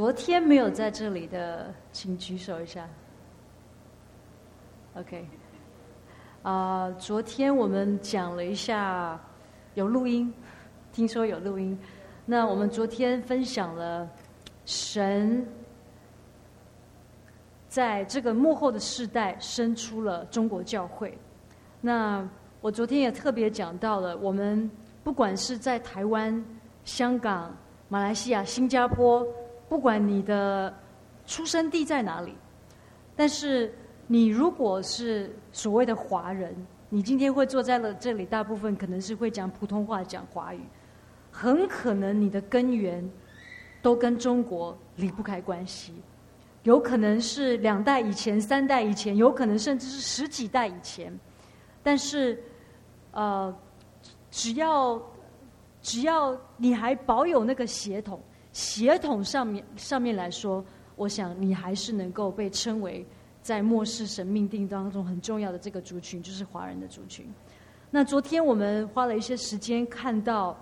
昨天没有在这里的请举手一下。 OK， 昨天我们讲了一下，有录音，听说有录音。那我们昨天分享了神在这个幕后的世代生出了中国教会。那我昨天也特别讲到了，我们不管是在台湾、香港、马来西亚、新加坡，不管你的出生地在哪里，但是你如果是所谓的华人，你今天会坐在了这里，大部分可能是会讲普通话、讲华语，很可能你的根源都跟中国离不开关系，有可能是两代以前、三代以前，有可能甚至是十几代以前。但是，只要你还保有那个血统，血统上面来说，我想你还是能够被称为在末世神命定当中很重要的这个族群，就是华人的族群。那昨天我们花了一些时间看到，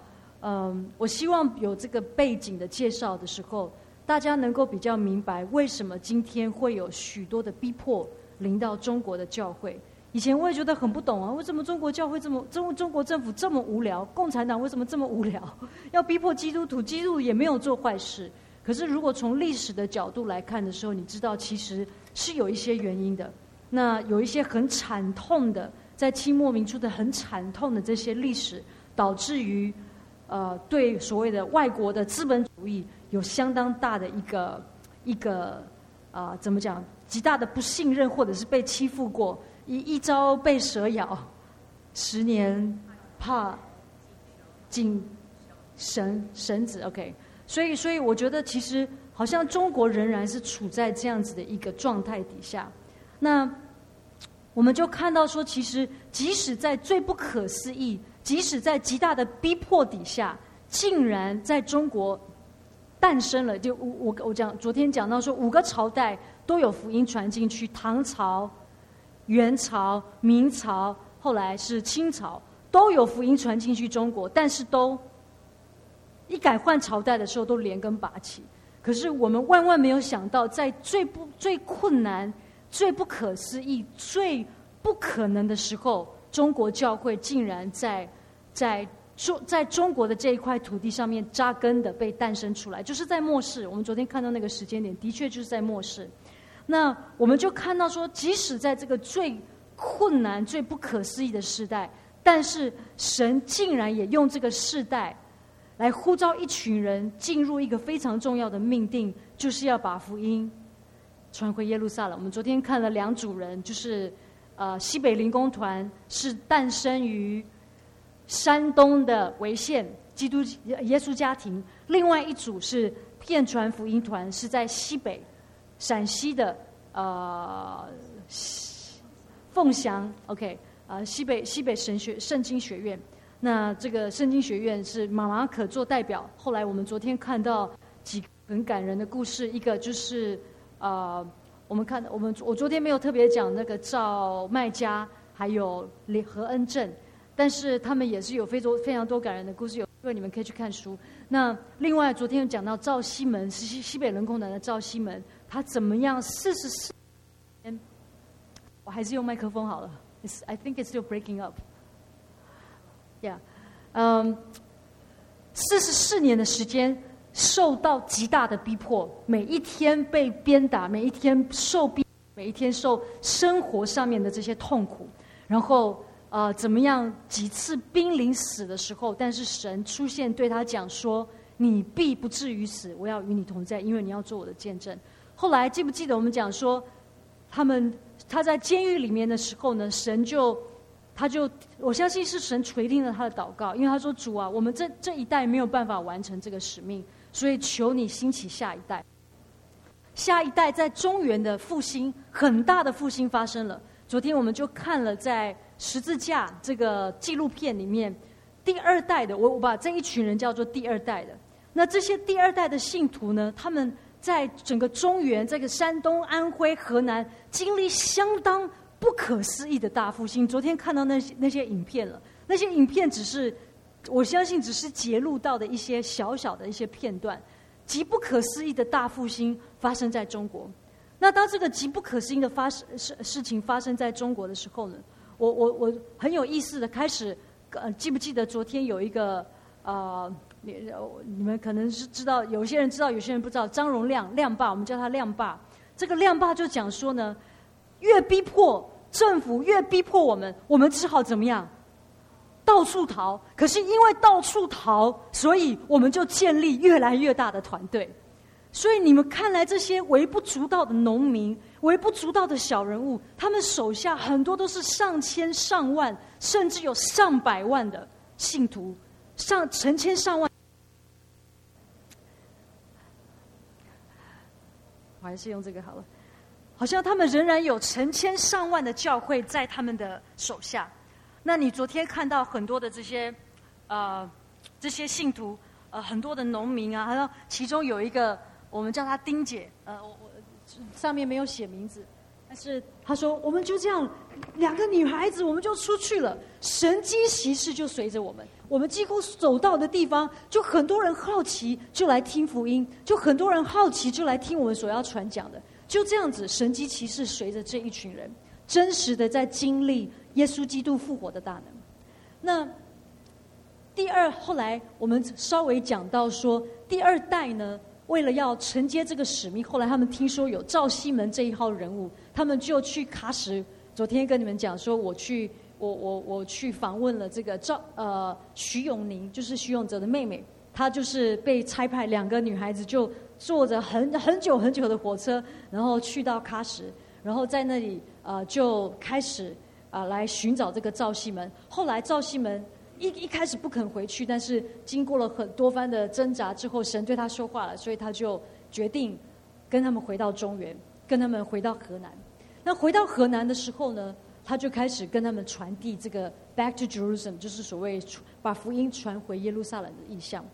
我希望有这个背景的介绍的时候，大家能够比较明白为什么今天会有许多的逼迫临到中国的教会。以前我也觉得很不懂啊，为什么中国教会这么，中国政府这么无聊，共产党为什么这么无聊，要逼迫基督徒？基督徒也没有做坏事。可是如果从历史的角度来看的时候，你知道其实是有一些原因的。那有一些很惨痛的，在清末民初的很惨痛的这些历史，导致于对所谓的外国的资本主义有相当大的一个怎么讲，极大的不信任，或者是被欺负过。一朝被蛇咬，10年怕井绳子。 OK， 所以我觉得其实好像中国仍然是处在这样子的一个状态底下。那我们就看到说，其实即使在最不可思议，即使在极大的逼迫底下，竟然在中国诞生了。就我昨天讲到说，5个朝代都有福音传进去，唐朝、元朝、明朝，后来是清朝，都有福音传进去中国，但是都一改换朝代的时候都连根拔起。可是我们万万没有想到，在最困难、最不可思议、最不可能的时候，中国教会竟然在中国的这一块土地上面扎根的被诞生出来，就是在末世。我们昨天看到那个时间点，的确就是在末世。那我们就看到说，即使在这个最困难、最不可思议的世代，但是神竟然也用这个世代来呼召一群人进入一个非常重要的命定，就是要把福音传回耶路撒冷。我们昨天看了2组人，就是西北灵工团是诞生于山东的潍县基督耶稣家庭，另外一组是遍传福音团，是在西北陕西的凤翔 ，OK， 西北圣经学院。那这个圣经学院是马马可做代表。后来我们昨天看到几个很感人的故事，一个就是我昨天没有特别讲那个赵麦家还有何恩正，但是他们也是有非常多感人的故事，有因为你们可以去看书。那另外昨天有讲到赵西门，是西北人工团的赵西门。他怎么样？44天，我还是用麦克风好了。I think it's still breaking up. Yeah， 44年的时间受到极大的逼迫，每一天被鞭打，每一天受逼，每一天受生活上面的这些痛苦。然后怎么样？几次濒临死的时候，但是神出现对他讲说：“你必不至于死，我要与你同在，因为你要做我的见证。”后来记不记得我们讲说，他在监狱里面的时候呢，神我相信是神垂听了他的祷告，因为他说：“主啊，我们这一代没有办法完成这个使命，所以求你兴起下一代。”下一代在中原的复兴，很大的复兴发生了。昨天我们就看了在十字架这个纪录片里面，第二代的，我把这一群人叫做第二代的。那这些第二代的信徒呢，他们在整个中原，这个山东、安徽、河南，经历相当不可思议的大复兴。昨天看到那些影片了，那些影片只是我相信只是截录到的一些小小的一些片段，极不可思议的大复兴发生在中国。那当这个极不可思议的事情发生在中国的时候呢，我很有意思的开始，记不记得昨天有一个你们可能是知道，有些人知道，有些人不知道。张荣亮，亮爸，我们叫他亮爸。这个亮爸就讲说呢，越逼迫政府，越逼迫我们，我们只好怎么样？到处逃。可是因为到处逃，所以我们就建立越来越大的团队。所以你们看来这些微不足道的农民，微不足道的小人物，他们手下很多都是上千上万，甚至有上百万的信徒，成千上万。我还是用这个好了。好像他们仍然有成千上万的教会在他们的手下。那你昨天看到很多的这些信徒，很多的农民啊，然后其中有一个我们叫她丁姐，我上面没有写名字，但是她说我们就这样两个女孩子，我们就出去了，神机骑士就随着我们，我们几乎走到的地方，就很多人好奇就来听福音，就很多人好奇就来听我们所要传讲的，就这样子神机骑士随着这一群人，真实的在经历耶稣基督复活的大能。那第二，后来我们稍微讲到说，第二代呢，为了要承接这个使命，后来他们听说有赵西门这一号人物，他们就去喀什。昨天跟你们讲说，我去访问了这个徐永宁，就是徐永哲的妹妹，她就是被差派，两个女孩子就坐着很久很久的火车，然后去到喀什，然后在那里就开始来寻找这个赵西门。后来赵西门一开始不肯回去，但是经过了很多番的挣扎之后，神对他说话了，所以他就决定跟他们回到中原，跟他们回到河南。那回到河南的时候呢，他就开始跟他们传递这个 Back to Jerusalem， 就是所谓把福音传回耶路撒冷的意象。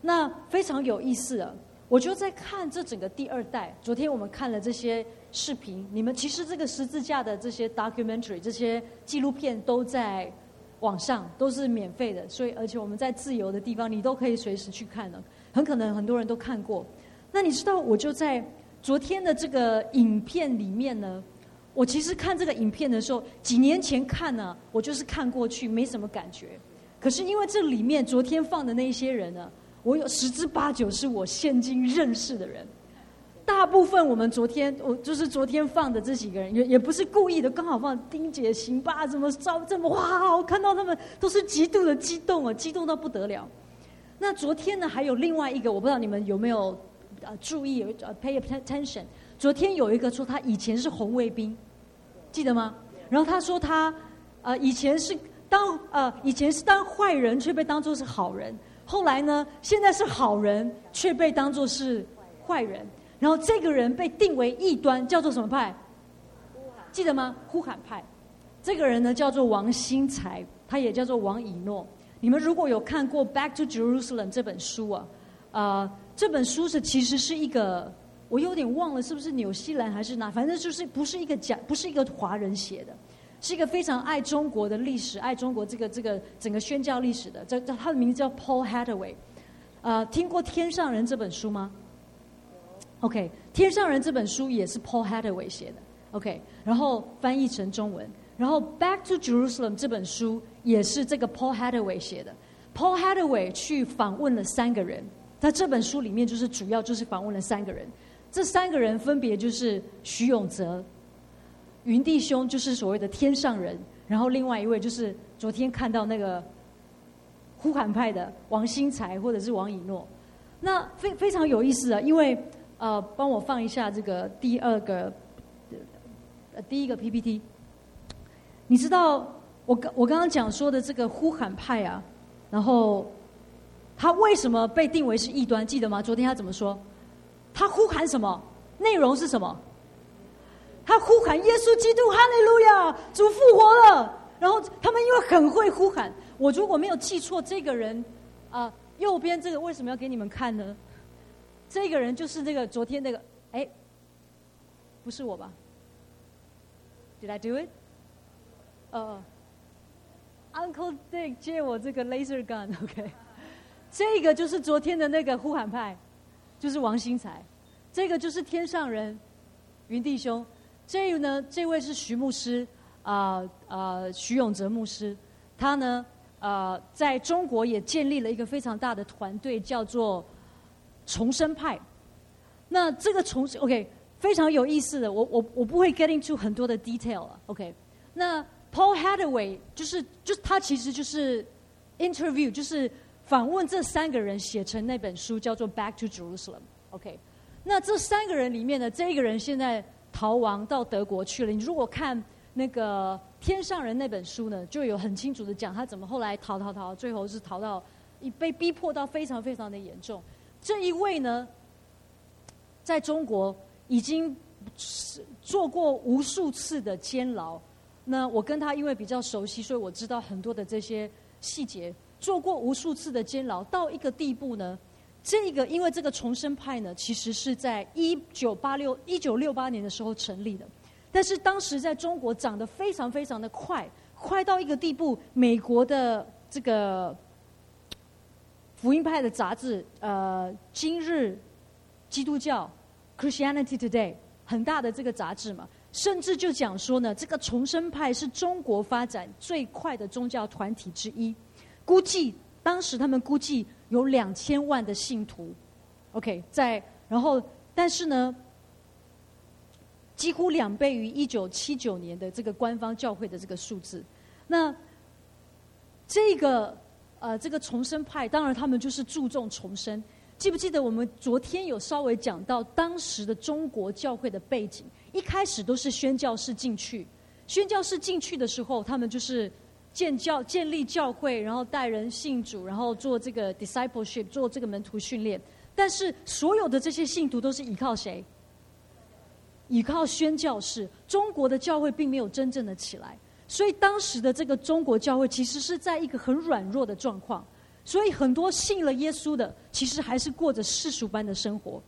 那非常有意思啊！我就在看这整个第二代。昨天我们看了这些视频，你们其实这个十字架的这些 documentary， 这些纪录片都在网上，都是免费的，所以而且我们在自由的地方，你都可以随时去看了，很可能很多人都看过。那你知道，我就在昨天的这个影片里面呢，我其实看这个影片的时候，几年前看呢，我就是看过去没什么感觉。可是因为这里面昨天放的那些人呢，我有10之89是我现今认识的人。大部分我们昨天放的这几个人也不是故意的，刚好放丁姐、行吧，怎么哇！我看到他们都是极度的激动啊，激动到不得了。那昨天呢，还有另外一个，我不知道你们有没有注意pay attention。昨天有一个说他以前是红卫兵，记得吗？然后他说他以前是当坏人却被当作是好人，后来呢，现在是好人却被当作是坏人。然后这个人被定为异端，叫做什么派？记得吗？呼喊派。这个人呢叫做王新才，他也叫做王以诺。你们如果有看过《Back to Jerusalem》这本书啊，这本书其实是一个，我有点忘了是不是纽西兰还是哪，反正就是不是一个华人写的，是一个非常爱中国的历史，爱中国这个整个宣教历史的。他的名字叫 Paul Hathaway。听过《天上人》这本书吗？OK， 天上人这本书也是 Paul Hathaway 写的 ，OK， 然后翻译成中文。然后 Back to Jerusalem 这本书也是这个 Paul Hathaway 写的。Paul Hathaway 去访问了三个人，在这本书里面就是主要就是访问了三个人。这三个人分别就是徐永泽、云弟兄，就是所谓的天上人，然后另外一位就是昨天看到那个呼喊派的王新才或者是王以诺。那非常有意思啊，因为帮我放一下这个第一个 PPT。 你知道我刚刚讲说的这个呼喊派啊，然后他为什么被定为是异端，记得吗？昨天他怎么说？他呼喊什么？内容是什么？他呼喊耶稣基督，哈利路亚，主复活了。然后他们因为很会呼喊，我如果没有记错，这个人右边这个为什么要给你们看呢？这个人就是那个昨天那个，哎，不是我吧 ？Did I do it？ Uncle Dick 借我这个 laser gun，OK？ 这个就是昨天的那个呼喊派，就是王新才，这个就是天上人云弟兄，这个呢，这位是徐牧师徐永哲牧师，他呢在中国也建立了一个非常大的团队，叫做重生派。那这个重生 OK 非常有意思的，我不会 get into 很多的 detail 了 OK。那 Paul Hathaway 就是他其实就是 interview 就是访问这三个人写成那本书叫做 Back to Jerusalem OK。那这三个人里面呢，这一个人现在逃亡到德国去了，你如果看那个天上人那本书呢，就有很清楚的讲他怎么后来逃，最后是逃到被逼迫到非常非常的严重。这一位呢，在中国已经做过无数次的监牢，那我跟他因为比较熟悉，所以我知道很多的这些细节，做过无数次的监牢到一个地步呢，这个因为这个重生派呢其实是在1968年的时候成立的，但是当时在中国涨得非常非常的快到一个地步，美国的这个福音派的杂志今日基督教 Christianity Today 很大的这个杂志嘛，甚至就讲说呢，这个重生派是中国发展最快的宗教团体之一，估计当时他们估计有2000万的信徒 OK 在，然后但是呢几乎2倍于1979年的这个官方教会的这个数字。那这个重生派当然他们就是注重重生，记不记得我们昨天有稍微讲到当时的中国教会的背景，一开始都是宣教士进去的时候，他们就是建立教会，然后带人信主，然后做这个 discipleship 做这个门徒训练，但是所有的这些信徒都是依靠谁？依靠宣教士。中国的教会并没有真正的起来，所以当时的这个中国教会其实是在一个很软弱的状况，所以很多信了耶稣的其实还是过着世俗般的生活。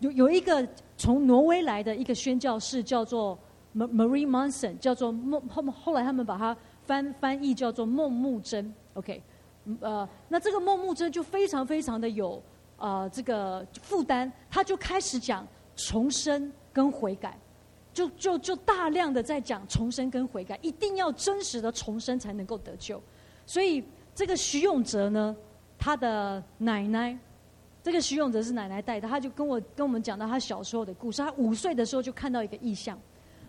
有一个从挪威来的一个宣教士叫做 Marie Monson， 叫做后来他们把他翻译叫做孟木真 OK 那这个孟木真就非常非常的有这个负担，他就开始讲重生跟悔改，就大量的在讲重生跟悔改，一定要真实的重生才能够得救。所以这个徐永哲呢，他的奶奶，这个徐永哲是奶奶带的，他就跟我们讲到他小时候的故事，他5岁的时候就看到一个异象，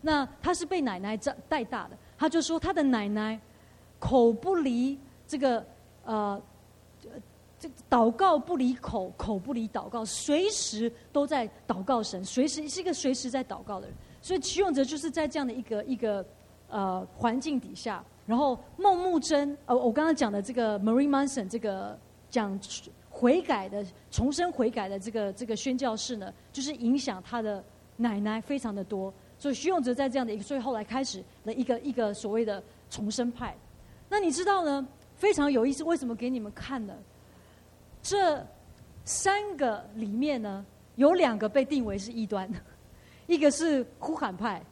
那他是被奶奶带大的，他就说他的奶奶口不离这个祷告不离口，口不离祷告，随时都在祷告神，是一个随时在祷告的人。所以徐永哲就是在这样的一个环境底下，然后孟木真我刚刚讲的这个 Marie Monson 这个讲悔改的重生悔改的这个宣教士呢，就是影响他的奶奶非常的多，所以徐永哲在这样的一个，所以后来开始了一个所谓的重生派。那你知道呢，非常有意思，为什么给你们看呢？这三个里面呢，有2个被定为是异端，一个是呼喊派，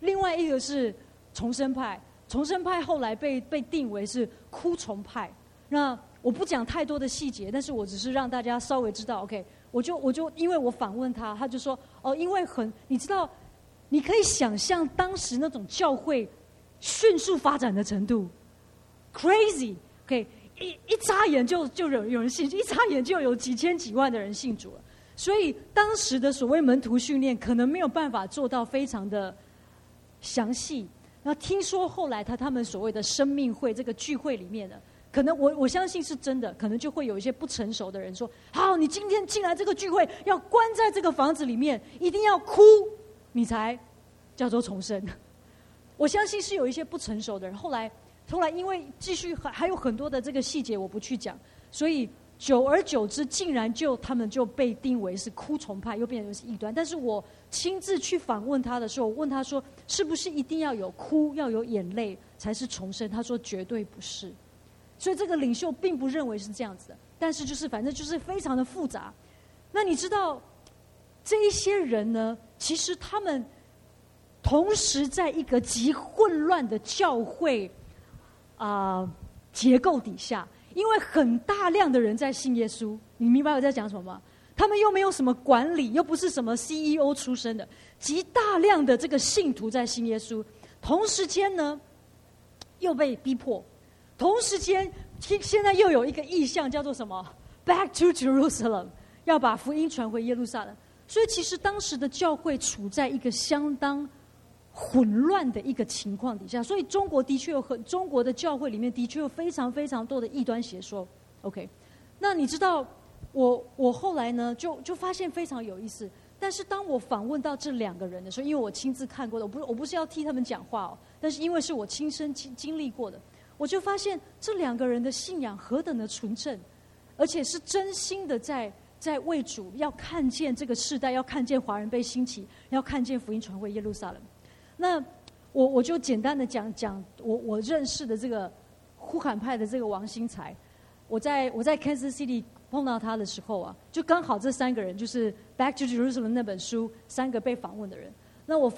另外一个是重生派。重生派后来被定为是哭虫派。那我不讲太多的细节，但是我只是让大家稍微知道 OK。 我就因为我访问他，他就说因为你知道，你可以想象当时那种教会迅速发展的程度 ，crazy， OK， 一眨眼就有人信，一眨眼就有几千几万的人信主了。所以当时的所谓门徒训练，可能没有办法做到非常的详细。那听说后来他们所谓的生命会这个聚会里面呢，可能我相信是真的，可能就会有一些不成熟的人说：“好，你今天进来这个聚会，要关在这个房子里面，一定要哭。”你才叫做重生。我相信是有一些不成熟的人，后来因为继续还有很多的这个细节我不去讲，所以久而久之竟然他们就被定为是哭虫派，又变成是异端。但是我亲自去访问他的时候，我问他说是不是一定要有哭要有眼泪才是重生，他说绝对不是。所以这个领袖并不认为是这样子的，但是就是反正就是非常的复杂。那你知道这一些人呢，其实他们同时在一个极混乱的教会结构底下，因为很大量的人在信耶稣，你明白我在讲什么吗？他们又没有什么管理，又不是什么 CEO 出身的，极大量的这个信徒在信耶稣，同时间呢又被逼迫，同时间现在又有一个意象叫做什么 Back to Jerusalem， 要把福音传回耶路撒冷。所以其实当时的教会处在一个相当混乱的一个情况底下，所以中国的教会里面的确有非常非常多的异端邪说。 OK， 那你知道我后来呢就发现非常有意思，但是当我访问到这两个人的时候，因为我亲自看过的，我不是要替他们讲话哦，但是因为是我亲身经历过的，我就发现这两个人的信仰何等的纯正，而且是真心的在为主，要看见这个世代，要看见华人被兴起，要看见福音传回耶路撒冷。那我就简单的讲我认识的这个呼喊派的这个王新才，我在 Kansas City 碰到他的时候啊，就刚好这三个人就是《Back to Jerusalem》那本书三个被访问的人。那我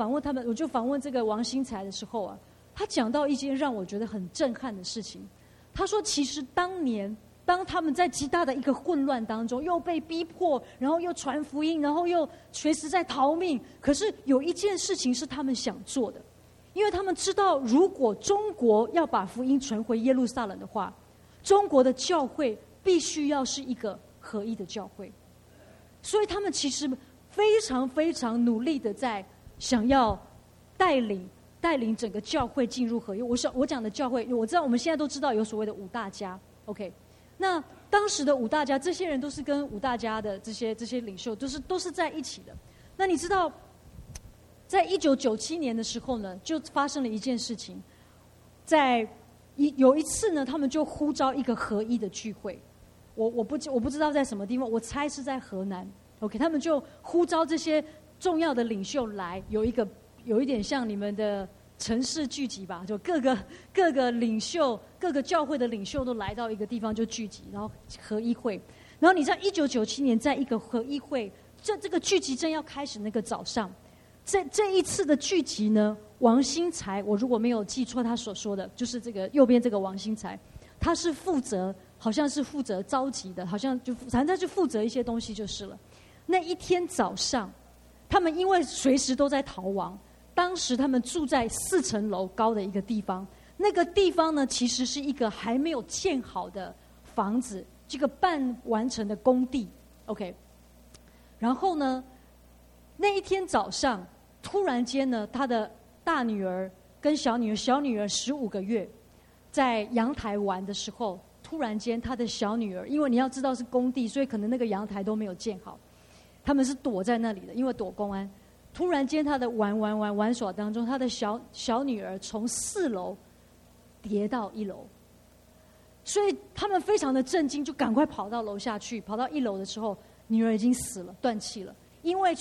就访问这个王新才的时候啊，他讲到一件让我觉得很震撼的事情。他说，其实当年当他们在极大的一个混乱当中，又被逼迫，然后又传福音，然后又随时在逃命，可是有一件事情是他们想做的，因为他们知道如果中国要把福音传回耶路撒冷的话，中国的教会必须要是一个合一的教会。所以他们其实非常非常努力的在想要带领整个教会进入合一。我讲的教会，我知道我们现在都知道有所谓的五大家 OK，那当时的五大家，这些人都是跟五大家的这些领袖都是在一起的。那你知道在1997年的时候呢，就发生了一件事情，有一次呢，他们就呼召一个合一的聚会，我不知道在什么地方，我猜是在河南 OK， 他们就呼召这些重要的领袖来，有一点像你们的城市聚集吧，就各个领袖、各个教会的领袖都来到一个地方就聚集，然后合一会。然后你知道1997年在一个合一会，这个聚集正要开始那个早上，这一次的聚集呢，王新才，我如果没有记错他所说的，就是这个右边这个王新才，他是好像是负责召集的，好像就反正他就负责一些东西就是了。那一天早上，他们因为随时都在逃亡。当时他们住在4层楼高的一个地方，那个地方呢其实是一个还没有建好的房子，这个半完成的工地 OK。 然后呢那一天早上突然间呢，他的大女儿跟小女儿15个月在阳台玩的时候，突然间他的小女儿，因为你要知道是工地，所以可能那个阳台都没有建好，他们是躲在那里的，因为躲公安。突然间他的玩耍当中，他的小女儿从4楼跌到1楼，所以他们非常的震惊，就赶快跑到楼下去。跑到1楼的时候，女儿已经死了，断气了。因为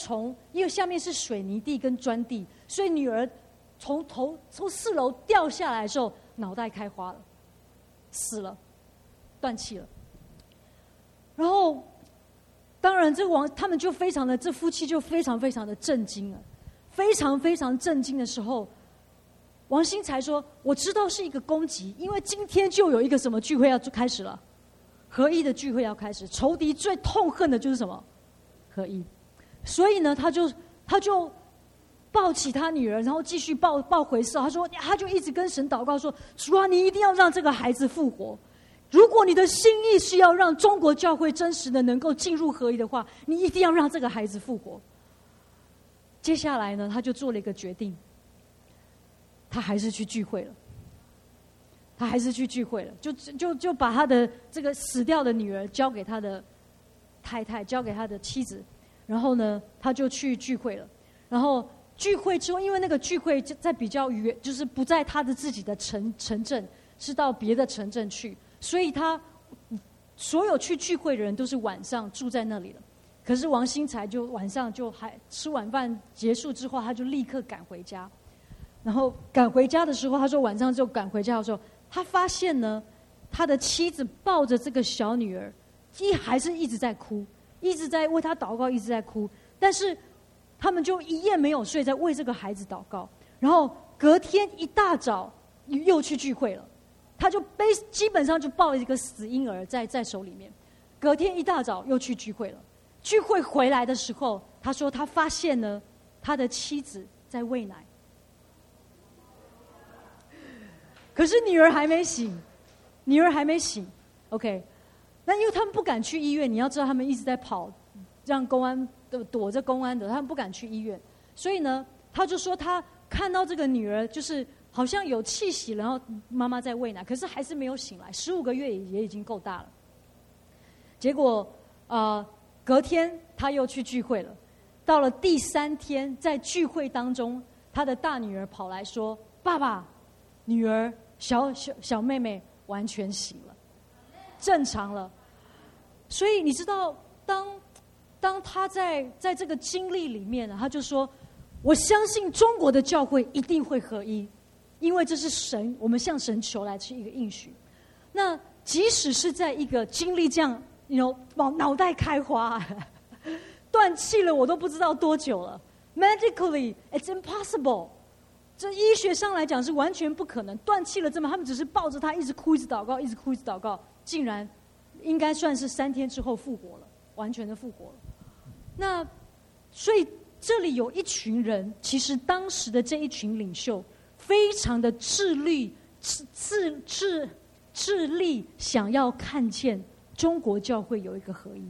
下面是水泥地跟砖地，所以女儿从4楼掉下来的时候，脑袋开花了，死了，断气了。然后当然他们就非常的，这夫妻就非常非常的震惊了。非常非常震惊的时候，王新才说，我知道是一个攻击，因为今天就有一个什么聚会要开始了，合一的聚会要开始，仇敌最痛恨的就是什么？合一。所以呢他就抱起他女儿，然后继续抱回事。他说他就一直跟神祷告说，主啊，你一定要让这个孩子复活，如果你的心意是要让中国教会真实的能够进入合一的话，你一定要让这个孩子复活。接下来呢，他就做了一个决定，他还是去聚会了，就把他的这个死掉的女儿交给他的太太，交给他的妻子，然后呢他就去聚会了。然后聚会之后，因为那个聚会在比较远，就是不在他的自己的城镇，是到别的城镇去，所以他所有去聚会的人都是晚上住在那里了。可是王新才就晚上就还吃晚饭结束之后，他就立刻赶回家。然后赶回家的时候，他说晚上就赶回家的时候，他发现呢，他的妻子抱着这个小女儿，还是一直在哭，一直在为他祷告，一直在哭。但是他们就一夜没有睡，在为这个孩子祷告。然后隔天一大早又去聚会了。他就基本上就抱了一个死婴儿在手里面，隔天一大早又去聚会了。聚会回来的时候，他说他发现呢，他的妻子在喂奶，可是女儿还没醒，女儿还没醒。OK， 那因为他们不敢去医院，你要知道他们一直在跑，让公安躲着公安的，他们不敢去医院。所以呢，他就说他看到这个女儿就是好像有气息，然后妈妈在喂奶，可是还是没有醒来。15个月也已经够大了。结果隔天他又去聚会了。到了第3天，在聚会当中，他的大女儿跑来说：“爸爸，女儿小妹妹完全醒了，正常了。”所以你知道，当他在这个经历里面呢，他就说：“我相信中国的教会一定会合一，因为这是神，我们向神求来是一个应许。那即使是在一个经历这样，你 脑袋开花，断气了我都不知道多久了 medically it's impossible， 这医学上来讲是完全不可能，断气了这么，他们只是抱着他一直哭一直祷告一直哭一直祷告，竟然应该算是3天之后复活了，完全的复活了。那所以这里有一群人，其实当时的这一群领袖非常的致力想要看见中国教会有一个合一。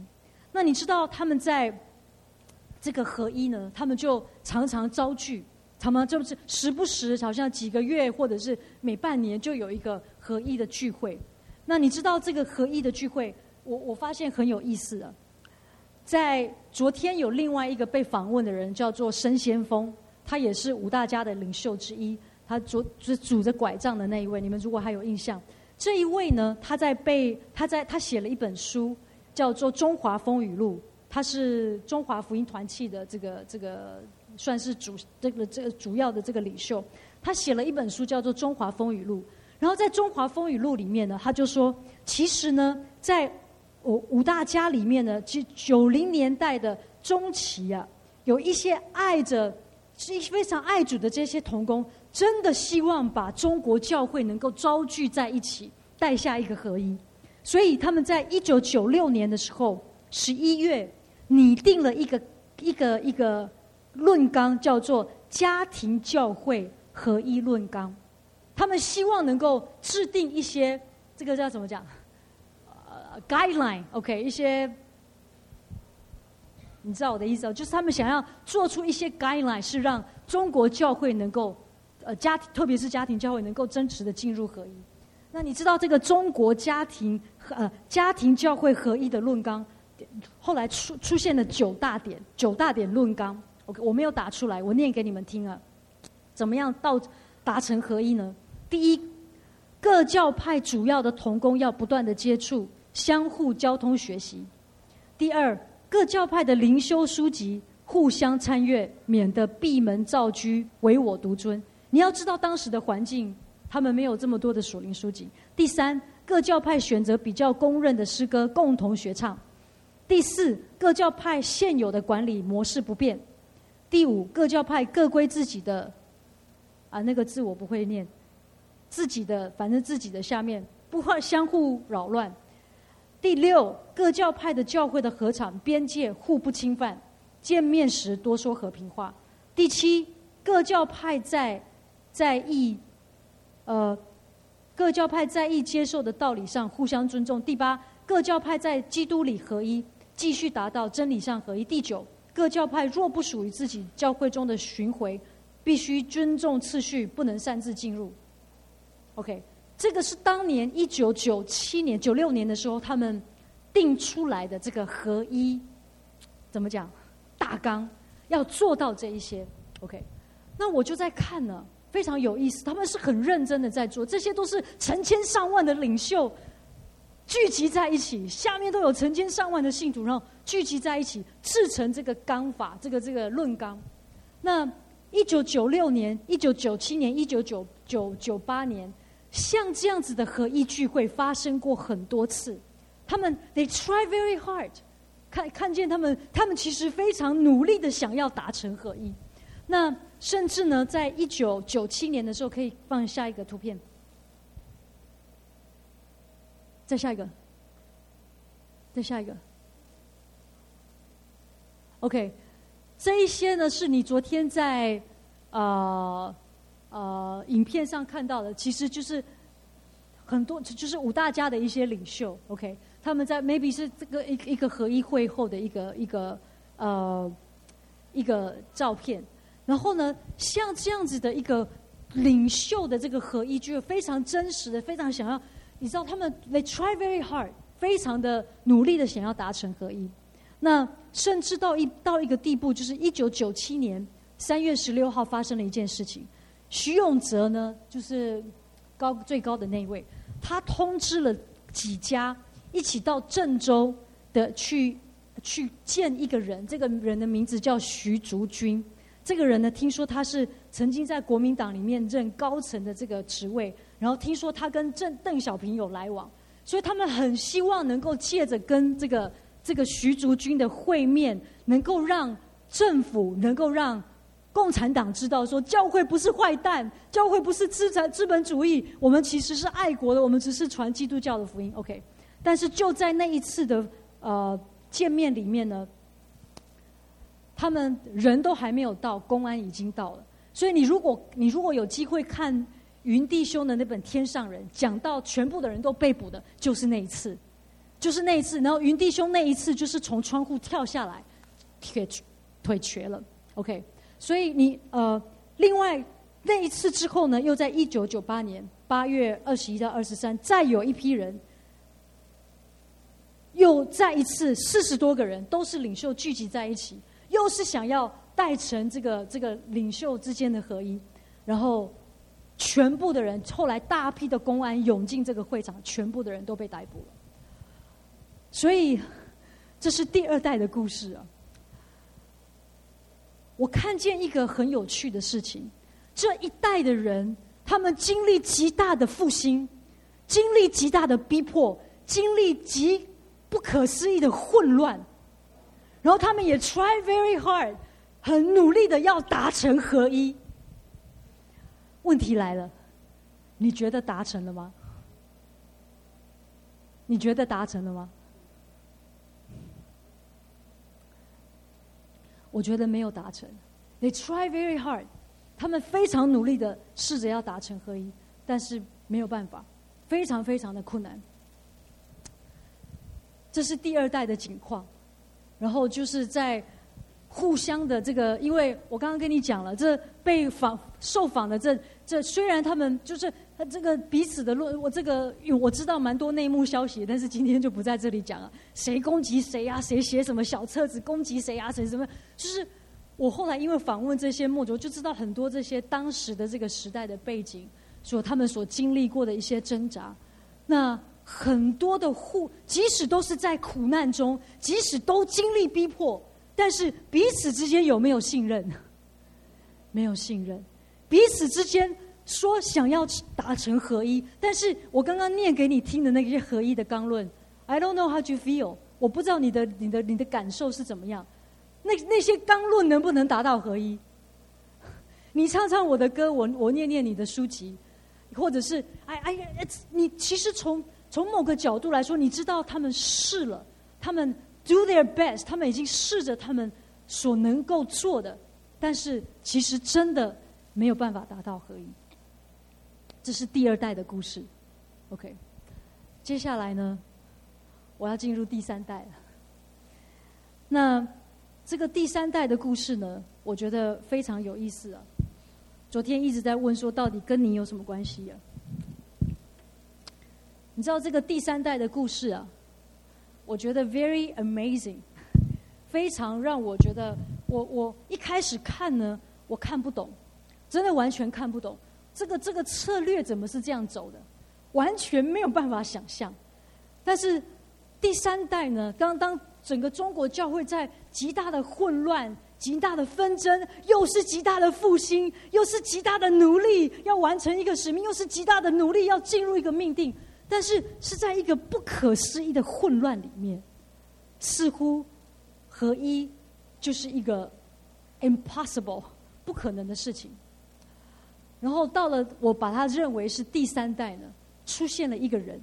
那你知道他们在这个合一呢，他们就常常招聚，他们就是时不时好像几个月或者是每半年就有一个合一的聚会。那你知道这个合一的聚会，我发现很有意思的，在昨天有另外一个被访问的人叫做申先锋，他也是5大家的领袖之一，他拄着拐杖的那一位，你们如果还有印象，这一位呢，他写了一本书叫做《中华风雨录》，他是中华福音团契的这个算是主要的这个领袖，他写了一本书叫做《中华风雨录》。然后在《中华风雨录》里面呢，他就说，其实呢，在5大家里面呢，90年代的中期啊，有一些非常爱主的这些同工，真的希望把中国教会能够招聚在一起，带下一个合一。所以他们在1996年的时候11月拟定了一个论纲，叫做家庭教会合一论纲。他们希望能够制定一些这个叫怎么讲guideline， OK， 一些你知道我的意思哦，就是他们想要做出一些 guideline， 是让中国教会能够特别是家庭教会能够真实的进入合一。那你知道这个中国家庭教会合一的论纲，后来出现了9大点论纲。我没有打出来，我念给你们听啊。怎么样达成合一呢？第一，各教派主要的同工要不断的接触，相互交通学习。第二，各教派的灵修书籍互相参阅，免得闭门造车，唯我独尊。你要知道当时的环境，他们没有这么多的属灵书籍。第三，各教派选择比较公认的诗歌共同学唱。第四，各教派现有的管理模式不变。第五，各教派各归自己的那个字我不会念，自己的反正自己的下面不会相互扰乱。第六，各教派的教会的合场边界互不侵犯，见面时多说和平话。第七，各教派在意接受的道理上互相尊重。第八，各教派在基督里合一，继续达到真理上合一。第九，各教派若不属于自己教会中的巡回，必须尊重次序，不能擅自进入。 OK，这个是当年1996年的时候，他们定出来的这个合一怎么讲大纲，要做到这一些。 OK， 那我就在看了，非常有意思，他们是很认真的在做，这些都是成千上万的领袖聚集在一起，下面都有成千上万的信徒，然后聚集在一起制成这个纲法，这个论纲。那1996年、1997年、1998年，像这样子的合一聚会发生过很多次。他们 they try very hard， 看见他们其实非常努力的想要达成合一。那甚至呢，在1997年的时候，可以放下一个图片，再下一个，再下一个。OK， 这一些呢是你昨天在影片上看到的，其实就是很多就是五大家的一些领袖 ，OK， 他们在 maybe 是这个一个合一会后的一个照片，然后呢，像这样子的一个领袖的这个合一，就非常真实的，非常想要，你知道他们 they try very hard， 非常的努力的想要达成合一，那甚至到一个地步，就是1997年3月16号发生了一件事情。徐永哲呢，就是最高的那位，他通知了几家一起到郑州的去见一个人，这个人的名字叫徐竹君。这个人呢，听说他是曾经在国民党里面任高层的这个职位，然后听说他跟邓小平有来往，所以他们很希望能够借着跟这个徐竹君的会面，能够让政府能够让共产党知道说，教会不是坏蛋，教会不是资本主义，我们其实是爱国的，我们只是传基督教的福音。 OK， 但是就在那一次的见面里面呢，他们人都还没有到，公安已经到了。所以你如果有机会看云弟兄的那本《天上人》，讲到全部的人都被捕的，就是那一次，然后云弟兄那一次就是从窗户跳下来，腿瘸了。 OK，所以另外那一次之后呢，又在1998年8月21到23，再有一批人，又再一次40多个人，都是领袖聚集在一起，又是想要带成这个领袖之间的合一。然后全部的人，后来大批的公安涌进这个会场，全部的人都被逮捕了。所以这是第二代的故事啊。我看见一个很有趣的事情，这一代的人，他们经历极大的复兴，经历极大的逼迫，经历极不可思议的混乱，然后他们也 try very hard， 很努力的要达成合一。问题来了，你觉得达成了吗？你觉得达成了吗？我觉得没有达成。 They try very hard， 他们非常努力的试着要达成合一，但是没有办法，非常非常的困难。这是第二代的情况。然后就是在互相的这个，因为我刚刚跟你讲了，这被受访的这虽然他们就是这个彼此的论，我知道蛮多内幕消息，但是今天就不在这里讲了。谁攻击谁啊？谁写什么小册子攻击谁啊？谁什么？就是我后来因为访问这些牧者，就知道很多这些当时的这个时代的背景，他们所经历过的一些挣扎。那很多的即使都是在苦难中，即使都经历逼迫，但是彼此之间有没有信任？没有信任。彼此之间说想要达成合一，但是我刚刚念给你听的那些合一的纲论， I don't know how you feel， 我不知道你的感受是怎么样。那些纲论能不能达到合一？你唱唱我的歌，我念念你的书籍，或者是你其实从某个角度来说，你知道他们试了，他们do their best， 他们已经试着他们所能够做的，但是其实真的没有办法达到合一。这是第二代的故事。 OK， 接下来呢，我要进入第三代了。那这个第三代的故事呢，我觉得非常有意思啊。昨天一直在问说，到底跟你有什么关系啊？你知道这个第三代的故事啊，我觉得 very amazing， 非常让我觉得我一开始看呢，我看不懂，真的完全看不懂，这个策略怎么是这样走的，完全没有办法想象。但是第三代呢，当整个中国教会在极大的混乱、极大的纷争，又是极大的复兴，又是极大的努力要完成一个使命，又是极大的努力要进入一个命定，但是是在一个不可思议的混乱里面，似乎合一就是一个 impossible 不可能的事情。然后到了我把它认为是第三代呢，出现了一个人，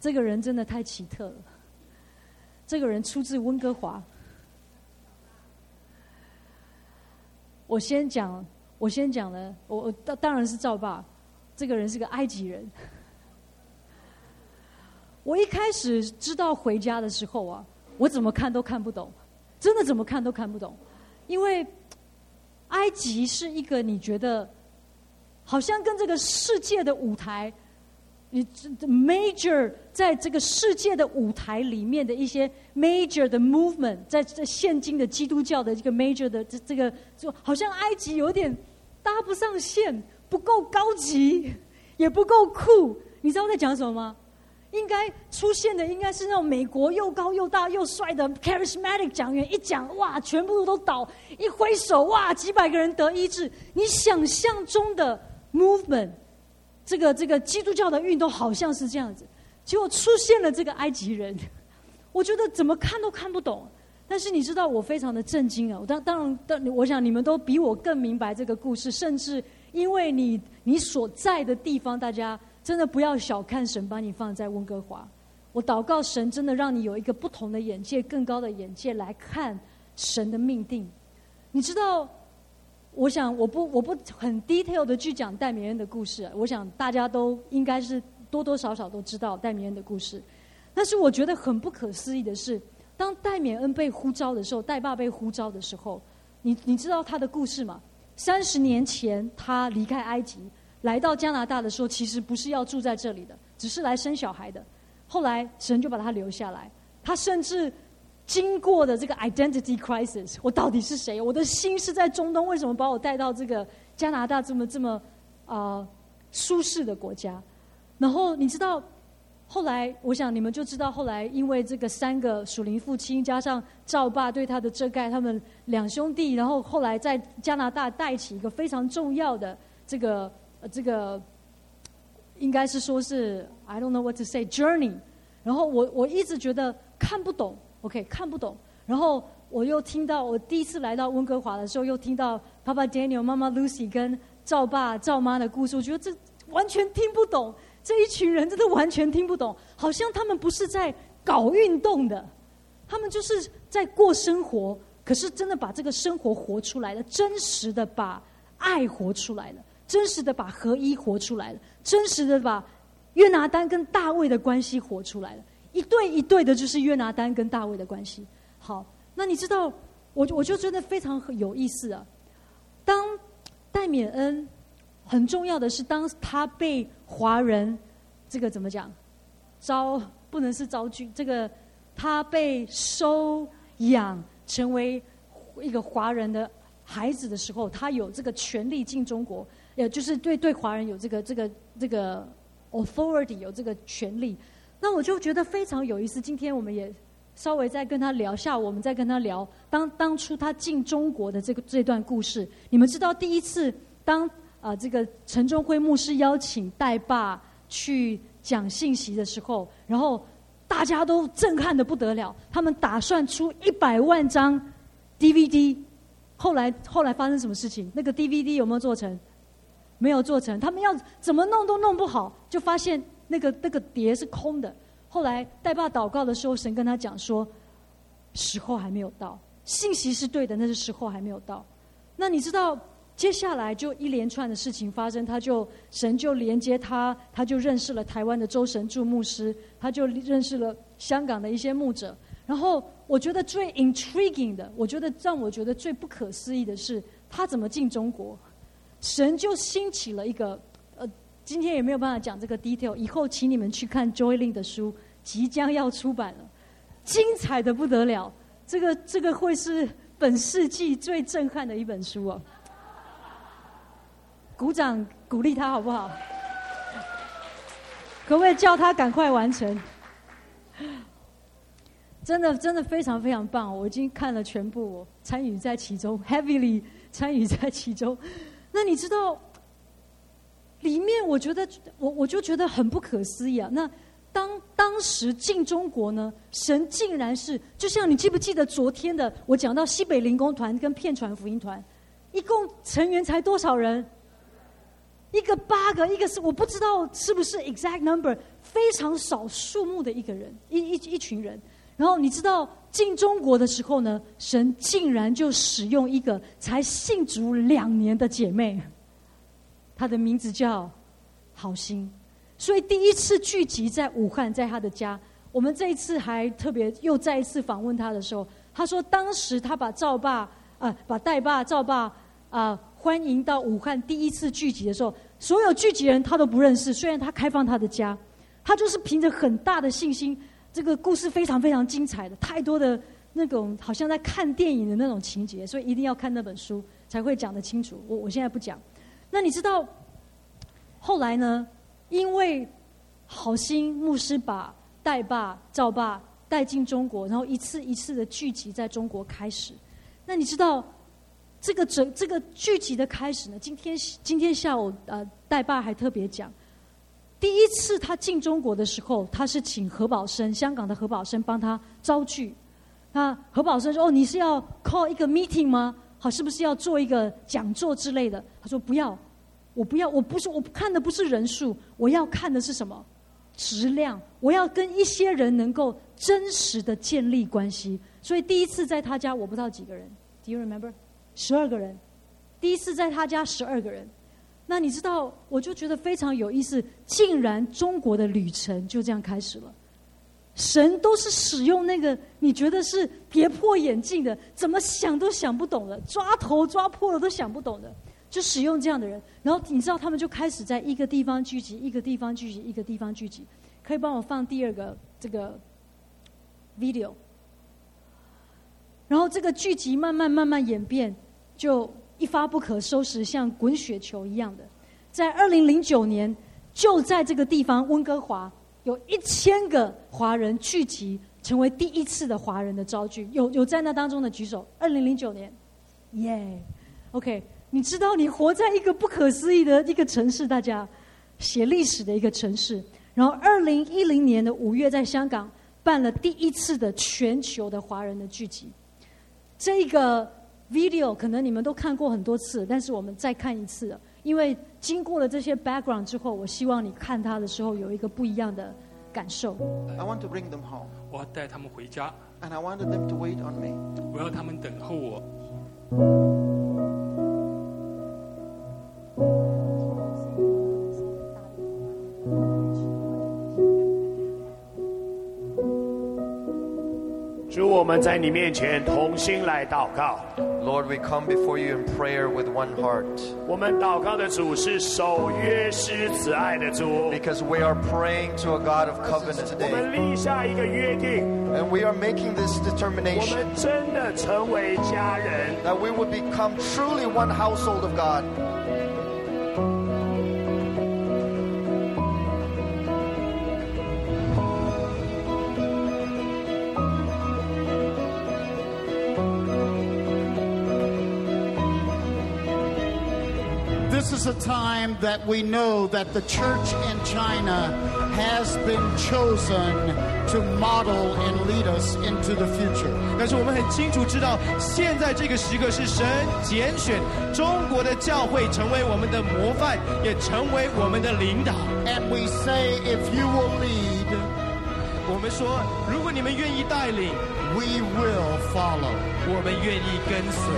这个人真的太奇特了。这个人出自温哥华，我先讲了，我当然是赵爸，这个人是个埃及人。我一开始知道回家的时候啊，我怎么看都看不懂，真的怎么看都看不懂，因为埃及是一个你觉得好像跟这个世界的舞台，你 major 在这个世界的舞台里面的一些 major 的 movement， 在现今的基督教的这个 major 的这个，就好像埃及有点搭不上线，不够高级，也不够酷。你知道我在讲什么吗？应该出现的应该是那种美国又高又大又帅的 charismatic 讲员，一讲哇，全部都倒，一挥手哇，几百个人得医治。你想象中的 movement。这个基督教的运动好像是这样子，结果出现了这个埃及人，我觉得怎么看都看不懂。但是你知道我非常的震惊啊！我当然，我想你们都比我更明白这个故事，甚至因为你所在的地方，大家真的不要小看神把你放在温哥华。我祷告神真的让你有一个不同的眼界，更高的眼界来看神的命定。你知道？我想我不很 detail 的去讲戴冕恩的故事，我想大家都应该是多多少少都知道戴冕恩的故事。但是我觉得很不可思议的是，当戴冕恩被呼召的时候，戴爸被呼召的时候，你知道他的故事吗？30年前他离开埃及来到加拿大的时候，其实不是要住在这里的，只是来生小孩的。后来神就把他留下来，他甚至经过的这个 identity crisis， 我到底是谁？我的心是在中东，为什么把我带到这个加拿大这么舒适的国家？然后你知道，后来我想你们就知道，后来因为这个3个属灵父亲加上赵爸对他的遮盖，他们2兄弟，然后后来在加拿大带起一个非常重要的这个，应该是说是 I don't know what to say journey。然后我一直觉得看不懂。OK， 看不懂。然后我又听到，我第一次来到温哥华的时候，又听到 Papa Daniel、妈妈 Lucy 跟赵爸、赵妈的故事，我觉得这完全听不懂。这一群人真的完全听不懂，好像他们不是在搞运动的，他们就是在过生活。可是真的把这个生活活出来了，真实的把爱活出来了，真实的把合一活出来了，真实的把约拿单跟大卫的关系活出来了。一对一对的就是约拿单跟大卫的关系。好，那你知道我就觉得非常有意思啊。当戴冕恩很重要的是，当他被华人这个怎么讲不能是招聚，这个他被收养成为一个华人的孩子的时候，他有这个权利进中国，也就是对华人有这个 authority， 有这个权利。那我就觉得非常有意思，今天我们也稍微再跟他聊，下午我们再跟他聊当初他进中国的这段故事。你们知道第一次当这个陈中辉牧师邀请戴爸去讲信息的时候，然后大家都震撼得不得了，他们打算出100万张 DVD， 后来发生什么事情？那个 DVD 有没有做成？没有做成，他们要怎么弄都弄不好，就发现那个碟是空的。后来戴爸祷告的时候，神跟他讲说，时候还没有到，信息是对的，但是时候还没有到。那你知道接下来就一连串的事情发生，神就连接他，他就认识了台湾的周神柱牧师，他就认识了香港的一些牧者。然后我觉得最 intriguing 的，让我觉得最不可思议的是，他怎么进中国，神就兴起了一个今天也没有办法讲这个 detail， 以后请你们去看 Joylin 的书，即将要出版了，精彩的不得了。这个会是本世纪最震撼的一本书哦。鼓掌鼓励他好不好？可不可以叫他赶快完成？真的真的非常非常棒，我已经看了全部，我参与在其中 ，heavily 参与在其中。那你知道？里面我觉得我就觉得很不可思议啊！那当时进中国呢，神竟然是就像你记不记得昨天的我讲到西北灵工团跟片传福音团，一共成员才多少人？8个，一个是我不知道是不是 exact number， 非常少数目的一群人。然后你知道进中国的时候呢，神竟然就使用一个才信主2年的姐妹，她的名字叫好心。所以第一次聚集在武汉，在她的家。我们这一次还特别又再一次访问她的时候，她说当时她把赵爸把戴爸、赵爸欢迎到武汉第一次聚集的时候，所有聚集人她都不认识，虽然她开放她的家，她就是凭着很大的信心。这个故事非常非常精彩的，太多的那种好像在看电影的那种情节，所以一定要看那本书才会讲得清楚。我现在不讲。那你知道后来呢？因为好心牧师把戴爸、赵爸带进中国，然后一次一次的聚集在中国开始。那你知道这个聚集的开始呢？今天下午戴爸还特别讲。第一次他进中国的时候，他是请何宝生，香港的何宝生帮他招聚。那何宝生说：“哦，你是要 call 一个 meeting 吗？好，是不是要做一个讲座之类的？”他说：“不要，我不要，我看的不是人数，我要看的是什么？质量。我要跟一些人能够真实的建立关系。”所以第一次在他家，我不知道几个人 ，Do you remember？ 12个人。第一次在他家12个人。那你知道，我就觉得非常有意思，竟然中国的旅程就这样开始了。神都是使用那个你觉得是跌破眼镜的，怎么想都想不懂的，抓头抓破了都想不懂的，就使用这样的人。然后你知道他们就开始在一个地方聚集，一个地方聚集，一个地方聚集。可以帮我放第二个这个 video。然后这个聚集慢慢演变，就一发不可收拾，像滚雪球一样的。在2009年，就在这个地方温哥华，有1000个华人聚集，成为第一次的华人的招聚。有在那当中的举手。2009年，耶、yeah ！OK， 你知道你活在一个不可思议的一个城市，大家写历史的一个城市。然后2010年的5月，在香港办了第一次的全球的华人的聚集。这个video 可能你们都看过很多次，但是我们再看一次了，因为经过了这些 background 之后，我希望你看它的时候有一个不一样的感受。 I want to bring them home. 我要带他们回家。 And I wanted them to wait on me. 我要他们等候我。主，我们在你面前同心来祷告。Lord, we come before you in prayer with one heart. 我们祷告的主是守约施慈爱的主。Because we are praying to a God of covenant today. 我们立下一个约定。And we are making this determination. 我们真的成为家人。That we would become truly one household of God.This is a time that we know that the church in China has been chosen to model and lead us into the future. 但是我们很清楚知道，现在这个时刻是神拣选中国的教会成为我们的模范，也成为我们的领导。And we say, if you will lead, 我们说，如果你们愿意带领 ，we will follow. 我们愿意跟随。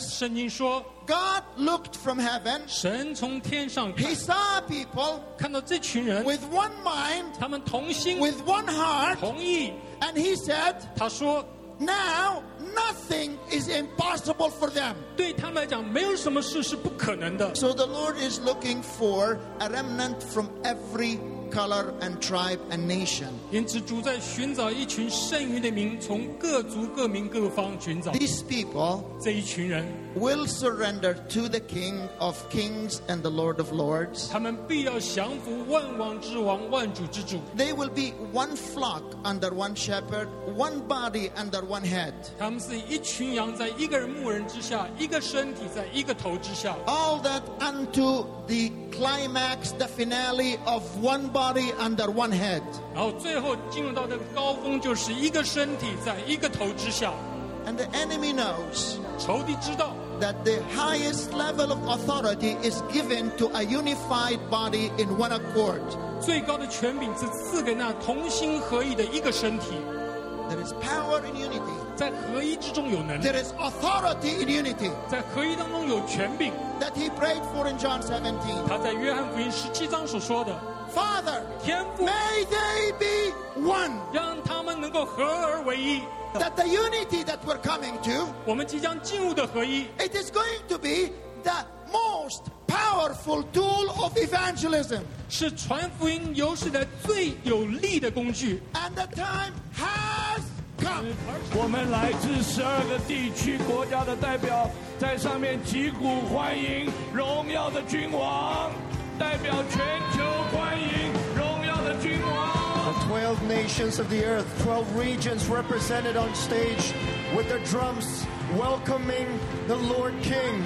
圣经说 God looked from heaven. 神从天上看 He saw people 看到这群人 with one mind, 他们同心 with one heart, 同意 and he said, 他说 Now nothing is impossible for them. 对他们来讲没有什么事是不可能的 So the Lord is looking for a remnant from every color and tribe and nation. 因此主在寻找一群剩余的民，从各族各民各方寻找。These people 这一群人 will surrender to the King of Kings and the Lord of Lords. 他们必要降服万王之王，万主之主。They will be one flock under one shepherd, one body under one head. 他们是一群羊，在一个牧人之下，一个身体在一个头之下。All that unto the climax, the finale of one body body under one head. 然后最后进入到那个高峰，就是一个身体在一个头之下。 And the enemy knows that the highest level of authority is given to a unified body in one accord. There is power in unity. There is authority in unity. That he prayed for in John 17. Father, may they be one. That the unity that we're coming to, it is going to be the most powerful tool of evangelism. And the time has come. 我们来自12个地区国家的代表在上面击鼓欢迎荣耀的君王。 The 12 nations of the earth, 12 regions represented on stage with their drums welcoming the Lord King.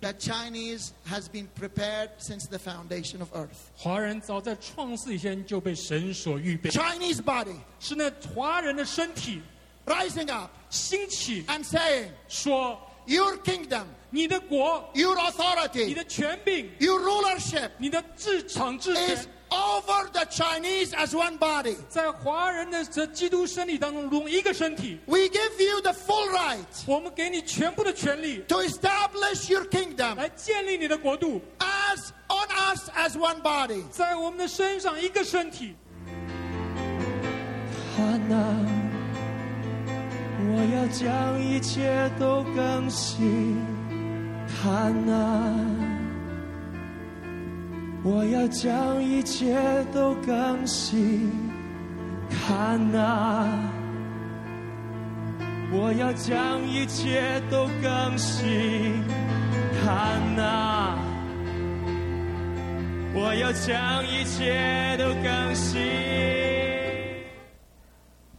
That Chinese has been prepared since the foundation of earth. Chinese body rising up and saying, your kingdom, your authority, your rulership is over the Chinese as one body. We give you the full right to establish your kingdom as on us as one body.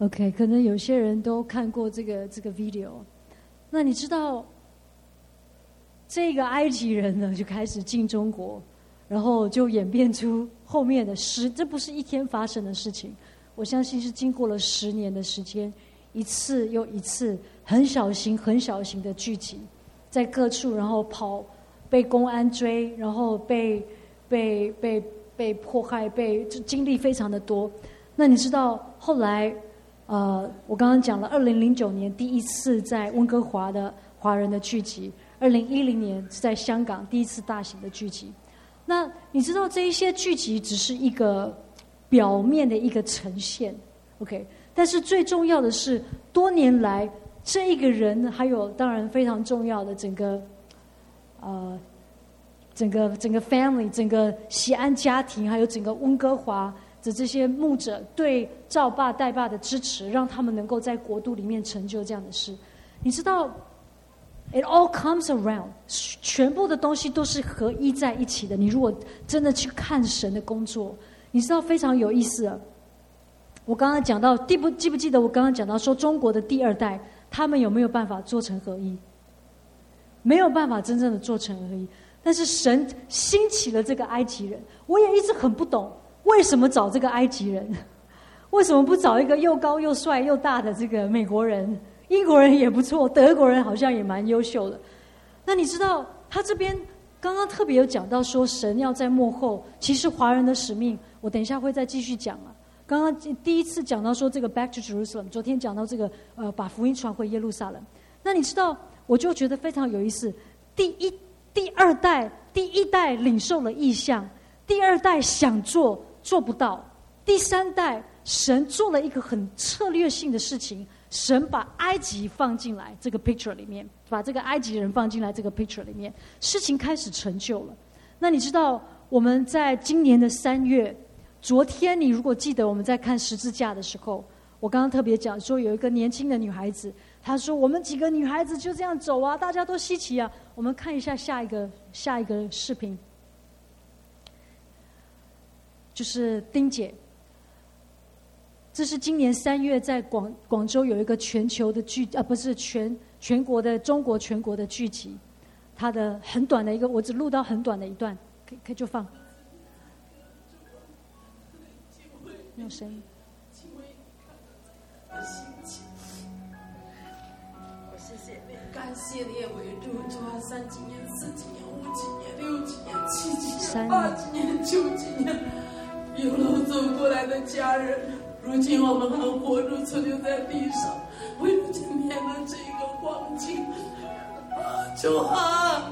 OK， 可能有些人都看过这个 video， 那你知道这个埃及人呢就开始进中国。然后就演变出后面的这不是一天发生的事情，我相信是经过了10年的时间，一次又一次很小型很小型的聚集在各处，然后跑，被公安追，然后被迫害，被经历非常的多。那你知道后来我刚刚讲了2009年第一次在温哥华的华人的聚集，2010年是在香港第一次大型的聚集。那你知道这一些聚集只是一个表面的一个呈现 OK， 但是最重要的是多年来这一个人还有当然非常重要的整个 family 整个锡安家庭还有整个温哥华的这些牧者对赵爸戴爸的支持让他们能够在国度里面成就这样的事你知道It all comes around. 全部的东西都是合一在一起的。你如果真的去看神的工作，你知道非常有意思啊。我刚刚讲到，记不记得我刚刚讲到说中国的第二代，他们有没有办法做成合一？没有办法真正的做成合一。但是神兴起了这个埃及人，我也一直很不懂，为什么找这个埃及人？为什么不找一个又高又帅又大的这个美国人？英国人也不错，德国人好像也蛮优秀的。那你知道，他这边刚刚特别有讲到说，神要在幕后。其实华人的使命，我等一下会再继续讲啊。刚刚第一次讲到说这个 Back to Jerusalem， 昨天讲到这个把福音传回耶路撒冷。那你知道，我就觉得非常有意思。第一、第二代、第一代领受了异象，第二代想做做不到，第三代神做了一个很策略性的事情，神把埃及放进来这个 picture 里面，把这个埃及人放进来这个 picture 里面，事情开始成就了。那你知道我们在今年的3月，昨天你如果记得我们在看十字架的时候，我刚刚特别讲说有一个年轻的女孩子，她说我们几个女孩子就这样走啊，大家都稀奇啊。我们看一下下一个视频，就是丁姐，这是今年3月在广州有一个全球的聚不是全国的中国全国的聚集，她的很短的一个，我只录到很短的一段，可以就放，没有声音。我是姐妹，感谢列为主，主啊，3几年、4几年、5几年、6几年、7几年、8几年、9几年，一路走过来的家人，如今我们还活着存留在地上，为如今面对这个光景，主啊，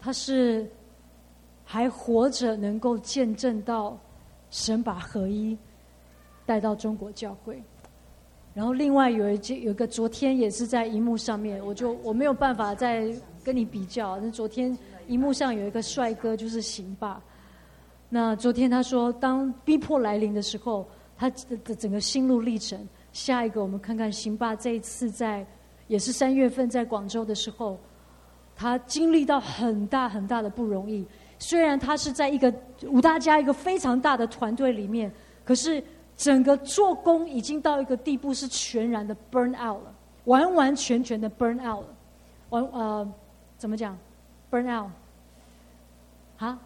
他是还活着能够见证到神把合一带到中国教会。然后另外有一个昨天也是在荧幕上面，我没有办法再跟你比较，那昨天荧幕上有一个帅哥就是行吧，那昨天他说当逼迫来临的时候他的整个心路历程。下一个我们看看行吧，这一次也是3月份在广州的时候，他经历到很大很大的不容易，虽然他是在一个五大家一个非常大的团队里面，可是整个做工已经到一个地步是全然的 burn out 了，完完全全的 burn out 了，怎么讲 burn out 啊？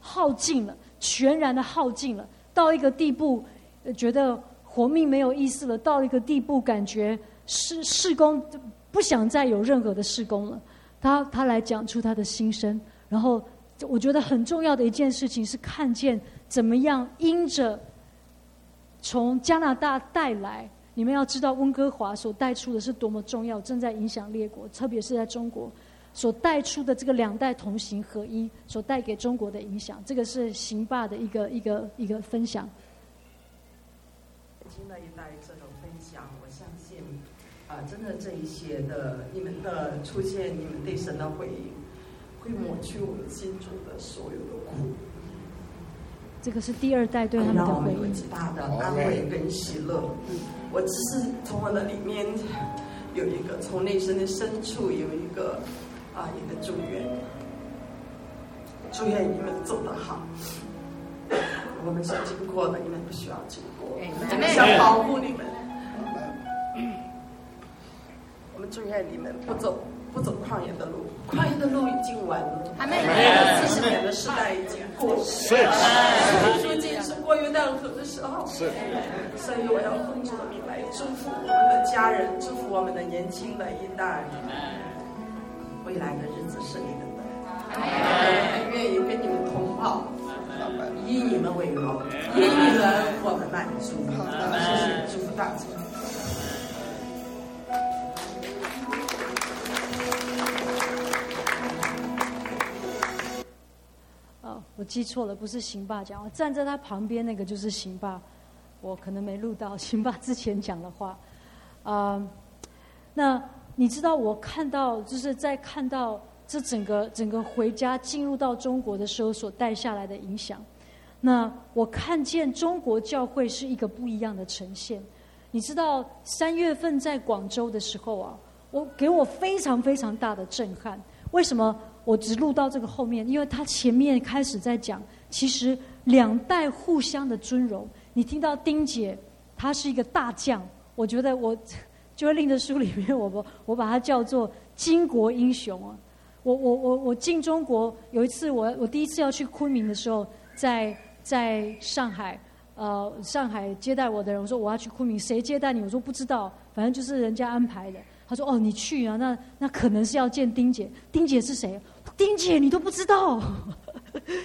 耗尽了，全然的耗尽了，到一个地步觉得活命没有意思了，到一个地步感觉事工不想再有任何的事工了。他来讲出他的心声，然后我觉得很重要的一件事情是看见怎么样因着从加拿大带来，你们要知道温哥华所带出的是多么重要，正在影响列国，特别是在中国所带出的这个两代同行合一所带给中国的影响。这个是行吧的一个分享。新的一代这种分享，我相信真的这一些的你们的出现，你们对神的回应会抹去我们心中的所有的苦。这个是第二代对他们的回应，让我们有极大的安慰跟喜乐。我只是从我的里面有一个，从内心的深处有一个一个祝愿你们走得好。我们所经过的，你们不需要经过。我们想保护你们。我们祝愿你们不走旷野的路，旷野的路已经完了。还没有40年的时代已经过了。是。如今是过约旦河的时候。是。所以我要奉主的名来祝福我们的家人，祝福我们的年轻的一代。未来的日子是你们的。我们愿意跟你们同跑。以你们为荣，以你们我们满足。谢谢，祝福大家。我记错了，不是行爸讲，我站在他旁边那个就是行爸，我可能没录到行爸之前讲的话。那你知道我看到就是在看到这整个回家进入到中国的时候所带下来的影响，那我看见中国教会是一个不一样的呈现。你知道3月份在广州的时候啊，给我非常非常大的震撼。为什么我只录到这个后面？因为他前面开始在讲，其实两代互相的尊荣。你听到丁姐，她是一个大将，我觉得我就会令的书里面我把它叫做巾帼英雄啊。我进中国有一次我第一次要去昆明的时候，在上海，上海接待我的人，我说我要去昆明，谁接待你？我说不知道，反正就是人家安排的。他说哦，你去啊，那可能是要见丁姐。丁姐是谁？丁姐你都不知道？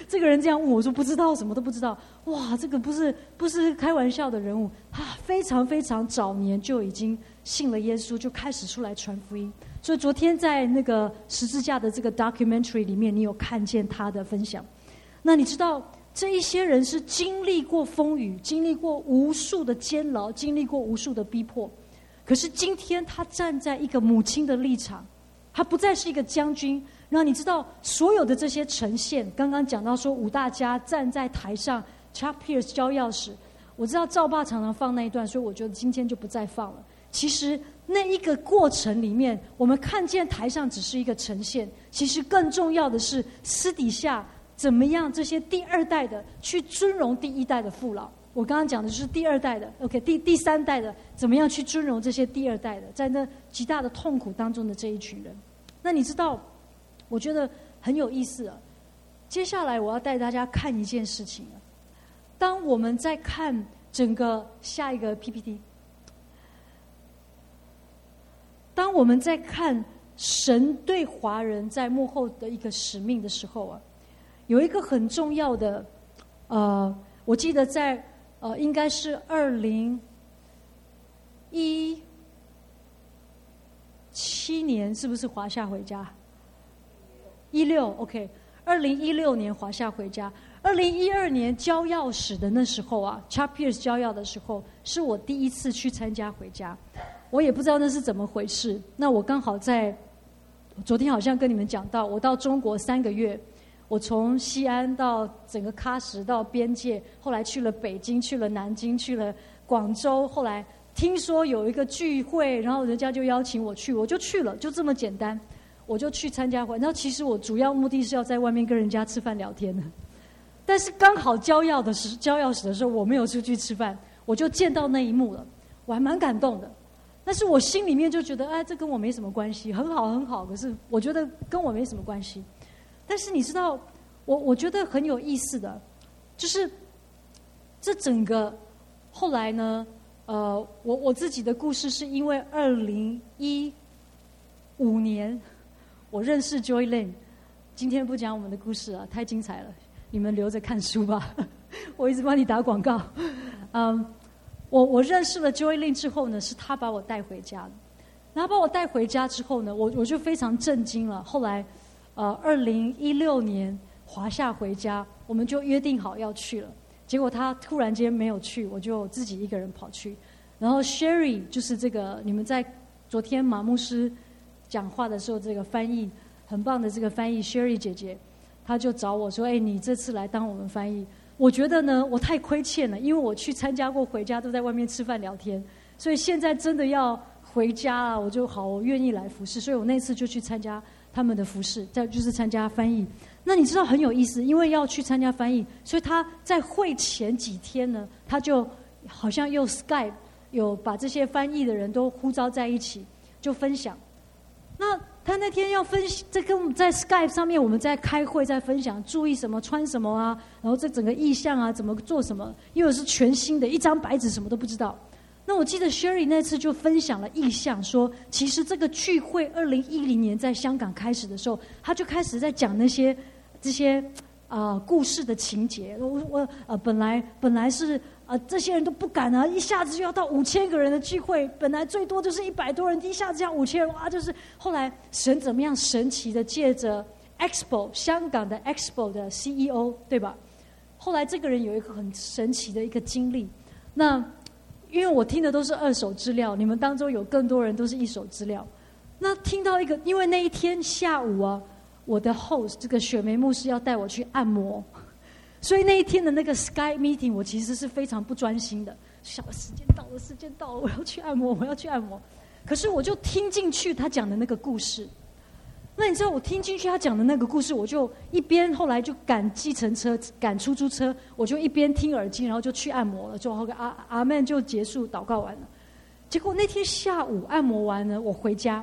这个人这样问我说不知道，什么都不知道。哇，这个不是开玩笑的人物，他非常非常早年就已经信了耶稣，就开始出来传福音。所以昨天在那个十字架的这个 documentary 里面，你有看见他的分享。那你知道这一些人是经历过风雨，经历过无数的监牢，经历过无数的逼迫。可是今天他站在一个母亲的立场，他不再是一个将军。然后你知道所有的这些呈现，刚刚讲到说五大家站在台上 Chuck Pierce 交钥匙，我知道赵爸常常放那一段，所以我觉得今天就不再放了。其实那一个过程里面，我们看见台上只是一个呈现，其实更重要的是私底下怎么样这些第二代的去尊荣第一代的父老。我刚刚讲的就是第二代的 OK， 第三代的怎么样去尊荣这些第二代的，在那极大的痛苦当中的这一群人。那你知道我觉得很有意思啊。接下来我要带大家看一件事情啊。当我们在看整个下一个 PPT， 当我们在看神对华人在幕后的一个使命的时候啊，有一个很重要的我记得在应该是2017年，是不是华夏回家？OK， 2016年华夏回家，2012年交钥匙的那时候啊 Chuck Pierce 交钥的时候，是我第一次去参加回家，我也不知道那是怎么回事。那我刚好在昨天好像跟你们讲到，我到中国3个月，我从西安到整个喀什到边界，后来去了北京，去了南京，去了广州，后来听说有一个聚会，然后人家就邀请我去，我就去了，就这么简单，我就去参加会。然后其实我主要目的是要在外面跟人家吃饭聊天的，但是刚好交钥匙的时候我没有出去吃饭，我就见到那一幕了，我还蛮感动的。但是我心里面就觉得哎，这跟我没什么关系，很好很好，可是我觉得跟我没什么关系。但是你知道我觉得很有意思的就是这整个后来呢，我自己的故事是因为2015年我认识 Joy Lane。 今天不讲我们的故事啊，太精彩了，你们留着看书吧我一直帮你打广告。我认识了 Joy Lane 之后呢，是他把我带回家的。然后把我带回家之后呢，我就非常震惊了。后来2016年华夏回家，我们就约定好要去了，结果他突然间没有去，我就自己一个人跑去。然后 Sherry 就是这个你们在昨天马牧师讲话的时候，这个翻译很棒的，这个翻译 Sherry 姐姐，她就找我说：“哎，你这次来当我们翻译，我觉得呢，我太亏欠了，因为我去参加过回家，都在外面吃饭聊天，所以现在真的要回家啊，我就好，我愿意来服侍。所以我那次就去参加他们的服侍，再就是参加翻译。那你知道很有意思，因为要去参加翻译，所以她在会前几天呢，她就好像用 Skype 有把这些翻译的人都呼召在一起，就分享。”那他那天要分析，这跟我们在 Skype 上面我们在开会在分享注意什么穿什么啊，然后这整个意向啊怎么做什么，因为是全新的一张白纸，什么都不知道。那我记得 Sherry 那次就分享了意向，说其实这个聚会2010年在香港开始的时候，他就开始在讲那些这些故事的情节。我本来是这些人都不敢啊，一下子就要到5000个人的聚会，本来最多就是100多人，一下子要5000人，哇！就是后来神怎么样神奇的借着 Expo 香港的 Expo 的 CEO 对吧？后来这个人有一个很神奇的一个经历。那因为我听的都是二手资料，你们当中有更多人都是一手资料。那听到一个，因为那一天下午啊，我的 host 这个雪梅牧师要带我去按摩。所以那一天的那个 Skype meeting 我其实是非常不专心的，想时间到了，我要去按摩。可是我就听进去他讲的那个故事。那你知道我听进去他讲的那个故事，我就一边后来就赶计程车赶出租车，我就一边听耳机，然后就去按摩了，就阿们就结束祷告完了。结果那天下午按摩完呢，我回家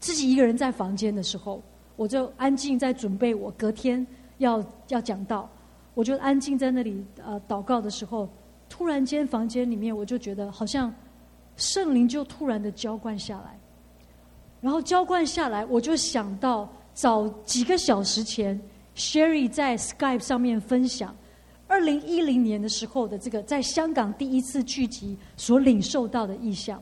自己一个人在房间的时候，我就安静在准备我隔天要讲道，我就安静在那里祷告的时候，突然间房间里面我就觉得好像圣灵就突然的浇灌下来，然后浇灌下来我就想到早几个小时前 Sherry 在 Skype 上面分享2010年的时候的这个在香港第一次聚集所领受到的意象。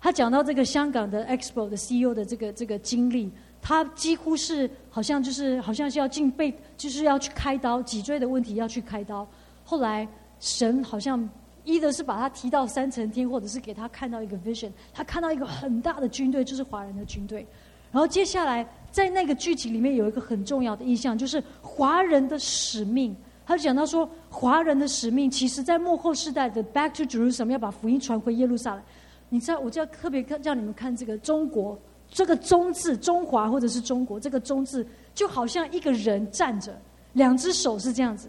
他讲到这个香港的 Expo 的 CEO 的这个经历，他几乎是好像是要进被就是要去开刀，脊椎的问题要去开刀，后来神好像一的是把他提到三层天，或者是给他看到一个 vision， 他看到一个很大的军队，就是华人的军队。然后接下来在那个剧情里面有一个很重要的意象，就是华人的使命。他就讲到说华人的使命其实在末后世代的 Back to Jerusalem 要把福音传回耶路撒冷。你知道我就要特别让你们看这个中国，这个中字，中华或者是中国，这个中字就好像一个人站着，两只手是这样子，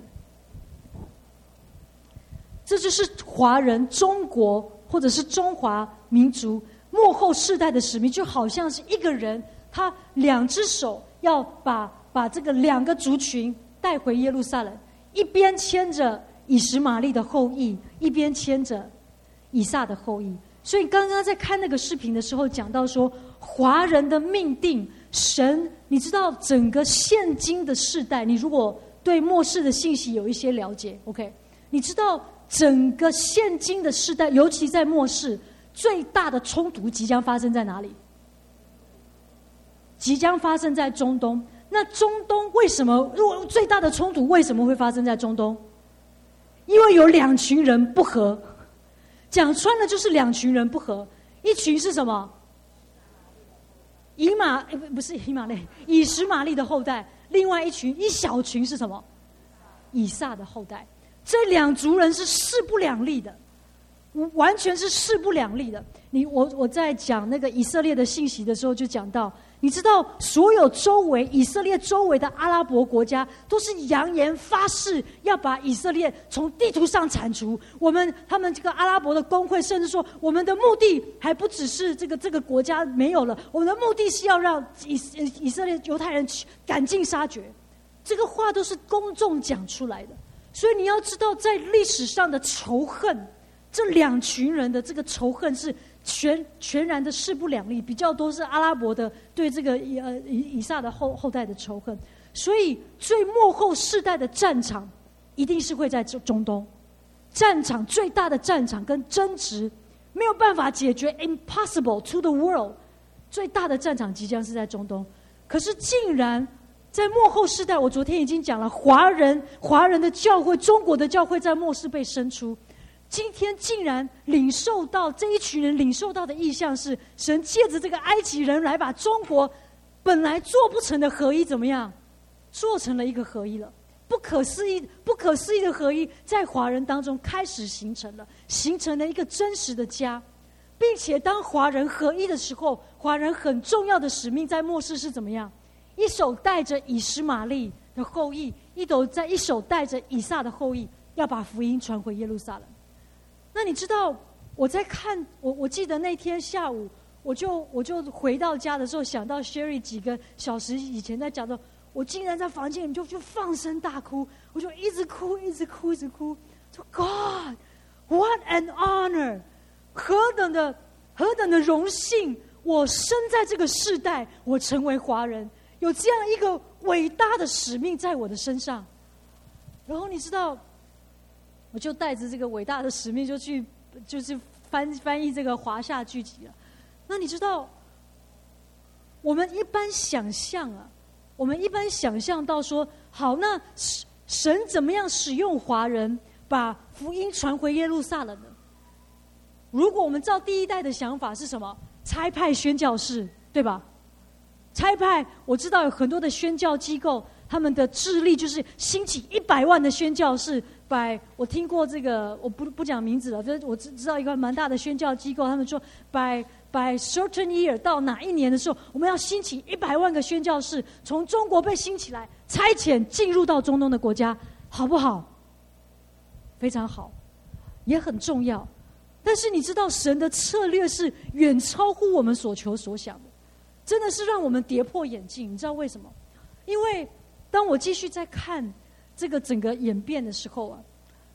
这就是华人中国或者是中华民族末后世代的使命，就好像是一个人他两只手要把这个两个族群带回耶路撒冷，一边牵着以实玛利的后裔，一边牵着以撒的后裔。所以刚刚在看那个视频的时候讲到说华人的命定，神你知道整个现今的世代，你如果对末世的信息有一些了解 OK， 你知道整个现今的世代，尤其在末世最大的冲突即将发生在哪里？即将发生在中东。那中东为什么最大的冲突为什么会发生在中东？因为有两群人不和，讲穿了就是两群人不和。一群是什么？以实玛利的后代。另外一小群是什么？以撒的后代。这两族人是势不两立的，完全是势不两立的。我在讲那个以色列的信息的时候就讲到，你知道所有以色列周围的阿拉伯国家都是扬言发誓要把以色列从地图上铲除。他们这个阿拉伯的公会甚至说，我们的目的还不只是这个国家没有了，我们的目的是要让以色列犹太人赶尽杀绝。这个话都是公众讲出来的。所以你要知道，在历史上的仇恨，这两群人的这个仇恨是全然的势不两立，比较多是阿拉伯的对这个以撒的后代的仇恨。所以最末后世代的战场一定是会在中东，战场最大的战场跟争执没有办法解决 impossible to the world， 最大的战场即将是在中东。可是竟然在末后世代，我昨天已经讲了，华人的教会，中国的教会在末世被生出。今天竟然领受到这一群人领受到的意象是，神借着这个埃及人来把中国本来做不成的合一怎么样，做成了一个合一了。不可思议的合一在华人当中开始形成了一个真实的家。并且当华人合一的时候，华人很重要的使命在末世是怎么样，一手带着以实玛利的后裔，一手带着以撒的后裔，要把福音传回耶路撒冷。那你知道我在看，我记得那天下午我就回到家的时候，想到 Sherry 几个小时以前在讲的，我竟然在房间里面就放声大哭，我就一直哭，说 God what an honor， 何等的荣幸，我生在这个世代，我成为华人，有这样一个伟大的使命在我的身上。然后你知道我就带着这个伟大的使命就是翻译这个华夏剧集了。那你知道我们一般想象到说，好，那神怎么样使用华人把福音传回耶路撒冷呢？如果我们照第一代的想法是什么？差派宣教士，对吧？差派，我知道有很多的宣教机构，他们的智力就是兴起100万的宣教士。我听过这个，我不讲名字了，就是我知道一个蛮大的宣教机构，他们说 by certain year 到哪一年的时候，我们要兴起100万个宣教士，从中国被兴起来，差遣进入到中东的国家，好不好？非常好，也很重要。但是你知道神的策略是远超乎我们所求所想的，真的是让我们跌破眼镜。你知道为什么？因为当我继续在看这个整个演变的时候啊，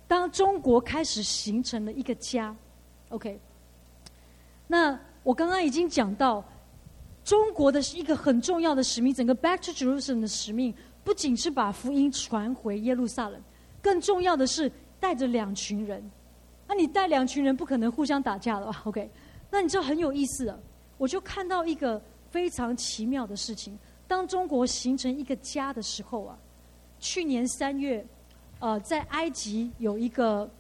当中国开始形成了一个家 OK， 那我刚刚已经讲到中国的一个很重要的使命，整个 Back to Jerusalem 的使命不仅是把福音传回耶路撒冷，更重要的是带着两群人。那你带两群人不可能互相打架了吧 OK， 那你知道很有意思啊，我就看到一个非常奇妙的事情，当中国形成一个家的时候啊，去年3月在埃及有一个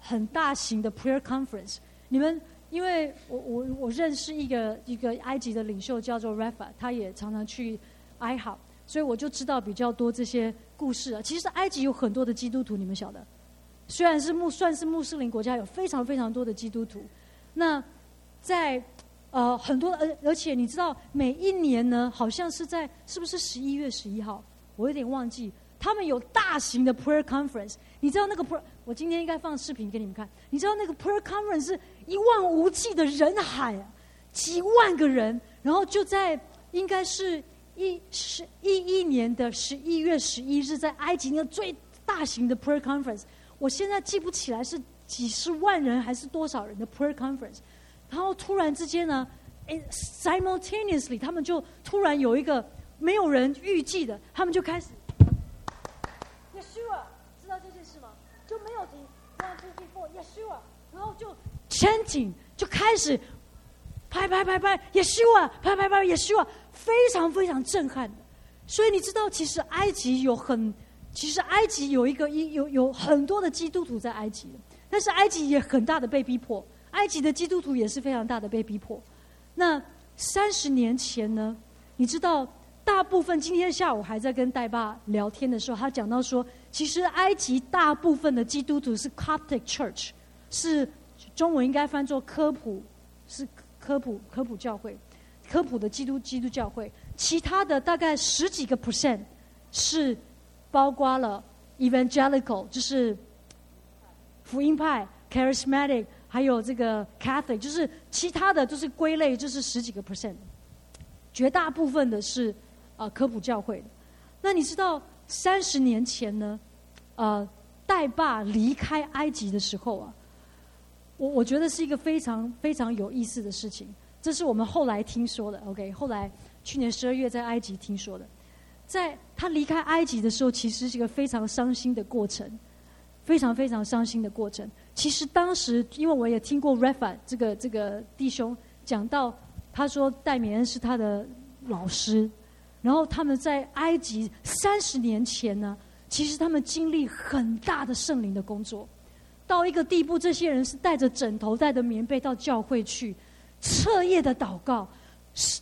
很大型的 prayer conference， 你们因为我认识一个埃及的领袖叫做 Rafa， 他也常常去 IHOP， 所以我就知道比较多这些故事啊。其实埃及有很多的基督徒，你们晓得，虽然是算是穆斯林国家，有非常非常多的基督徒。那在很多，而且你知道每一年呢，好像是在是不是11月11号，我有点忘记，他们有大型的 prayer conference。你知道那个 prayer， 我今天应该放视频给你们看。你知道那个 prayer conference 是一望无际的人海啊，几万个人，然后就在应该是11年的11月11日，在埃及那个最大型的 prayer conference。我现在记不起来是几十万人还是多少人的 prayer conference， 然后突然之间呢 simultaneously 他们就突然有一个没有人预计的，他们就开始 Yeshua， 知道这件事吗？就没有停 1, 2, 3, 4 Yeshua， 然后就 chanting 就开始拍拍拍拍 Yeshua， 拍拍拍 Yeshua， 非常非常震撼的。所以你知道其实埃及有很多的基督徒在埃及，但是埃及也很大的被逼迫，埃及的基督徒也是非常大的被逼迫。那30年前呢，你知道大部分，今天下午还在跟戴爸聊天的时候，他讲到说其实埃及大部分的基督徒是 Coptic Church， 是中文应该翻作科普教会，科普的基督教会，其他的大概10几个%是包括了 evangelical 就是福音派 charismatic， 还有这个 Catholic， 就是其他的就是归类就是10几个%， 绝大部分的是科普教会的。那你知道30年前呢，戴爸离开埃及的时候啊，我觉得是一个非常非常有意思的事情，这是我们后来听说的 OK， 后来去年12月在埃及听说的。在他离开埃及的时候，其实是一个非常伤心的过程，非常非常伤心的过程。其实当时，因为我也听过 Rafa 这个弟兄讲到，他说戴美恩是他的老师，然后他们在埃及30年前呢，其实他们经历很大的圣灵的工作，到一个地步，这些人是带着枕头、带着棉被到教会去，彻夜的祷告。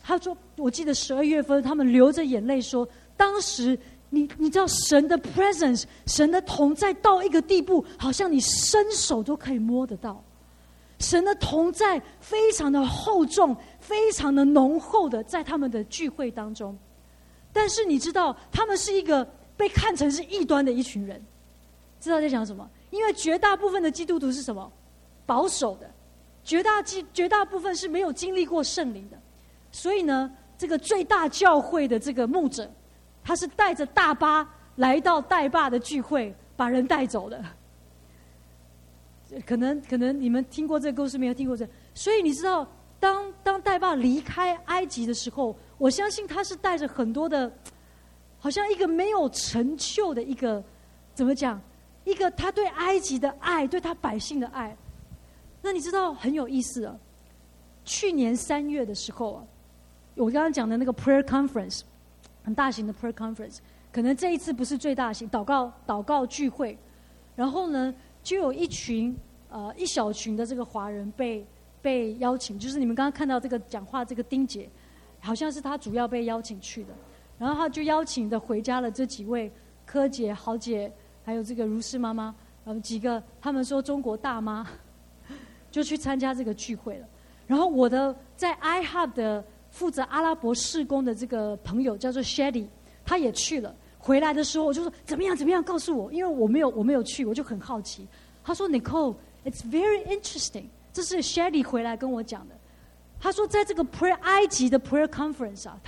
他说，我记得12月份，他们流着眼泪说。当时你知道神的 presence， 神的同在到一个地步，好像你伸手都可以摸得到，神的同在非常的厚重，非常的浓厚的在他们的聚会当中。但是你知道他们是一个被看成是异端的一群人，知道在讲什么？因为绝大部分的基督徒是什么？保守的，绝大部分是没有经历过圣灵的。所以呢，这个最大教会的这个牧者，他是带着大巴来到戴爸的聚会，把人带走的。可能你们听过这个故事，没有听过这个。所以你知道，当戴爸离开埃及的时候，我相信他是带着很多的，好像一个没有成就的一个，怎么讲？一个他对埃及的爱，对他百姓的爱。那你知道很有意思啊。去年3月的时候啊，我刚刚讲的那个 prayer conference。很大型的 prayer conference， 可能这一次不是最大型祷告聚会，然后呢，就有一小群的这个华人被邀请，就是你们刚刚看到这个讲话这个丁姐，好像是他主要被邀请去的，然后他就邀请的回家了这几位柯姐、豪姐，还有这个如是妈妈，几个他们说中国大妈，就去参加这个聚会了。然后我的在 iHub 的。负责阿拉伯事工的这个朋友叫做 Shady， 他也去了。回来的时候我就说怎么样，告诉我，因为我没有去，我就很好奇。他说 Nicole， it's very interesting，这是 Shelly 回来跟我讲的。他说在这个 埃及的 prayer conference 啊，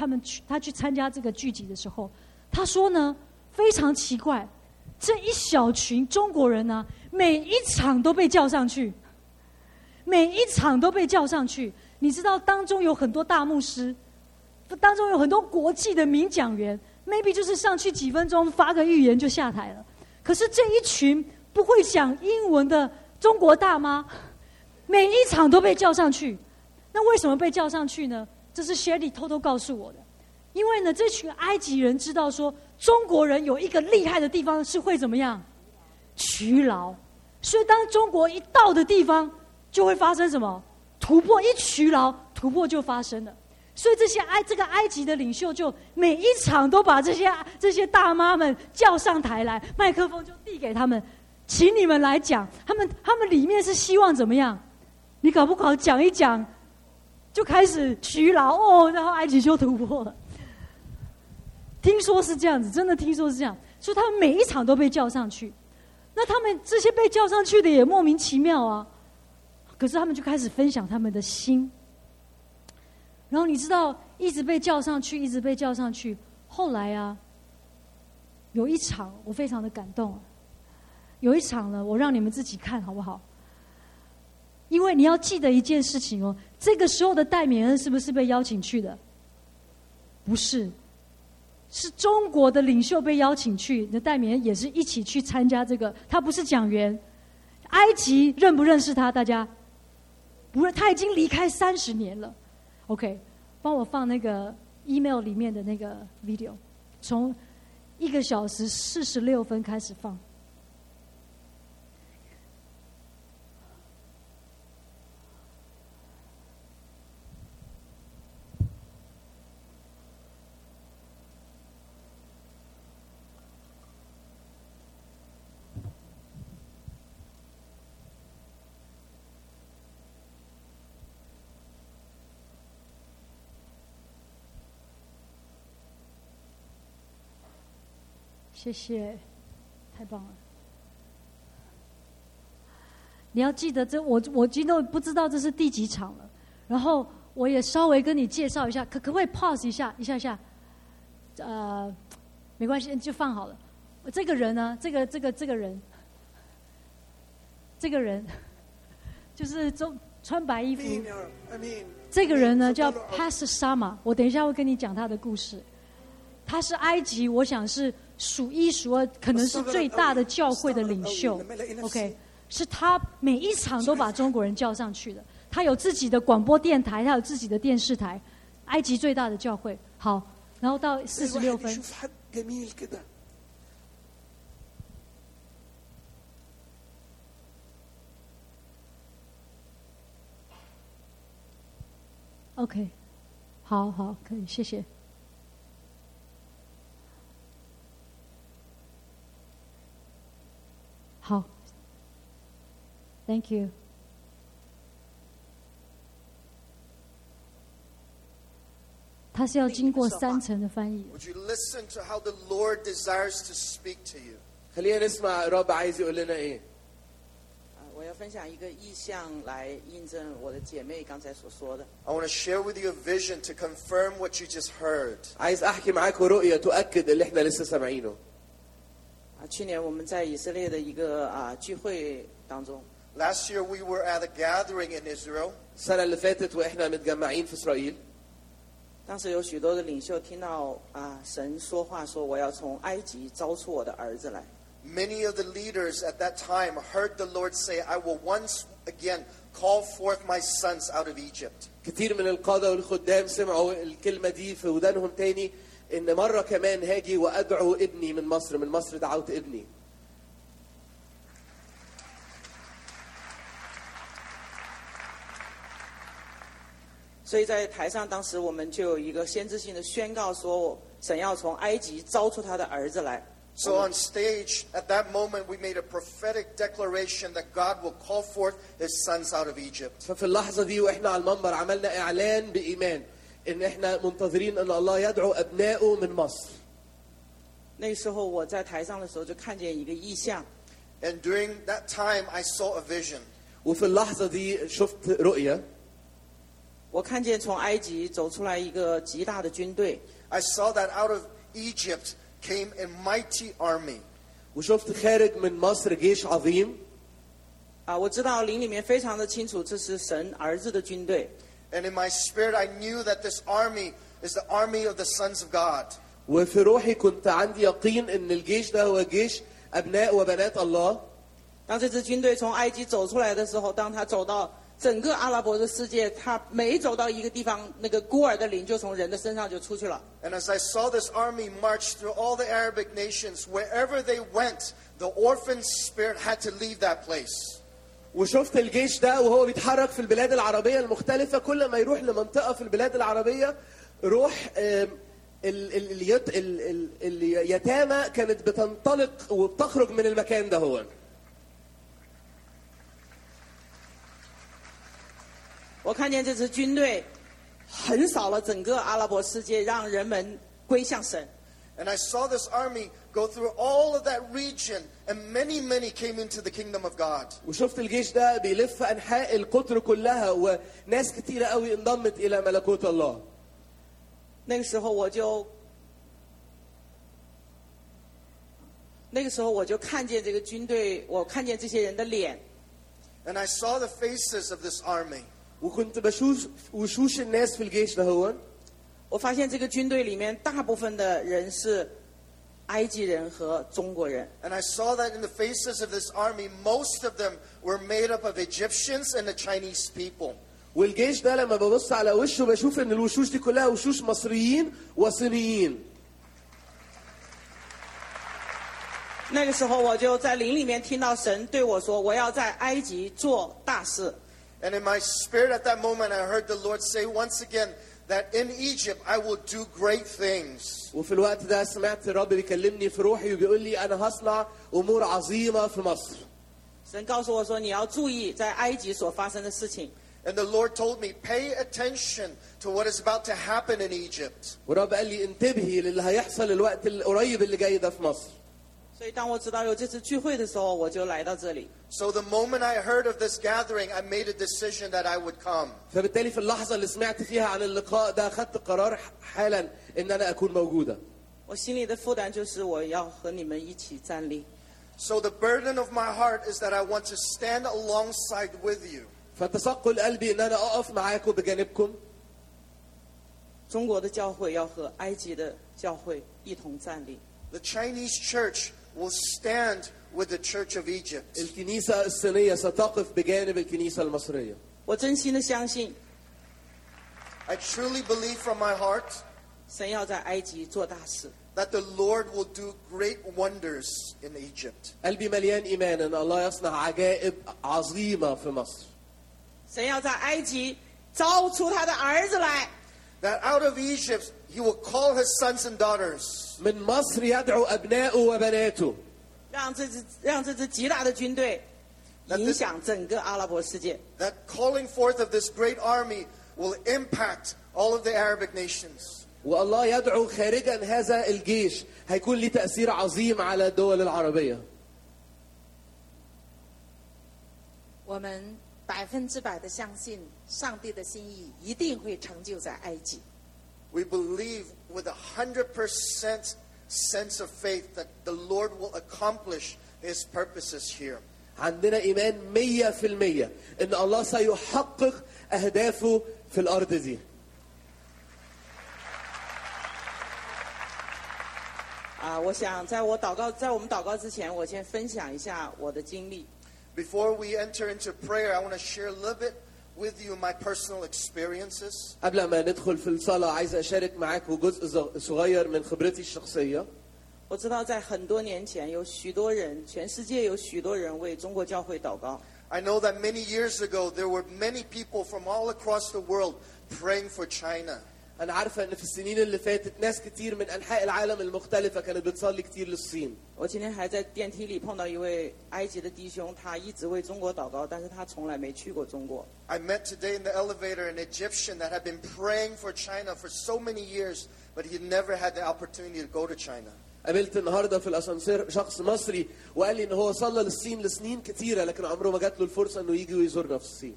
他去参加这个聚集的时候，他说呢非常奇怪，这一小群中国人呢、啊，每一场都被叫上去，每一场都被叫上去。你知道当中有很多大牧师，当中有很多国际的名讲员 maybe 就是上去几分钟发个预言就下台了，可是这一群不会讲英文的中国大妈每一场都被叫上去。那为什么被叫上去呢？这是 Sherry 偷偷告诉我的。因为呢这群埃及人知道说中国人有一个厉害的地方是会怎么样疲劳，所以当中国一到的地方就会发生什么突破，一疲劳突破就发生了。所以这个埃及的领袖就每一场都把这些大妈们叫上台来，麦克风就递给他们，请你们来讲。他们里面是希望怎么样？你搞不搞讲一讲就开始疲劳哦，然后埃及就突破了。听说是这样子，真的听说是这样，所以他们每一场都被叫上去。那他们这些被叫上去的也莫名其妙啊，可是他们就开始分享他们的心。然后你知道一直被叫上去一直被叫上去，后来啊有一场我非常的感动、啊、有一场呢我让你们自己看好不好，因为你要记得一件事情哦，这个时候的戴冕恩是不是被邀请去的？不是，是中国的领袖被邀请去，那戴冕恩也是一起去参加这个，他不是讲员。埃及认不认识他？大家不认，他已经离开30年了。OK， 帮我放那个 email 里面的那个 video， 从1小时46分开始放。谢谢，太棒了！你要记得这，我今天不知道这是第几场了。然后我也稍微跟你介绍一下，可不可以 pause 一下？没关系，就放好了。这个人呢，这个人，就是穿白衣服。这个人呢叫 Pastor Sama， 我等一下会跟你讲他的故事。他是埃及，我想是数一数二，可能是最大的教会的领袖。OK， 是他每一场都把中国人叫上去的。他有自己的广播电台，他有自己的电视台，埃及最大的教会。好，然后到46分。OK， 好，可以，谢谢。好 Thank you. 他是要经过3层的翻译。 Would you listen to how the Lord desires to speak to you? خلينا نسمع الرب عايز يقول لنا ايه. 我要分享一个意象来印证我的姐妹刚才所说的。 I want to share with you a vision to confirm what you just heard. عايز احكي معاكم رؤية تؤكد اللي احنا لسه سامعينه。去年我们在以色列的一个聚会当中。Last year we were at a gathering in Israel. السنة اللي فاتت وإحنا متجمعين في إسرائيل. 当时有许多的领袖听到神说话，说我要从埃及招出我的儿子来。Many of the leaders at that time heard the Lord say, "I will once again call forth my sons out of Egypt." كثير من القادة والخدام سمعوا الكلمة دي في ودانهم تاني.إن مرة كمان هاجي وأدعو ابني من مصر، من مصر دعوت ابني. So, 在台上当时我们就有一个先知性的宣告，说神要从埃及招出他的儿子来。So on stage at that moment we made a prophetic declaration that God will call forth His sons out of Egypt. ففي اللحظة دي وإحنا على المنبر عملنا إعلان بإيمان.إن إحنا منتظرين أن الله يدعو أبنائه من مصر. 那时候我在台上的时候就看见一个异象。And during that time I saw a vision. وفي اللحظة دي شفت رؤية. I saw that out of Egypt came a mighty army. وشفت خارج من مصر جيش عظيم. And in my spirit I knew that this army is the army of the sons of God. وفي روحي كنت عندي يقين إن الجيش ده هو جيش أبناء وبنات الله. And as I saw this army march through all the Arabic nations, wherever they went, the orphan spirit had to leave that place. وشفت الجيش ده وهو بيتحرك في البلاد العربية المختلفة كل ما يروح لمنطقة في البلاد العربية روح اليتامى كانت بتنطلق وبتخرج من المكان ده هو. And I saw this army go through all of that region, and many came into the kingdom of God. And I saw the faces of this army. وكنت بشوف وشوش الناس في الجيش ده هو. And I saw that in the faces of this army, most of them were made up of Egyptians and the Chinese people. والجيش ده لما ببص على وشه بشوف إن الوشوش دي كلها وشوش مصريين وصينيين. And in my spirit at that moment, I heard the Lord say once again that in Egypt I will do great things. And the Lord told me, pay attention to what is about to happen in Egypt. So the moment I heard of this gathering, I made a decision that I would come. So the burden of my heart is that I want to stand alongside with you. The Chinese church will stand with the Church of Egypt. I truly believe from my heart that the Lord will do great wonders in Egypt. That out of Egypt He will call His sons and daughters. من مصر يدعو أبناءه وبناته. That calling forth of this great army will impact all of the Arabic nations. والله يدعو خارجا هذا الجيش هيكون له تأثير عظيم على الدول العربية. 100% We believe with 100% sense of faith that the Lord will accomplish His purposes here. عندنا إيمان 100% إن الله سيحقق أهدافه في الأرض دي. Before we enter into prayer, I want to share a little bit with you my personal experiences. قبل ما ندخل في الصلاة عايز أشارك معاكم جزء صغير من خبرتي الشخصية. I know that many years ago there were many people from all across the world praying for China. أنا عارفة إن في السنين اللي فاتت ناس كتير من أنحاء العالم المختلفة كانت بتصلي كتير للصين. I met today in the elevator an Egyptian that had been praying for China for so many years, but he never had the opportunity to go to China. قابلت النهارده في الاسانسير شخص مصري وقال لي ان هو صلى للصين لسنين كتيره لكن عمره ما جات له الفرصه انه يجي ويزورنا في الصين.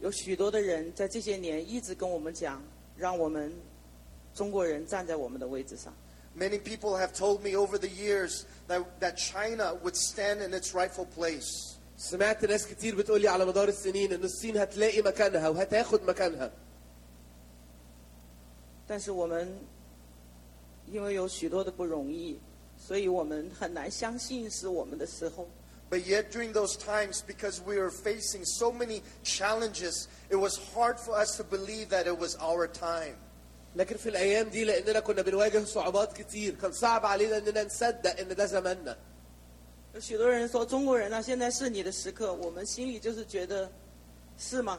有许多的人在这些年一直跟我们讲，让我们中国人站在我们的位置上。 Many people have told me over the years that China would stand in its rightful place. سمعت ناس كتير بتقول لي على مدار السنين ان الصين هتلاقي مكانها وهتاخد مكانها. 但是我们因为有许多的不容易，所以我们很难相信是我们的时候。 But yet during those times, because we were facing so many challenges, it was hard for us to believe that it was our time. لكن في الأيام دي لأننا كنا بنواجه صعوبات كتير، كان صعب علينا أننا نصدق إن ده زماننا. 有许多人说中国人啊，现在是你的时刻，我们心里就是觉得是吗？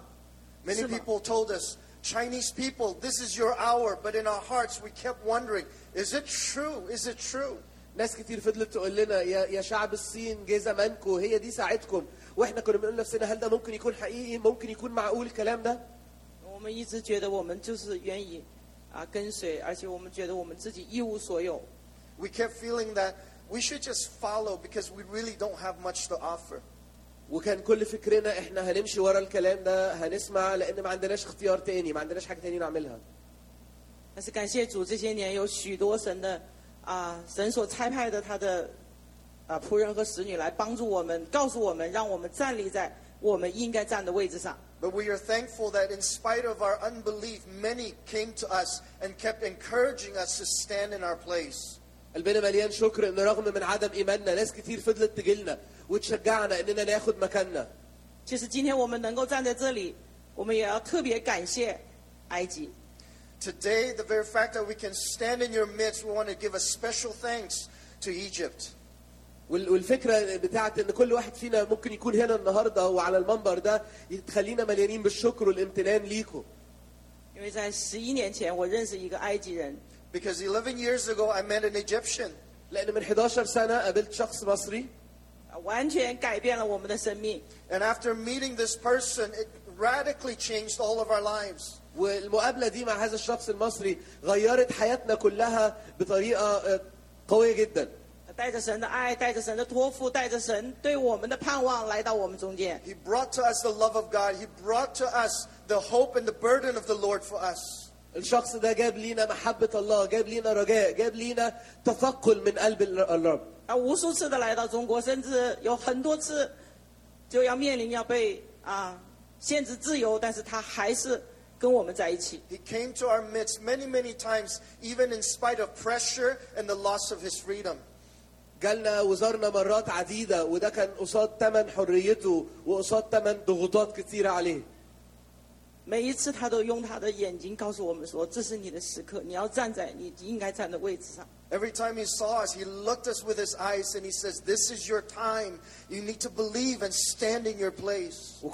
Many people told us, Chinese people, this is your hour, but in our hearts we kept wondering, is it true? Is it true? ناس كتير فضلت تقول لنا يا شعب الصين جه زمانكم هي دي ساعتكم واحنا كنا بنقول لنفسنا هل ده ممكن يكون حقيقي ممكن يكون معقول الكلام ده؟ 我们一直觉得我们就是愿意跟随，而且我们觉得我们自己一无所有。 We kept feeling that we should just follow because we really don't have much to offer. وكان كل فكرنا احنا هنمشي ورا الكلام ده هنسمع لان ما عندناش اختيار تاني ما عندناش حاجه تانية نعملها. 但是感谢主，这些年有许多神的 But we are thankful that in spite of our unbelief, many came to us and kept encouraging us to stand in our place. قلبنا مليان شكر إن رغم من عدم إيماننا ناس كتير فضلت تجيلنا وتشجعنا إننا ناخد مكاننا. 其实今天我们能够站在这里，我们也要特别感谢埃及。 Today, the very fact that we can stand in your midst, we want to give a special thanks to Egypt. والفكرة بتاعت إن كل واحد فينا ممكن يكون هنا النهاردة وعلى المنبر ده يتخلينا مليانين بالشكر والامتنان ليكم. Because 11 years ago, I met an Egyptian. لأن من 11 سنة قابلت شخص مصري. And after meeting this person, it radically changed all of our lives. والمقابلة دي مع هذا الشخص المصري غيرت حياتنا كلها بطريقة قوية جدا. He brought to us the love of God. He brought to us the hope and the burden of the Lord for us. الشخص ده جاب لينا محبة الله، جاب لينا رجاء، جاب لينا تثقل من قلب الرب. 无数次的来到中国，甚至有很多次就要面临要被限制自由，但是他还是 He came to our midst many, many times, even in spite of pressure and the loss of his freedom. Every time he saw us, he looked us with his eyes and he says, this is your time. You need to believe and stand in your place. So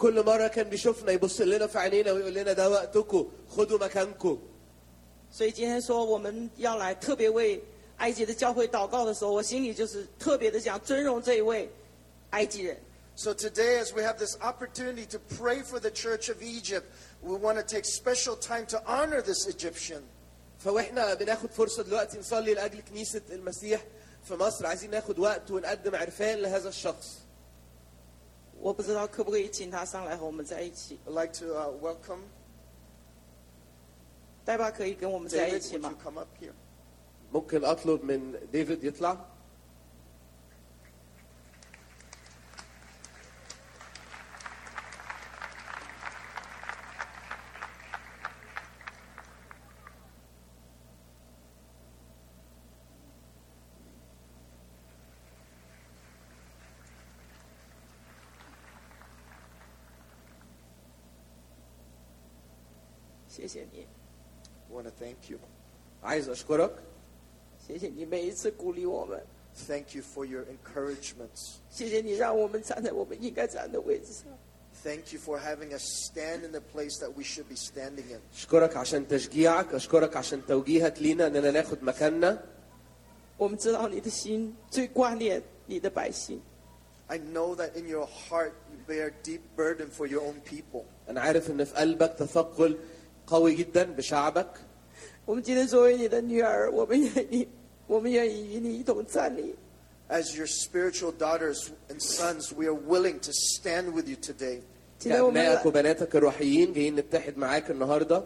today, as we have this opportunity to pray for the Church of Egypt, we want to take special time to honor this Egyptian. فاحنا بناخد فرصه دلوقتي نصلي لاجل كنيسه المسيح في مصر عايزين ناخد وقت ونقدم عرفان لهذا الشخص. I'd like to welcome David. Would you come up here? ممكن اطلب من ديفيد يطلع. I want to thank you. عايز أشكرك. Thank you for your encouragements. Thank you for having us stand in the place that we should be standing in. أشكرك عشان تشجيعك، أشكرك عشان توجيهك لينا إننا ناخد مكاننا. I know that in your heart you bear deep burden for your own people. أنا عارف إن في قلبك تثقل قوي جدا بشعبك. As your spiritual daughters and sons, we are willing to stand with you today. كأبنائك وبناتك الروحيين جايين نتحد معاك النهارده.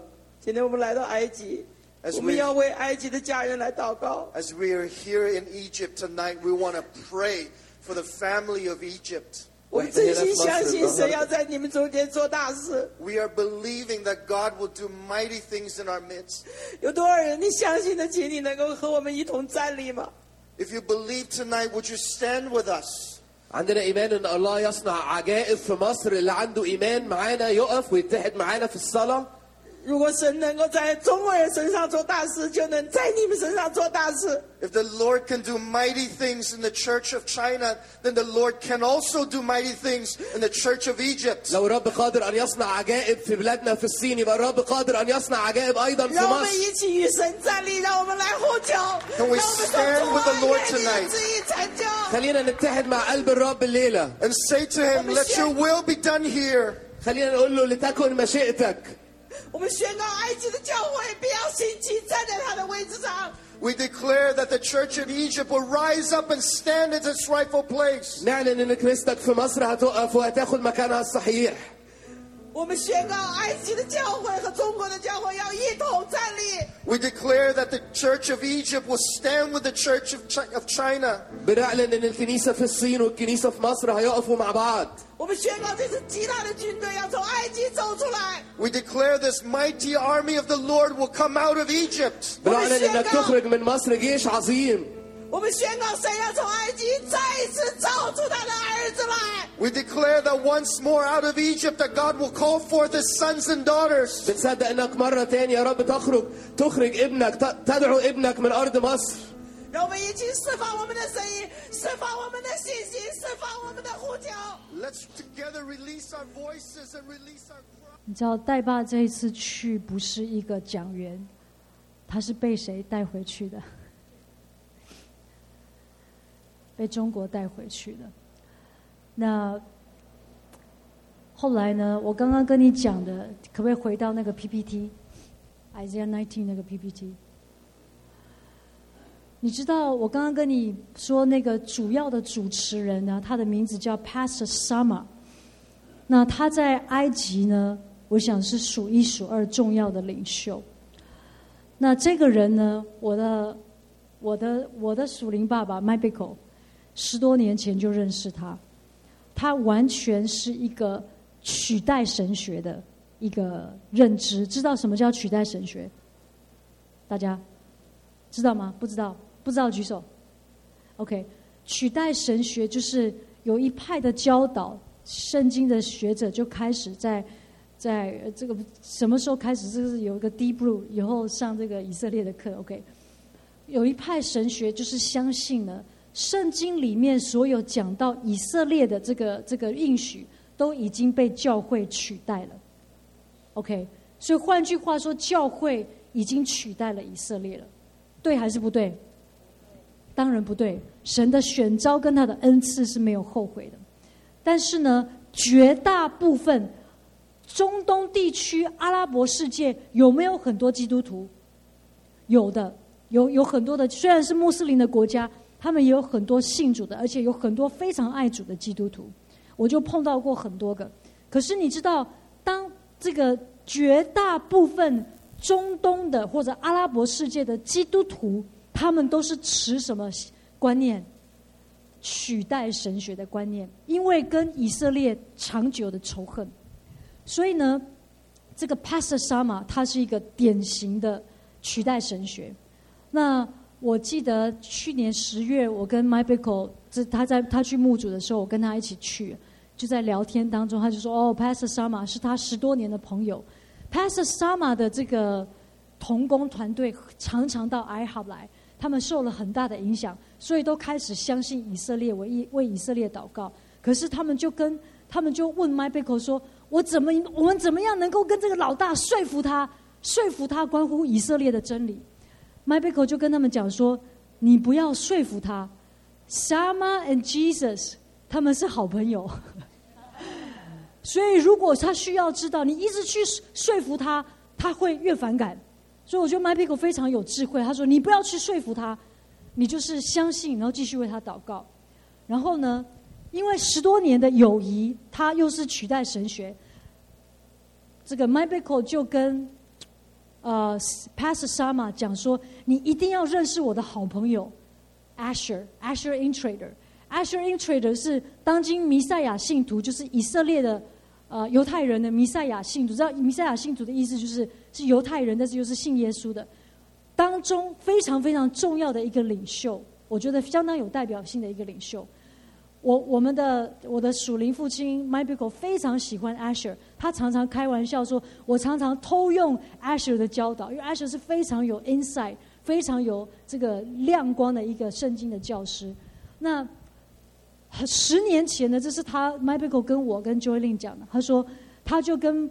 As we are here in Egypt tonight, we want to pray for the family of Egypt. We are believing that God will do mighty things in our midst. If you believe tonight, would you stand with us? عندنا إيمان إن الله يصنع عجائب في مصر. اللي عنده إيمان معانا يقف ويتحد معانا في الصلاة. If the Lord can do mighty things in the Church of China, then the Lord can also do mighty things in the Church of Egypt. لو رب قادر أن يصنع عجائب في بلادنا في الصين، يبقى رب قادر أن يصنع عجائب أيضا في مصر. Can we stand with the Lord tonight? خلينا نتحد مع قلب الرب الليلة. And say to Him, let your will be done here. خلينا نقول له لتكن مشيئتك. We declare that the church in Egypt will rise up and stand in its rightful place. We declare that the church of Egypt will stand with the church of China. We declare this mighty army of the Lord will come out of Egypt. We declare that once more out of Egypt that God will call forth His sons and daughters. Let's together release our voices and release our cries. 你知道戴爸这一次去不是一个讲员， 他是被谁带回去的？ 被中国带回去的。 那 后来呢， 我刚刚跟你讲的， 可不可以回到那个 PPT， Isaiah 19 那个 PPT。 你知道我刚刚跟你说那个主要的主持人呢， 他的名字叫 Pastor Sama。 那他在埃及呢， 我想是数一数二重要的领袖。 那这个人呢， 我的属灵爸爸 Mike Bickle 10多年前就认识他，他完全是一个取代神学的一个认知。知道什么叫取代神学？大家知道吗？不知道？不知道举手。OK， 取代神学就是有一派的教导，圣经的学者就开始在这个什么时候开始？这是有一个 Deep Blue 以后上这个以色列的课。OK。有一派神学就是相信呢，圣经里面所有讲到以色列的这个应许都已经被教会取代了。OK， 所以换句话说，教会已经取代了以色列了，对还是不对？当然不对，神的选召跟他的恩赐是没有后悔的。但是呢，绝大部分中东地区、阿拉伯世界有没有很多基督徒？有的。有很多的，虽然是穆斯林的国家，他们也有很多信主的，而且有很多非常爱主的基督徒，我就碰到过很多个。可是你知道，当这个绝大部分中东的或者阿拉伯世界的基督徒，他们都是持什么观念？取代神学的观念，因为跟以色列长久的仇恨。所以呢，这个 Pastor Sama 他是一个典型的取代神学。那我记得去年10月，我跟 Mike Bickle 他去牧主的时候，我跟他一起去，就在聊天当中，他就说：“哦 ，Pastor Sama 是他10多年的朋友 ，Pastor Sama 的这个同工团队常常到 IHOP 来，他们受了很大的影响，所以都开始相信以色列，为以色列祷告。可是他们就问 Mike Bickle 说：我们怎么样能够跟这个老大说服他关乎以色列的真理？” Mike Bickle 就跟他们讲说：“你不要说服他 ，Sama and Jesus 他们是好朋友。所以如果他需要知道，你一直去说服他，他会越反感。所以我觉得 Mike Bickle 非常有智慧。他说：你不要去说服他，你就是相信，然后继续为他祷告。然后呢，因为10多年的友谊，他又是取代神学。这个 Mike Bickle 就跟Pastor Sama 讲说，你一定要认识我的好朋友 Asher Intrader。Asher Intrader 是当今弥赛亚信徒，就是以色列的犹太人的弥赛亚信徒。知道弥赛亚信徒的意思就是是犹太人，但是又是信耶稣的。当中非常非常重要的一个领袖，我觉得相当有代表性的一个领袖。我的属灵父亲 Mike Bickle 非常喜欢 Asher， 他常常开玩笑说，我常常偷用 Asher 的教导，因为 Asher 是非常有 insight， 非常有这个亮光的一个圣经的教师。那10年前呢，这是他 Mike Bickle 跟我跟 Joylin 讲的，他说他就跟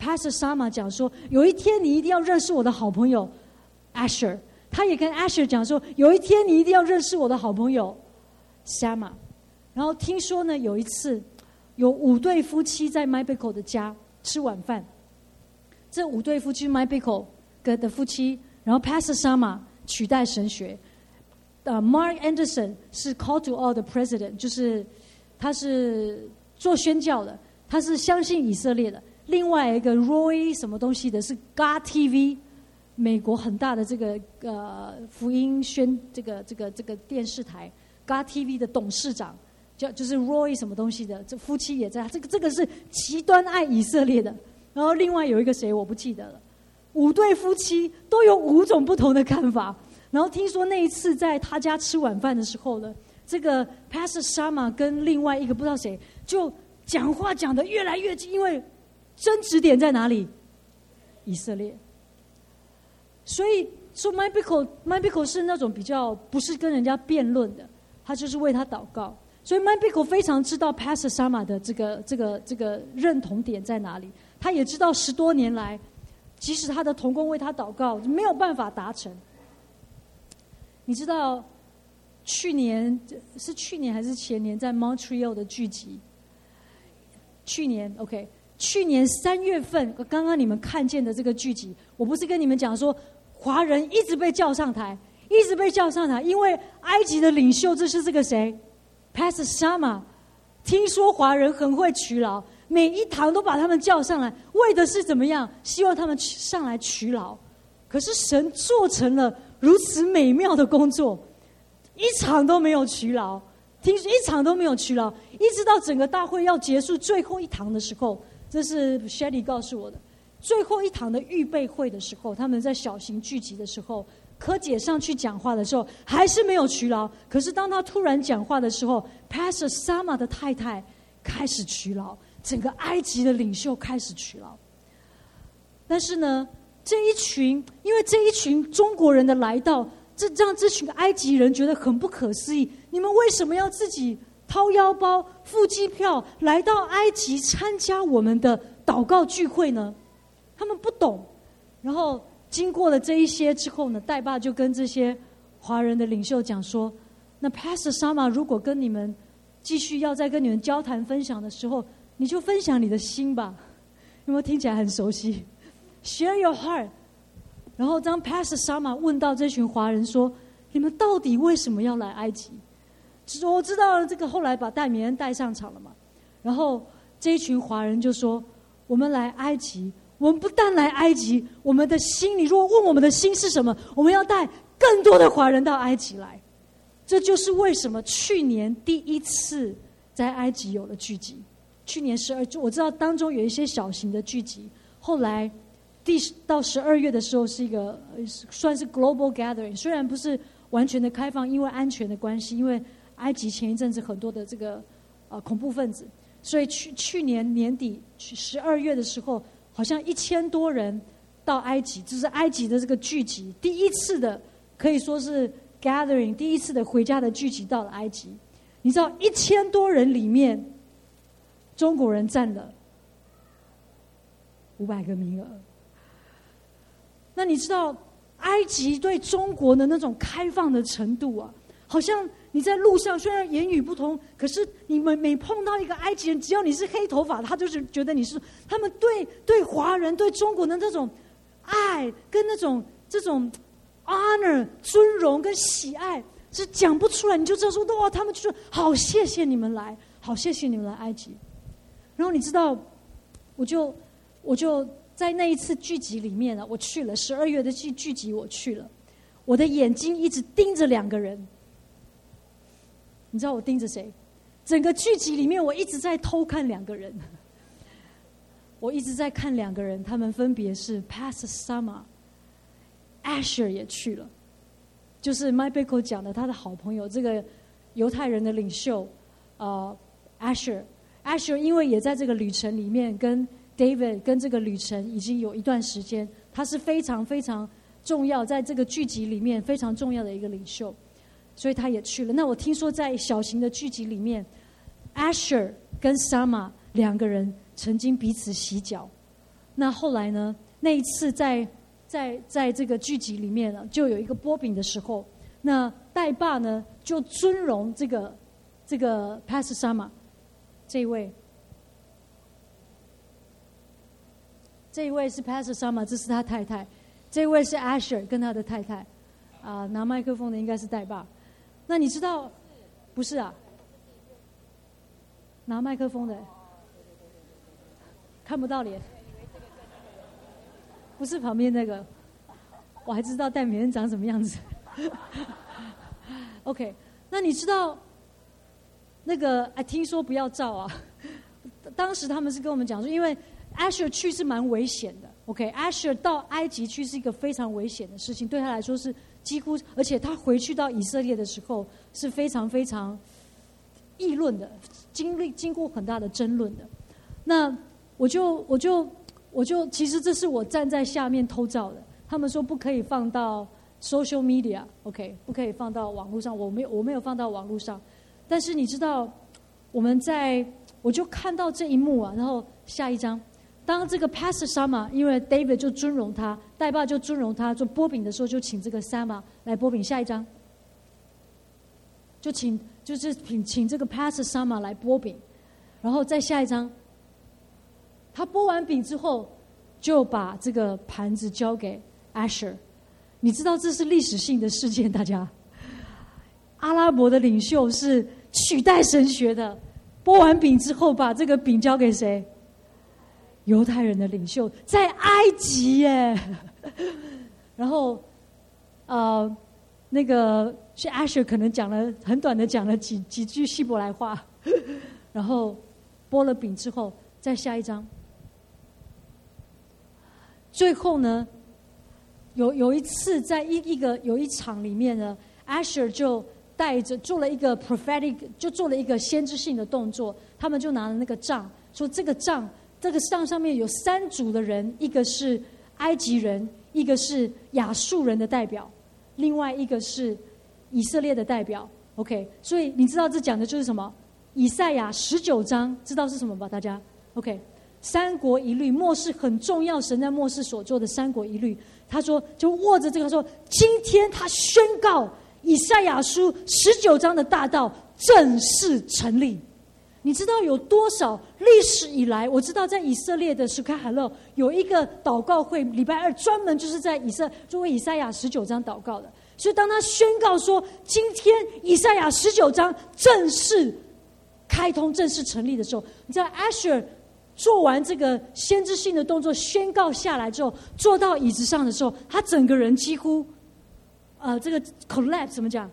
Pastor Sama 讲说，有一天你一定要认识我的好朋友 Asher， 他也跟 Asher 讲说，有一天你一定要认识我的好朋友 Sama。然后听说呢，有一次有5对夫妻在 Mike Bickle 的家吃晚饭。这5对夫妻 Mike Bickle 的夫妻，然后 Pastor Sama 取代神学，Mark Anderson 是 Call to All 的 President， 就是他是做宣教的，他是相信以色列的。另外一个 Roy 什么东西的是 God TV， 美国很大的这个福音这个电视台 God TV 的董事长。就是 Roy 什么东西的，这夫妻也在，这个是极端爱以色列的。然后另外有一个谁我不记得了，5对夫妻都有5种不同的看法。然后听说那一次在他家吃晚饭的时候呢，这个 Pastor Sama 跟另外一个不知道谁就讲话讲得越来越近，因为争执点在哪里？以色列。所以说 Mike Bickle 是那种比较不是跟人家辩论的，他就是为他祷告。所以 Mike Bickle 非常知道 Pastor Sama 的这个认同点在哪里，他也知道10多年来，即使他的同工为他祷告，没有办法达成。你知道，去年还是前年在 Montreal 的聚集？去年3月份，刚刚你们看见的这个聚集，我不是跟你们讲说，华人一直被叫上台，一直被叫上台，因为埃及的领袖这是这个谁？Pastor Sama 听说华人很会娶老，每一堂都把他们叫上来，为的是怎么样？希望他们上来娶老。可是神做成了如此美妙的工作，一场都没有娶老。一直到整个大会要结束最后一堂的时候，这是 Shelly 告诉我的，最后一堂的预备会的时候，他们在小型聚集的时候，柯姐上去讲话的时候还是没有娶老，可是当她突然讲话的时候， Pastor Sama 的太太开始娶老，整个埃及的领袖开始娶老。但是呢，因为这一群中国人的来到，让这群埃及人觉得很不可思议，你们为什么要自己掏腰包付机票来到埃及参加我们的祷告聚会呢？他们不懂。然后经过了这一些之后呢，戴爸就跟这些华人的领袖讲说，那 Pastor Sama 如果跟你们继续要再跟你们交谈分享的时候，你就分享你的心吧。有没有听起来很熟悉？ Share your heart。 然后当 Pastor Sama 问到这群华人说，你们到底为什么要来埃及？我知道了，这个后来把戴米恩带上场了嘛。然后这一群华人就说，我们来埃及，我们不但来埃及，我们的心，你如果问我们的心是什么，我们要带更多的华人到埃及来。这就是为什么去年第一次在埃及有了聚集。去年12，我知道当中有一些小型的聚集，后来到12月的时候是一个算是 global gathering， 虽然不是完全的开放，因为安全的关系，因为埃及前一阵子很多的这个恐怖分子，所以去年年底12月的时候，好像1000多人到埃及，就是埃及的这个聚集，第一次的可以说是 gathering， 第一次的回家的聚集到了埃及。你知道1000多人里面，中国人占了500个名额。那你知道埃及对中国的那种开放的程度啊，好像你在路上虽然言语不同，可是你们每碰到一个埃及人，只要你是黑头发，他就是觉得你是他们对华人对中国的那种爱跟那种这种 honor 尊荣跟喜爱是讲不出来，你就知道说哇，他们就说好谢谢你们来，好谢谢你们来埃及。然后你知道，我就在那一次聚集里面呢，我去了12月的聚集，我去了，我的眼睛一直盯着两个人，你知道我盯着谁？整个聚集里面，我一直在偷看两个人，我一直在看两个人，他们分别是 Pastor Sama Asher 也去了，就是 Mike Bickle 讲的他的好朋友这个犹太人的领袖Asher 因为也在这个旅程里面跟 David 跟这个旅程已经有一段时间，他是非常非常重要在这个聚集里面非常重要的一个领袖，所以他也去了。那我听说在小型的聚集里面 Asher 跟 Sama 两个人曾经彼此洗脚，那后来呢那一次在这个聚集里面呢，就有一个波饼的时候，那代爸呢就尊荣这个 Pastor Sama 这一位是 Pastor Sama， 这是他太太，这位是 Asher 跟他的太太啊，拿麦克风的应该是代爸。那你知道不是啊？拿麦克风的看不到脸，不是旁边那个，我还知道戴美人长什么样子。OK， 那你知道那个听说不要照啊？当时他们是跟我们讲说，因为 Asher 去是蛮危险的。OK，Asher 到埃及去是一个非常危险的事情，对他来说是几乎，而且他回去到以色列的时候是非常非常议论的，经过很大的争论的。那我就其实这是我站在下面偷照的，他们说不可以放到 social media， OK， 不可以放到网络上，我没有放到网络上，但是你知道我就看到这一幕啊，然后下一张，当这个 Pastor Sama 因为 David 就尊荣他，代爸就尊荣他做波饼的时候，就请这个 Sama 来波饼，下一张请这个 Pastor Sama 来波饼，然后再下一张他剥完饼之后就把这个盘子交给 Asher。 你知道这是历史性的事件，大家阿拉伯的领袖是取代神学的，剥完饼之后把这个饼交给谁？犹太人的领袖，在埃及耶。然后那个是 Asher 可能讲了很短的讲了几句希伯来话，然后剥了饼之后再下一张。最后呢，有一次在有一场里面呢 ，Asher 就带着做了一个 prophetic， 就做了一个先知性的动作。他们就拿了那个杖，说这个杖上面有三组的人，一个是埃及人，一个是亚述人的代表，另外一个是以色列的代表。OK， 所以你知道这讲的就是什么？以赛亚19章，知道是什么吧？大家 OK。三国一律，末世很重要，神在末世所做的三国一律。他说就握着这个说，今天他宣告以赛亚书19章的大道正式成立。你知道有多少历史以来，我知道在以色列的史卡海勒有一个祷告会，礼拜二专门就是在就为以赛亚19章祷告的。所以当他宣告说今天以赛亚19章正式开通正式成立的时候，你知道 Asher做完这个先知性的动作宣告下来之后，坐到椅子上的时候，他整个人几乎这个 collapse 怎么讲，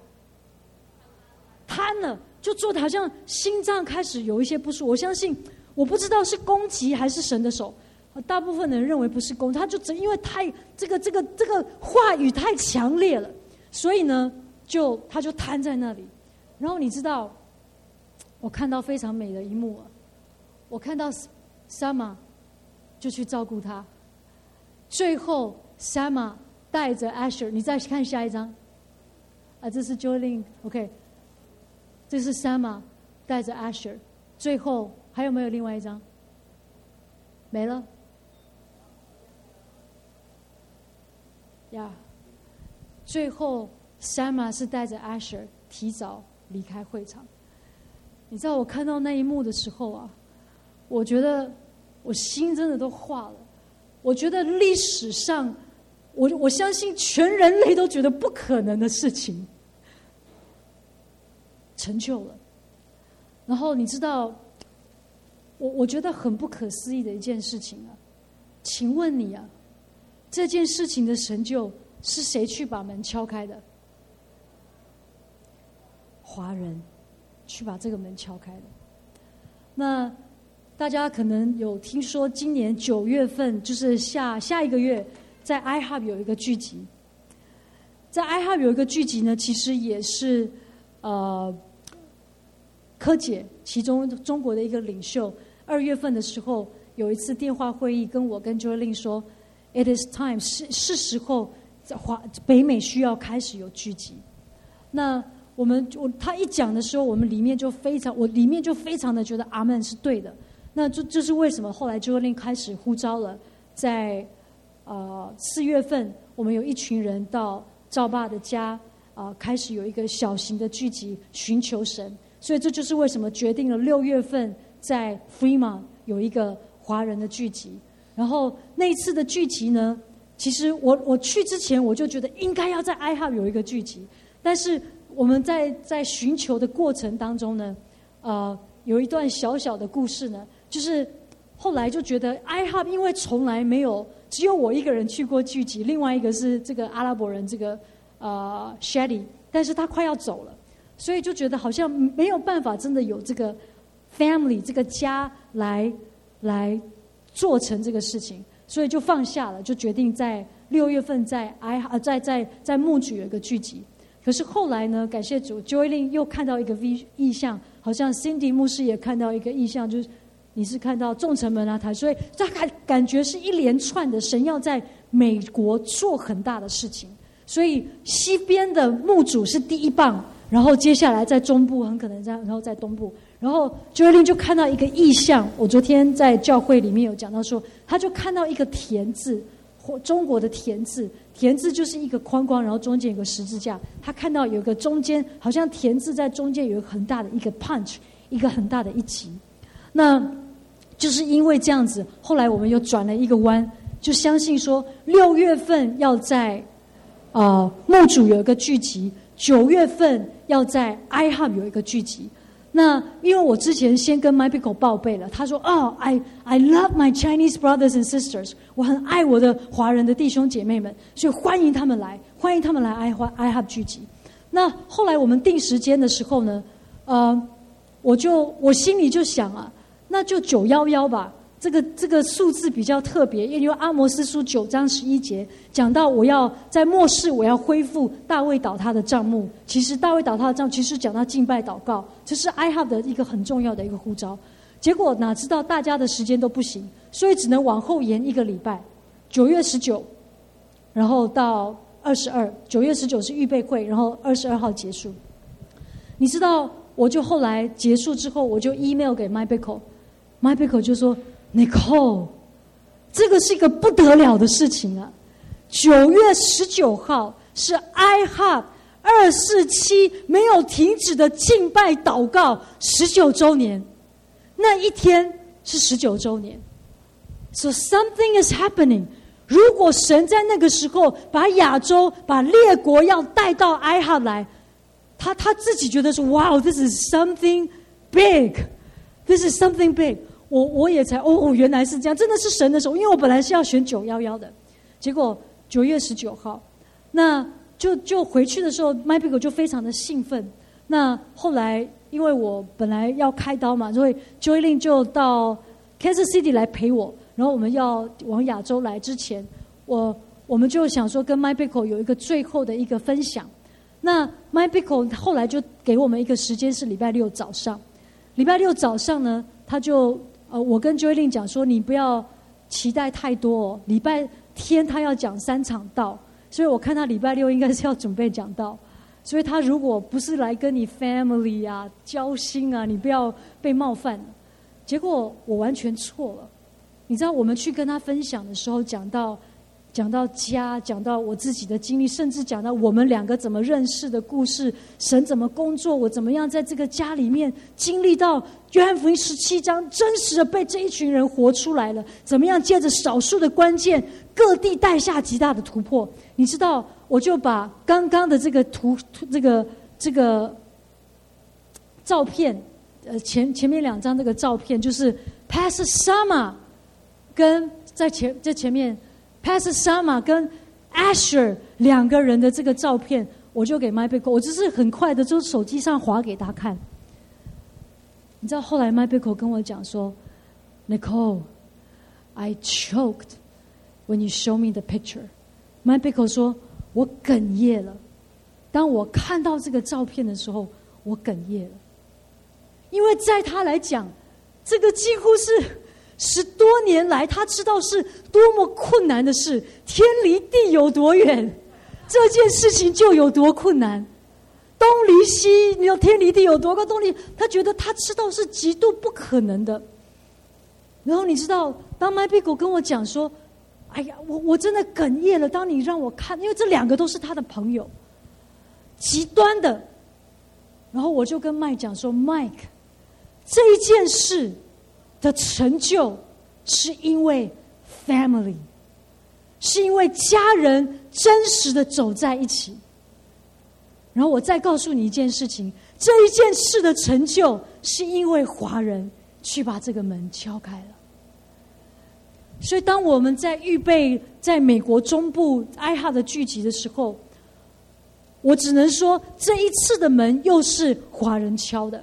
瘫了，就坐得好像心脏开始有一些不舒服。我相信，我不知道是攻击还是神的手，大部分人认为不是攻击，他就因为太这个话语太强烈了，所以呢他就瘫在那里。然后你知道我看到非常美的一幕啊，我看到Sama 就去照顾他，最后 Sama 带着 Asher， 你再看下一张啊，这是 Jolene OK， 这是 Sama 带着 Asher， 最后还有没有另外一张？没了呀，最后 Sama 是带着 Asher 提早离开会场。你知道我看到那一幕的时候啊，我觉得我心真的都化了。我觉得历史上我相信全人类都觉得不可能的事情成就了。然后你知道，我觉得很不可思议的一件事情啊，请问你啊，这件事情的成就是谁去把门敲开的？华人去把这个门敲开的。那大家可能有听说，今年9月份就是下一个月，在 iHub 有一个聚集。在 iHub 有一个聚集呢，其实也是柯姐，其中中国的一个领袖，2月份的时候有一次电话会议，跟我跟 Jolin 说 ，It is time， 是时候，北美需要开始有聚集。那他一讲的时候，我们里面就非常，我里面就非常的觉得阿们是对的。那这是为什么后来 Jolin 开始呼召了，在4月份，我们有一群人到赵爸的家开始有一个小型的聚集，寻求神。所以这就是为什么决定了6月份在 Fremont 有一个华人的聚集。然后那一次的聚集呢，其实我去之前我就觉得应该要在 iHub 有一个聚集，但是我们在寻求的过程当中呢，有一段小小的故事呢，就是后来就觉得 iHub 因为从来没有，只有我一个人去过聚集，另外一个是这个阿拉伯人这个Shadi， 但是他快要走了，所以就觉得好像没有办法真的有这个 family 这个家来做成这个事情，所以就放下了，就决定在6月份在牧区有一个聚集。可是后来呢，感谢主 ，Joylin 又看到一个异象，好像 Cindy 牧师也看到一个异象，就是你是看到众城门啊台，所以他感觉是一连串的，神要在美国做很大的事情。所以西边的牧主是第一棒，然后接下来在中部，很可能然后在东部。然后 Joylin 就看到一个异象，我昨天在教会里面有讲到说，他就看到一个田字，中国的田字，田字就是一个框框，然后中间有个十字架。他看到有一个中间，好像田字在中间有一个很大的一个 punch， 一个很大的一击。那就是因为这样子，后来我们又转了一个弯，就相信说6月份要在牧主有一个聚集，9月份要在 iHub 有一个聚集。那因为我之前先跟 Mike Bickle 报备了，他说I love my Chinese brothers and sisters， 我很爱我的华人的弟兄姐妹们，所以欢迎他们来，欢迎他们来 iHub 聚集。那后来我们定时间的时候呢，我心里就想啊，那就911吧，这个数字比较特别，因为阿摩司书9章11节讲到，我要在末世，我要恢复大卫倒塌的帐幕。其实大卫倒塌的帐幕，其实讲到敬拜祷告，这是 iHub 的一个很重要的一个呼召。结果哪知道大家的时间都不行，所以只能往后延1个礼拜，9月19，然后到22。9月19是预备会，然后22号结束。你知道，我就后来结束之后，我就 email 给 Mike Bickle，Mike Bickle 就说。Nicole， 这个是一个不得了的事情啊！9月19号是 iHub 247没有停止的敬拜祷告19周年，那一天是19周年。So something is happening。如果神在那个时候把亚洲、把列国要带到 iHub 来，他自己觉得说 ：“Wow， this is something big. This is something big.” 我也才原来是这样，真的是神的时候，因为我本来是要选911的，结果9月19号，那就回去的时候 ，Mike Bickle 就非常的兴奋。那后来因为我本来要开刀嘛，所以 Joylin 就到 Kansas City 来陪我。然后我们要往亚洲来之前，我们就想说跟 Mike Bickle 有一个最后的一个分享。那 Mike Bickle 后来就给我们一个时间是礼拜6早上，礼拜6早上呢，他就。我跟 Joylin 讲说，你不要期待太多哦。礼拜天他要讲3场道，所以我看他礼拜6应该是要准备讲道。所以他如果不是来跟你 family 啊、交心啊，你不要被冒犯。结果我完全错了。你知道我们去跟他分享的时候，讲到讲到家，讲到我自己的经历，甚至讲到我们两个怎么认识的故事，神怎么工作，我怎么样在这个家里面经历到约翰福音17章真实的被这一群人活出来了，怎么样借着少数的关键各地带下极大的突破。你知道，我就把刚刚的这个照片，前面2张这个照片，就是 Pastor Sama 跟在前面 Pastor Sama 跟 Asher 2个人的这个照片，我就给 Mike Bickle， 我只是很快的就手机上滑给他看。你知道后来 Mike Bickle 跟我讲说 ，Nicole， I choked when you show me the picture。 Mike Bickle 说，我哽咽了，当我看到这个照片的时候，我哽咽了。因为在他来讲，这个几乎是10多年来他知道是多么困难的事，天离地有多远，这件事情就有多困难。东离西，你说天离地有多高，东离，他觉得他知道是极度不可能的。然后你知道，当 Mike Bickle 跟我讲说，哎呀，我真的哽咽了，当你让我看，因为这2个都是他的朋友，极端的。然后我就跟 Mike 讲说 ，Mike， 这一件事的成就是因为 family， 是因为家人真实的走在一起。然后我再告诉你一件事情，这一件事的成就是因为华人去把这个门敲开了。所以当我们在预备在美国中部爱哈的聚集的时候，我只能说这一次的门又是华人敲的，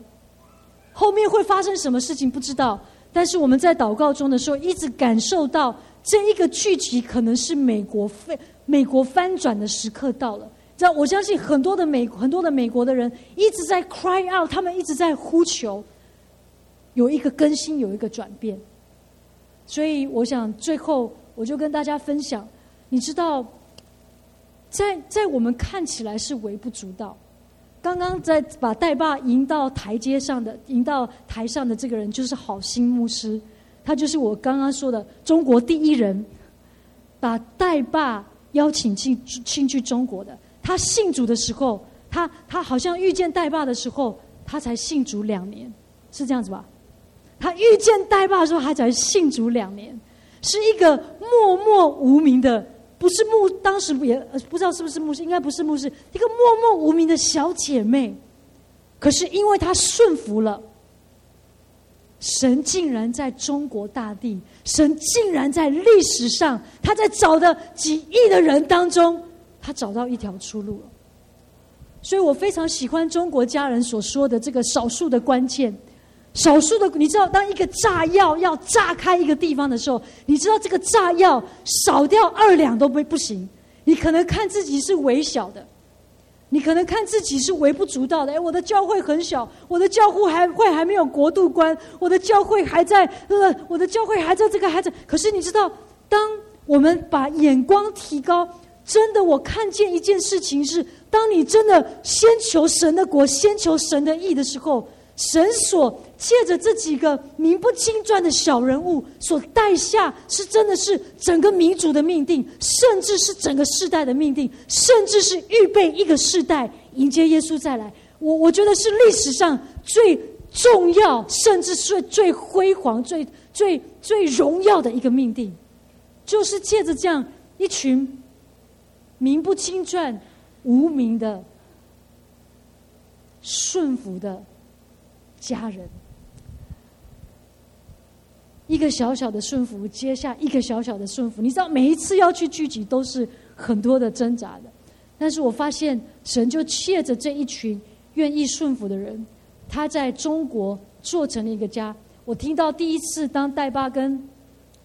后面会发生什么事情不知道，但是我们在祷告中的时候一直感受到这一个聚集可能是美国翻转的时刻到了。我相信很多的美国的人一直在 cry out， 他们一直在呼求有一个更新，有一个转变。所以我想最后我就跟大家分享，你知道在我们看起来是微不足道，刚刚在把带爸引到台上的这个人就是好心牧师，他就是我刚刚说的中国第一人，把带爸邀请进去中国的。他信主的时候，他好像遇见带爸的时候，他才信主2年，是这样子吧？他遇见带爸的时候，他才信主2年，是一个默默无名的。不是当时也不知道是不是牧师，应该不是牧师，一个默默无名的小姐妹。可是因为她顺服了，神竟然在中国大地，神竟然在历史上，她在找的几亿的人当中，她找到一条出路了。所以我非常喜欢中国家人所说的这个少数的关键。少数的，你知道，当一个炸药要炸开一个地方的时候，你知道这个炸药少掉2两都不行。你可能看自己是微小的，你可能看自己是微不足道的。我的教会很小，我的教会还没有国度观，我的教会还在，我的教会还在这个还在。可是你知道，当我们把眼光提高，真的，我看见一件事情是：当你真的先求神的国，先求神的义的时候。神所借着这几个名不经传的小人物所带下，是真的是整个民族的命定，甚至是整个世代的命定，甚至是预备一个世代迎接耶稣再来。我觉得是历史上最重要，甚至是最辉煌、最荣耀的一个命定，就是借着这样一群名不经传、无名的、顺服的。家人，一个小小的顺服接下一个小小的顺服。你知道每一次要去聚集都是很多的挣扎的，但是我发现神就借着这一群愿意顺服的人，他在中国做成了一个家。我听到第一次当戴爸跟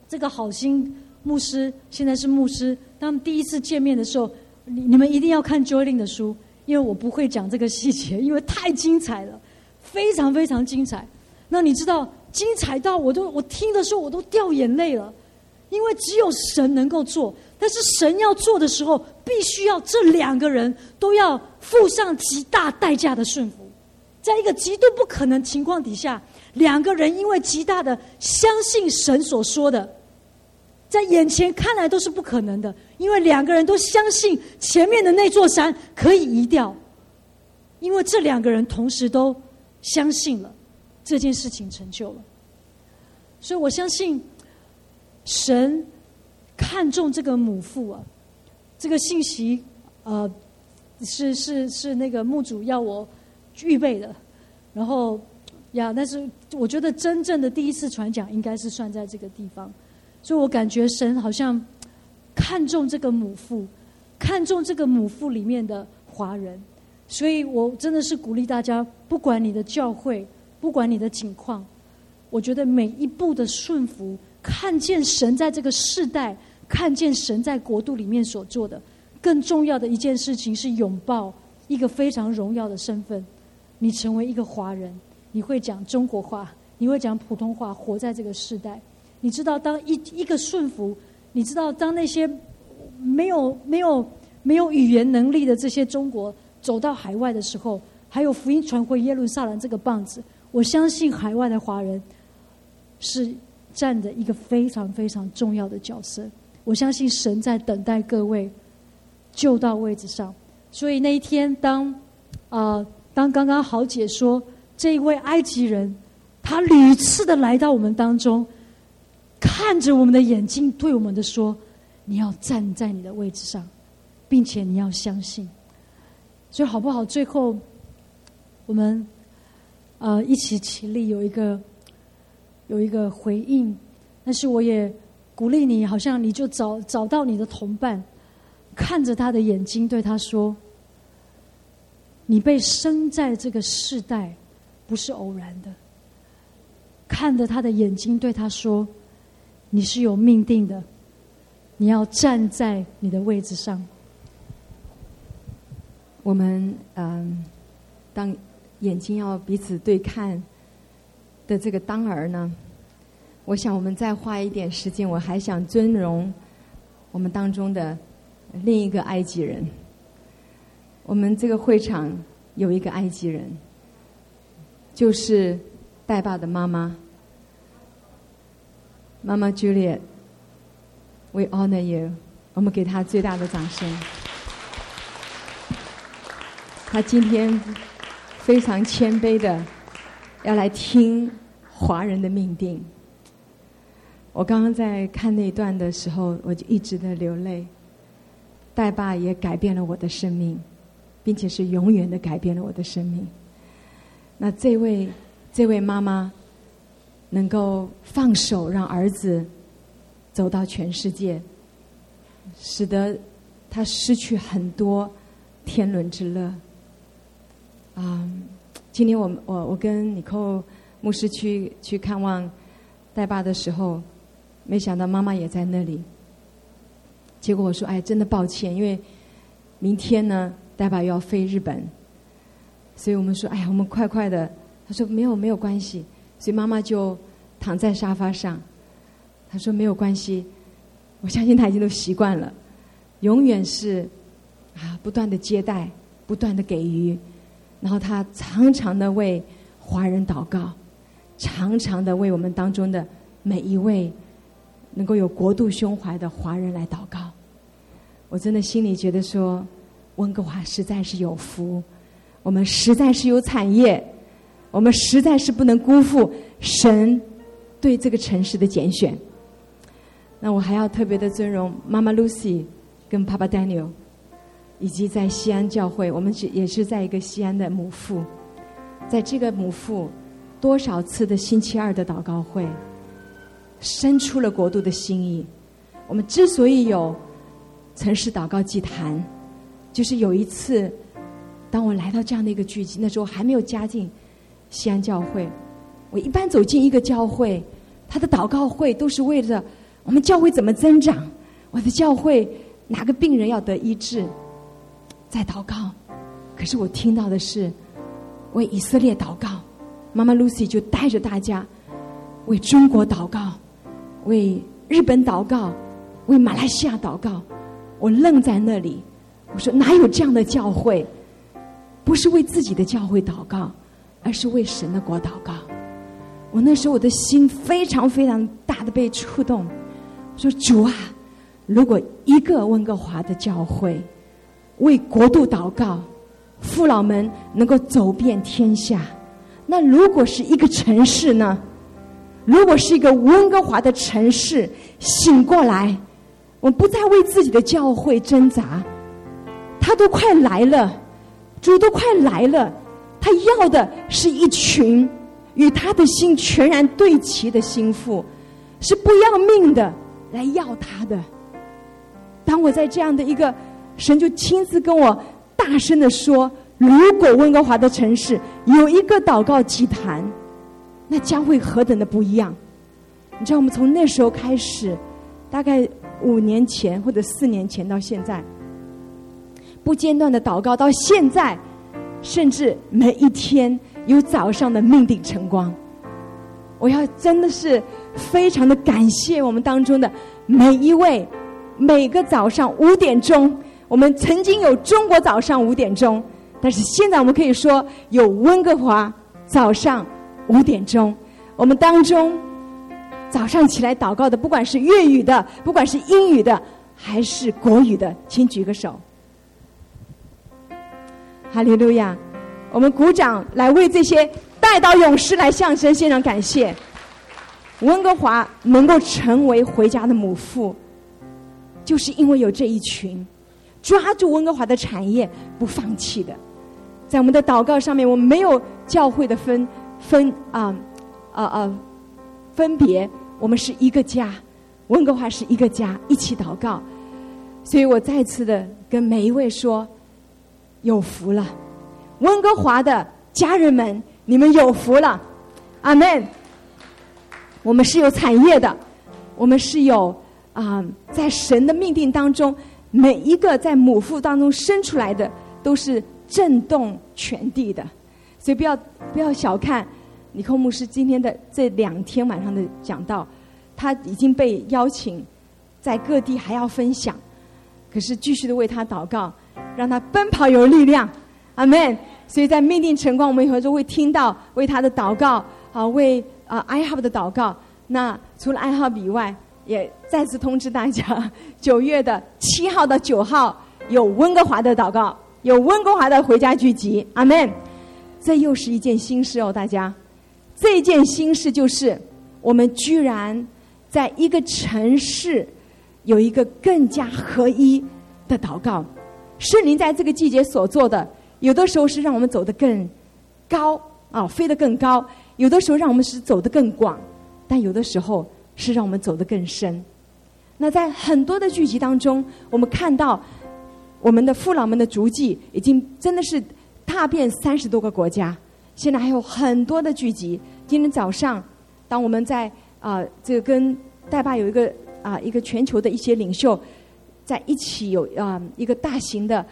这个好心牧师，现在是牧师，他们第一次见面的时候，你们一定要看 Joylin 的书，因为我不会讲这个细节，因为太精彩了，非常非常精彩。那你知道，精彩到我听的时候我都掉眼泪了，因为只有神能够做。但是神要做的时候，必须要这2个人都要付上极大代价的顺服。在一个极度不可能情况底下，2个人因为极大的相信神所说的，在眼前看来都是不可能的，因为两个人都相信前面的那座山可以移掉，因为这两个人同时都相信了这件事情成就了。所以我相信神看重这个母腹啊，这个信息是那个牧主要我预备的，然后呀，但是我觉得真正的第一次传讲应该是算在这个地方。所以我感觉神好像看重这个母腹，看重这个母腹里面的华人，所以我真的是鼓励大家，不管你的教会，不管你的情况，我觉得每一步的顺服，看见神在这个世代，看见神在国度里面所做的，更重要的一件事情是拥抱一个非常荣耀的身份，你成为一个华人，你会讲中国话，你会讲普通话，活在这个世代。你知道当一个顺服，你知道当那些没有语言能力的这些中国走到海外的时候，还有福音传回耶路撒冷这个棒子，我相信海外的华人是占着一个非常非常重要的角色。我相信神在等待各位就到位置上。所以那一天当刚刚好姐说这一位埃及人他屡次的来到我们当中，看着我们的眼睛，对我们的说，你要站在你的位置上，并且你要相信。所以好不好最后我们一起起立，有一个回应。但是我也鼓励你，好像你就找到你的同伴，看着他的眼睛，对他说，你被生在这个世代不是偶然的。看着他的眼睛，对他说，你是有命定的，你要站在你的位置上。我们当眼睛要彼此对看的这个当儿呢，我想我们再花一点时间，我还想尊荣我们当中的另一个埃及人。我们这个会场有一个埃及人，就是戴爸的妈妈 Juliet， we honor you， 我们给她最大的掌声。她今天非常谦卑的要来听华人的命定。我刚刚在看那一段的时候，我就一直的流泪。戴爸也改变了我的生命，并且是永远的改变了我的生命。那这位妈妈能够放手让儿子走到全世界，使得他失去很多天伦之乐。今天我跟Nicole牧师去看望戴爸的时候，没想到妈妈也在那里。结果我说，哎，真的抱歉，因为明天呢，戴爸又要飞日本，所以我们说，哎呀，我们快快的。他说没有关系。所以妈妈就躺在沙发上，她说没有关系，我相信她已经都习惯了，永远是不断的接待，不断的给予，然后她常常的为华人祷告，常常的为我们当中的每一位能够有国度胸怀的华人来祷告。我真的心里觉得说，温哥华实在是有福，我们实在是有产业，我们实在是不能辜负神对这个城市的拣选。那我还要特别的尊荣妈妈 Lucy 跟爸爸 Daniel， 以及在西安教会，我们也是在一个西安的母腹，在这个母腹多少次的星期二的祷告会，生出了国度的心意。我们之所以有城市祷告祭坛，就是有一次当我来到这样的一个聚集，那时候还没有加进西安教会，我一般走进一个教会，他的祷告会都是为了我们教会怎么增长，我的教会哪个病人要得医治，在祷告。可是我听到的是为以色列祷告，妈妈 Lucy 就带着大家为中国祷告，为日本祷告，为马来西亚祷告。我愣在那里，我说哪有这样的教会，不是为自己的教会祷告，而是为神的国祷告。我那时候我的心非常非常大的被触动，说主啊，如果一个温哥华的教会为国度祷告，父老们能够走遍天下，那如果是一个城市呢？如果是一个温哥华的城市醒过来，我们不再为自己的教会挣扎，他都快来了，主都快来了，他要的是一群与他的心全然对齐的心腹，是不要命的来要他的。当我在这样的一个，神就亲自跟我大声地说，如果温哥华的城市有一个祷告祭坛，那将会何等的不一样。你知道我们从那时候开始，大概5年前或者4年前到现在，不间断的祷告到现在，甚至每一天有早上的命定晨光。我要真的是非常的感谢我们当中的每一位，每个早上5点钟，我们曾经有中国早上5点钟，但是现在我们可以说有温哥华早上5点钟。我们当中早上起来祷告的，不管是粤语的，不管是英语的，还是国语的，请举个手。哈利路亚，我们鼓掌来为这些带刀勇士来向神献上感谢。温哥华能够成为回家的母父，就是因为有这一群抓住温哥华的产业不放弃的。在我们的祷告上面，我们没有教会的分别，我们是一个家，温哥华是一个家，一起祷告。所以我再次的跟每一位说，有福了，温哥华的家人们，你们有福了，阿们。我们是有产业的，我们是有在神的命定当中，每一个在母腹当中生出来的都是震动全地的。所以不要小看Nicole牧师今天的这2天晚上的讲道，他已经被邀请在各地还要分享，可是继续的为他祷告，让他奔跑有力量，阿们。所以在命定晨光，我们以后就会听到为他的祷告为iHub 的祷告。那除了 iHub 以外，也再次通知大家，9月7号到9号有温哥华的祷告，有温哥华的回家聚集，阿们。这又是一件新事哦，大家，这件新事就是我们居然在一个城市有一个更加合一的祷告。圣灵在这个季节所做的，有的时候是让我们走得更高飞得更高，有的时候让我们是走得更广，但有的时候是让我们走得更深。那在很多的聚集当中，我们看到我们的父老们的足迹已经真的是踏遍30多个国家，现在还有很多的聚集。今天早上当我们在跟戴爸有一个全球的一些领袖在一起，有一个大型的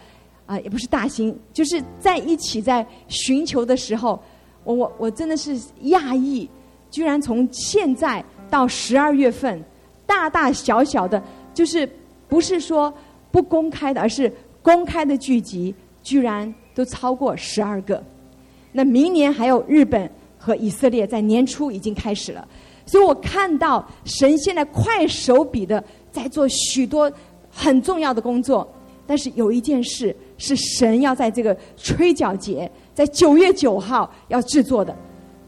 也不是大型，就是在一起在寻求的时候，我真的是讶异，居然从现在到12月份，大大小小的，就是不是说不公开的，而是公开的聚集，居然都超过12个。那明年还有日本和以色列在年初已经开始了。所以我看到神现在快手笔的在做许多很重要的工作，但是有一件事是神要在这个吹角节，在9月9号要制作的，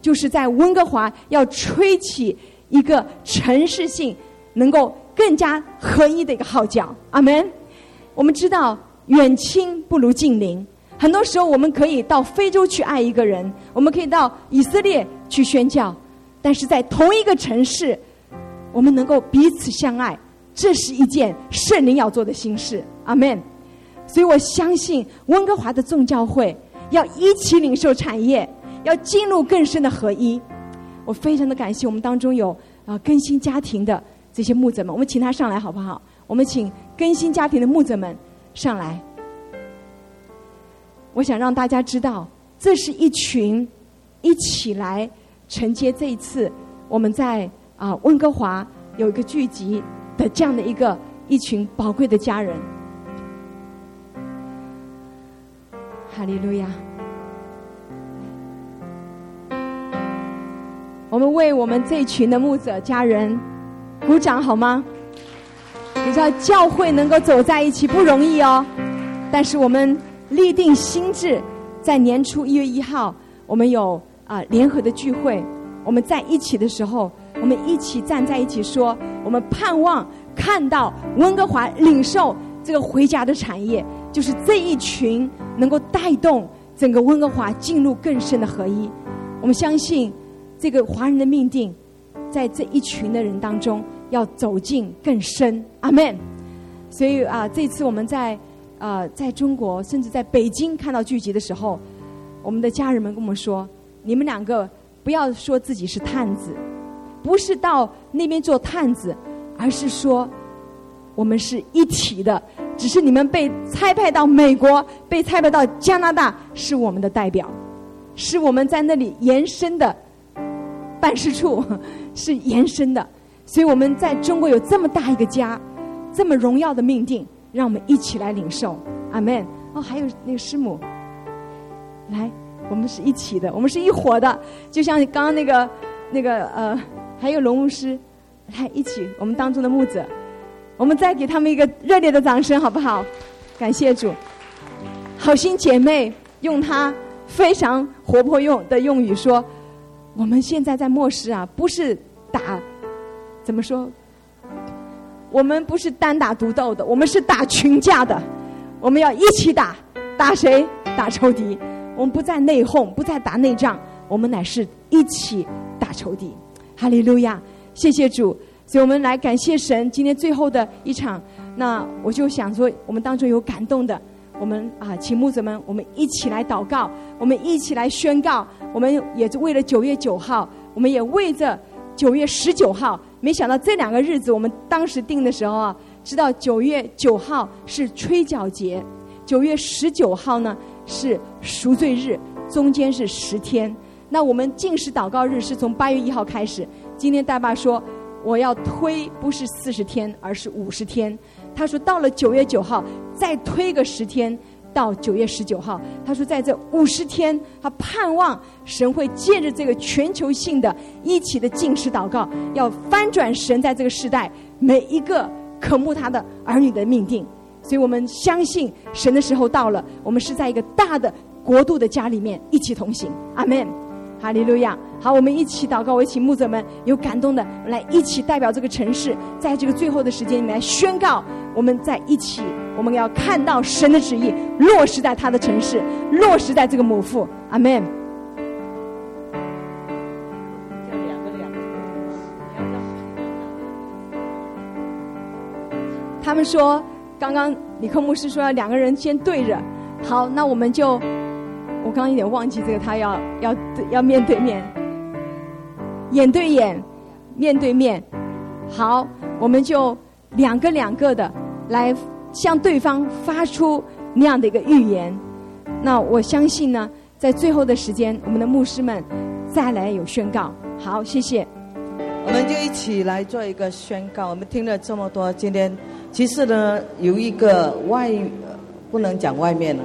就是在温哥华要吹起一个城市性能够更加合一的一个号角，阿们。我们知道远亲不如近邻，很多时候我们可以到非洲去爱一个人，我们可以到以色列去宣教，但是在同一个城市我们能够彼此相爱，这是一件圣灵要做的新事，阿们。所以我相信温哥华的众教会要一起领受产业，要进入更深的合一。我非常的感谢我们当中有更新家庭的这些牧者们，我们请他上来好不好？我们请更新家庭的牧者们上来。我想让大家知道，这是一群一起来承接这一次我们在温哥华有一个聚集的这样的一群宝贵的家人。哈利路亚！我们为我们这群的牧者家人鼓掌好吗？你知道教会能够走在一起不容易哦，但是我们立定心志，在年初1月1号我们有联合的聚会，我们在一起的时候，我们一起站在一起说，我们盼望看到温哥华领受这个回家的产业，就是这一群能够带动整个温哥华进入更深的合一。我们相信这个华人的命定在这一群的人当中要走进更深，阿们。所以这次我们在中国甚至在北京看到聚集的时候，我们的家人们跟我们说，你们两个不要说自己是探子，不是到那边做探子，而是说我们是一体的，只是你们被差派到美国，被差派到加拿大，是我们的代表，是我们在那里延伸的办事处，是延伸的。所以我们在中国有这么大一个家，这么荣耀的命定，让我们一起来领受，阿们。哦，还有那个师母，来，我们是一起的，我们是一伙的，就像刚刚那个还有龙牧师，来一起，我们当中的牧者，我们再给他们一个热烈的掌声，好不好？感谢主，好心姐妹用她非常活泼的用语说，我们现在在末世啊，不是打，怎么说？我们不是单打独斗的，我们是打群架的，我们要一起打，打谁？打仇敌。我们不再内讧，不再打内仗，我们乃是一起打仇敌。哈利路亚，谢谢主。所以我们来感谢神，今天最后的一场，那我就想说，我们当中有感动的，我们请牧者们，我们一起来祷告，我们一起来宣告，我们也为了9月9号，我们也为着9月19号，没想到这两个日子，我们当时定的时候啊，知道9月9号是吹角节，9月19号呢是赎罪日，中间是10天。那我们禁食祷告日是从8月1号开始，今天大爸说，我要推不是40天，而是50天。他说到了9月9号再推个10天到9月19号。他说在这50天，他盼望神会借着这个全球性的一起的禁食祷告，要翻转神在这个世代每一个渴慕他的儿女的命定。所以我们相信神的时候到了，我们是在一个大的国度的家里面一起同行，阿们，哈利路亚。好，我们一起祷告，我一起牧者们有感动的，我们来一起代表这个城市，在这个最后的时间里面来宣告，我们在一起，我们要看到神的旨意落实在他的城市，落实在这个母腹，阿们。他们说刚刚Nicole牧师说要两个人先对着，好，那我们就，我刚刚有点忘记这个，他要面对面，眼对眼，面对面。好，我们就两个的来向对方发出那样的一个预言。那我相信呢，在最后的时间，我们的牧师们再来有宣告。好，谢谢。我们就一起来做一个宣告。我们听了这么多，今天其实呢，有一个不能讲外面了。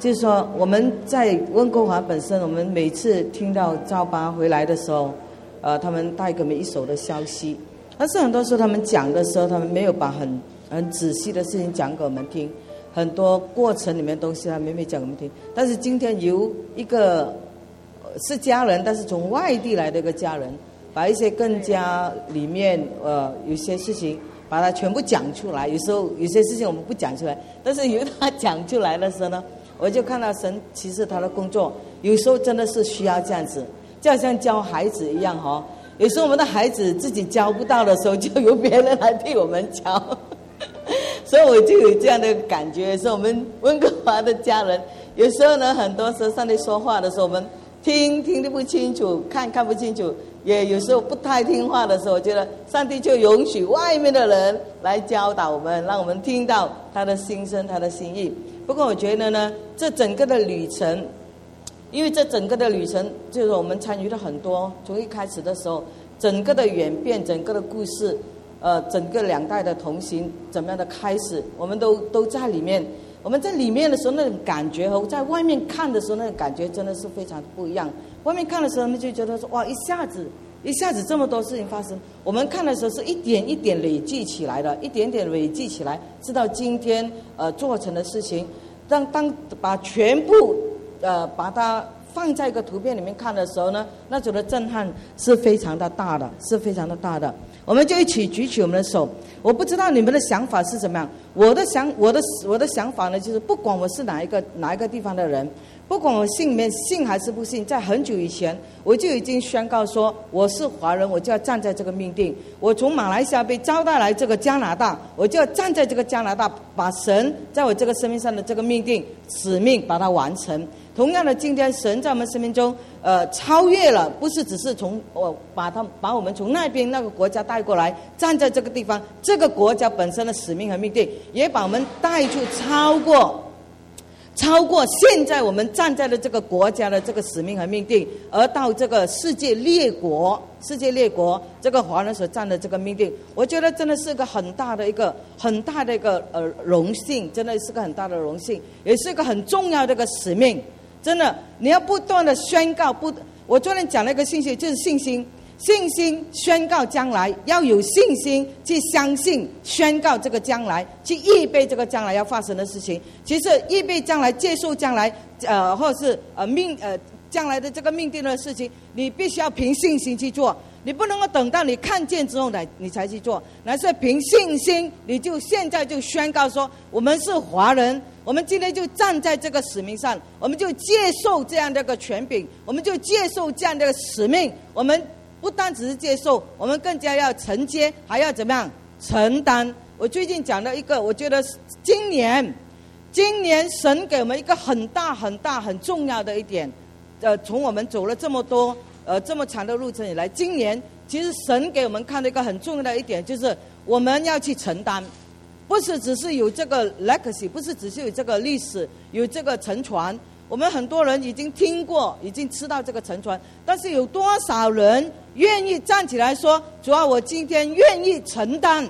就是说我们在温哥华本身，我们每次听到招巴回来的时候，他们带给我们一手的消息，但是很多时候他们讲的时候，他们没有把很仔细的事情讲给我们听，很多过程里面东西他们没讲给我们听。但是今天由一个是家人，但是从外地来的一个家人，把一些更加里面有些事情把它全部讲出来。有时候有些事情我们不讲出来，但是由他讲出来的时候呢，我就看到神其实他的工作有时候真的是需要这样子，就好像教孩子一样哦。有时候我们的孩子自己教不到的时候，就由别人来替我们教所以我就有这样的感觉，是我们温哥华的家人，有时候呢，很多时候上帝说话的时候，我们听得不清楚，看不清楚，也有时候不太听话的时候，我觉得上帝就允许外面的人来教导我们，让我们听到他的心声，他的心意。不过我觉得呢，这整个的旅程，因为这整个的旅程就是我们参与了很多，从一开始的时候，整个的演变，整个的故事，整个两代的同行怎么样的开始，我们都在里面。我们在里面的时候那种感觉和在外面看的时候那种感觉真的是非常不一样。外面看的时候，我们就觉得说，哇，一下子一下子这么多事情发生，我们看的时候是一点一点累积起来的，一点点累积起来，直到今天做成的事情，当把全部把它放在一个图片里面看的时候呢，那种的震撼是非常的大的，是非常的大的。我们就一起举起我们的手。我不知道你们的想法是怎么样，我的想法呢，就是不管我是哪一个地方的人，不管我信还是不信，在很久以前我就已经宣告说，我是华人，我就要站在这个命定。我从马来西亚被招待来这个加拿大，我就要站在这个加拿大，把神在我这个生命上的这个命定使命把它完成。同样的，今天神在我们生命中超越了，不是只是从把我们从那边那个国家带过来，站在这个地方，这个国家本身的使命和命定，也把我们带出超过现在我们站在的这个国家的这个使命和命定，而到这个世界列国这个华人所站的这个命定。我觉得真的是个很大的一个荣幸，真的是个很大的荣幸，也是一个很重要的一个使命。真的你要不断的宣告，我昨天讲了一个信息，就是信心宣告将来，要有信心去相信，宣告这个将来，去预备这个将来要发生的事情。其实预备将来，接受将来，或者是将来的这个命定的事情，你必须要凭信心去做，你不能够等到你看见之后你才去做，乃是凭信心，你就现在就宣告说，我们是华人，我们今天就站在这个使命上，我们就接受这样的一个权柄，我们就接受这样的一个使命，我们不单只是接受，我们更加要承接，还要怎么样承担。我最近讲了一个，我觉得今年神给我们一个很大很重要的一点，从我们走了这么多这么长的路程以来，今年其实神给我们看的一个很重要的一点，就是我们要去承担，不是只是有这个 legacy， 不是只是有这个历史，有这个沉船。我们很多人已经听过，已经吃到这个沉船，但是有多少人愿意站起来说，主要我今天愿意承担，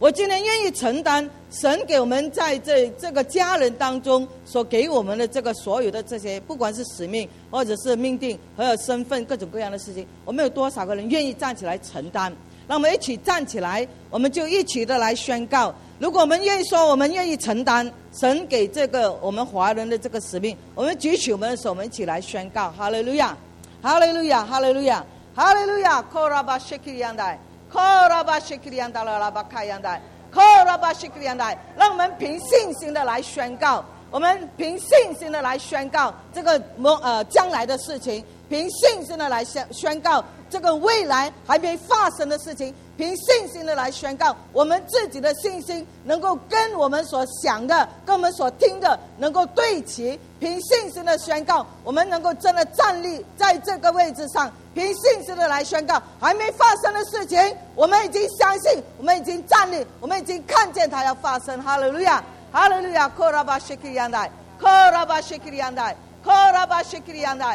我今天愿意承担神给我们在这个家人当中所给我们的这个所有的这些，不管是使命或者是命定还有身份各种各样的事情，我们有多少个人愿意站起来承担。那我们一起站起来，我们就一起的来宣告，如果我们愿意说我们愿意承担神给这个我们华人的这个使命，我们举起我们的手，我们一起来宣告，哈利路亚哈利路亚哈利路亚哈利路亚，科拉巴谢克里安代，科拉巴谢克里安达拉巴卡安代，科拉巴谢克里安代。让我们凭信心的来宣告，我们凭信心的来宣告这个将来的事情，凭信心的来宣告这个未来还没发生的事情，凭信心的来宣告我们自己的信心能够跟我们所想的跟我们所听的能够对齐，凭信心的宣告我们能够真的站立在这个位置上，凭信心的来宣告还没发生的事情我们已经相信，我们已经站立，我们已经看见它要发生。哈利路亚哈利路亚，科拉巴谢克里安代，科拉巴谢克里安代，科拉巴谢克里安代，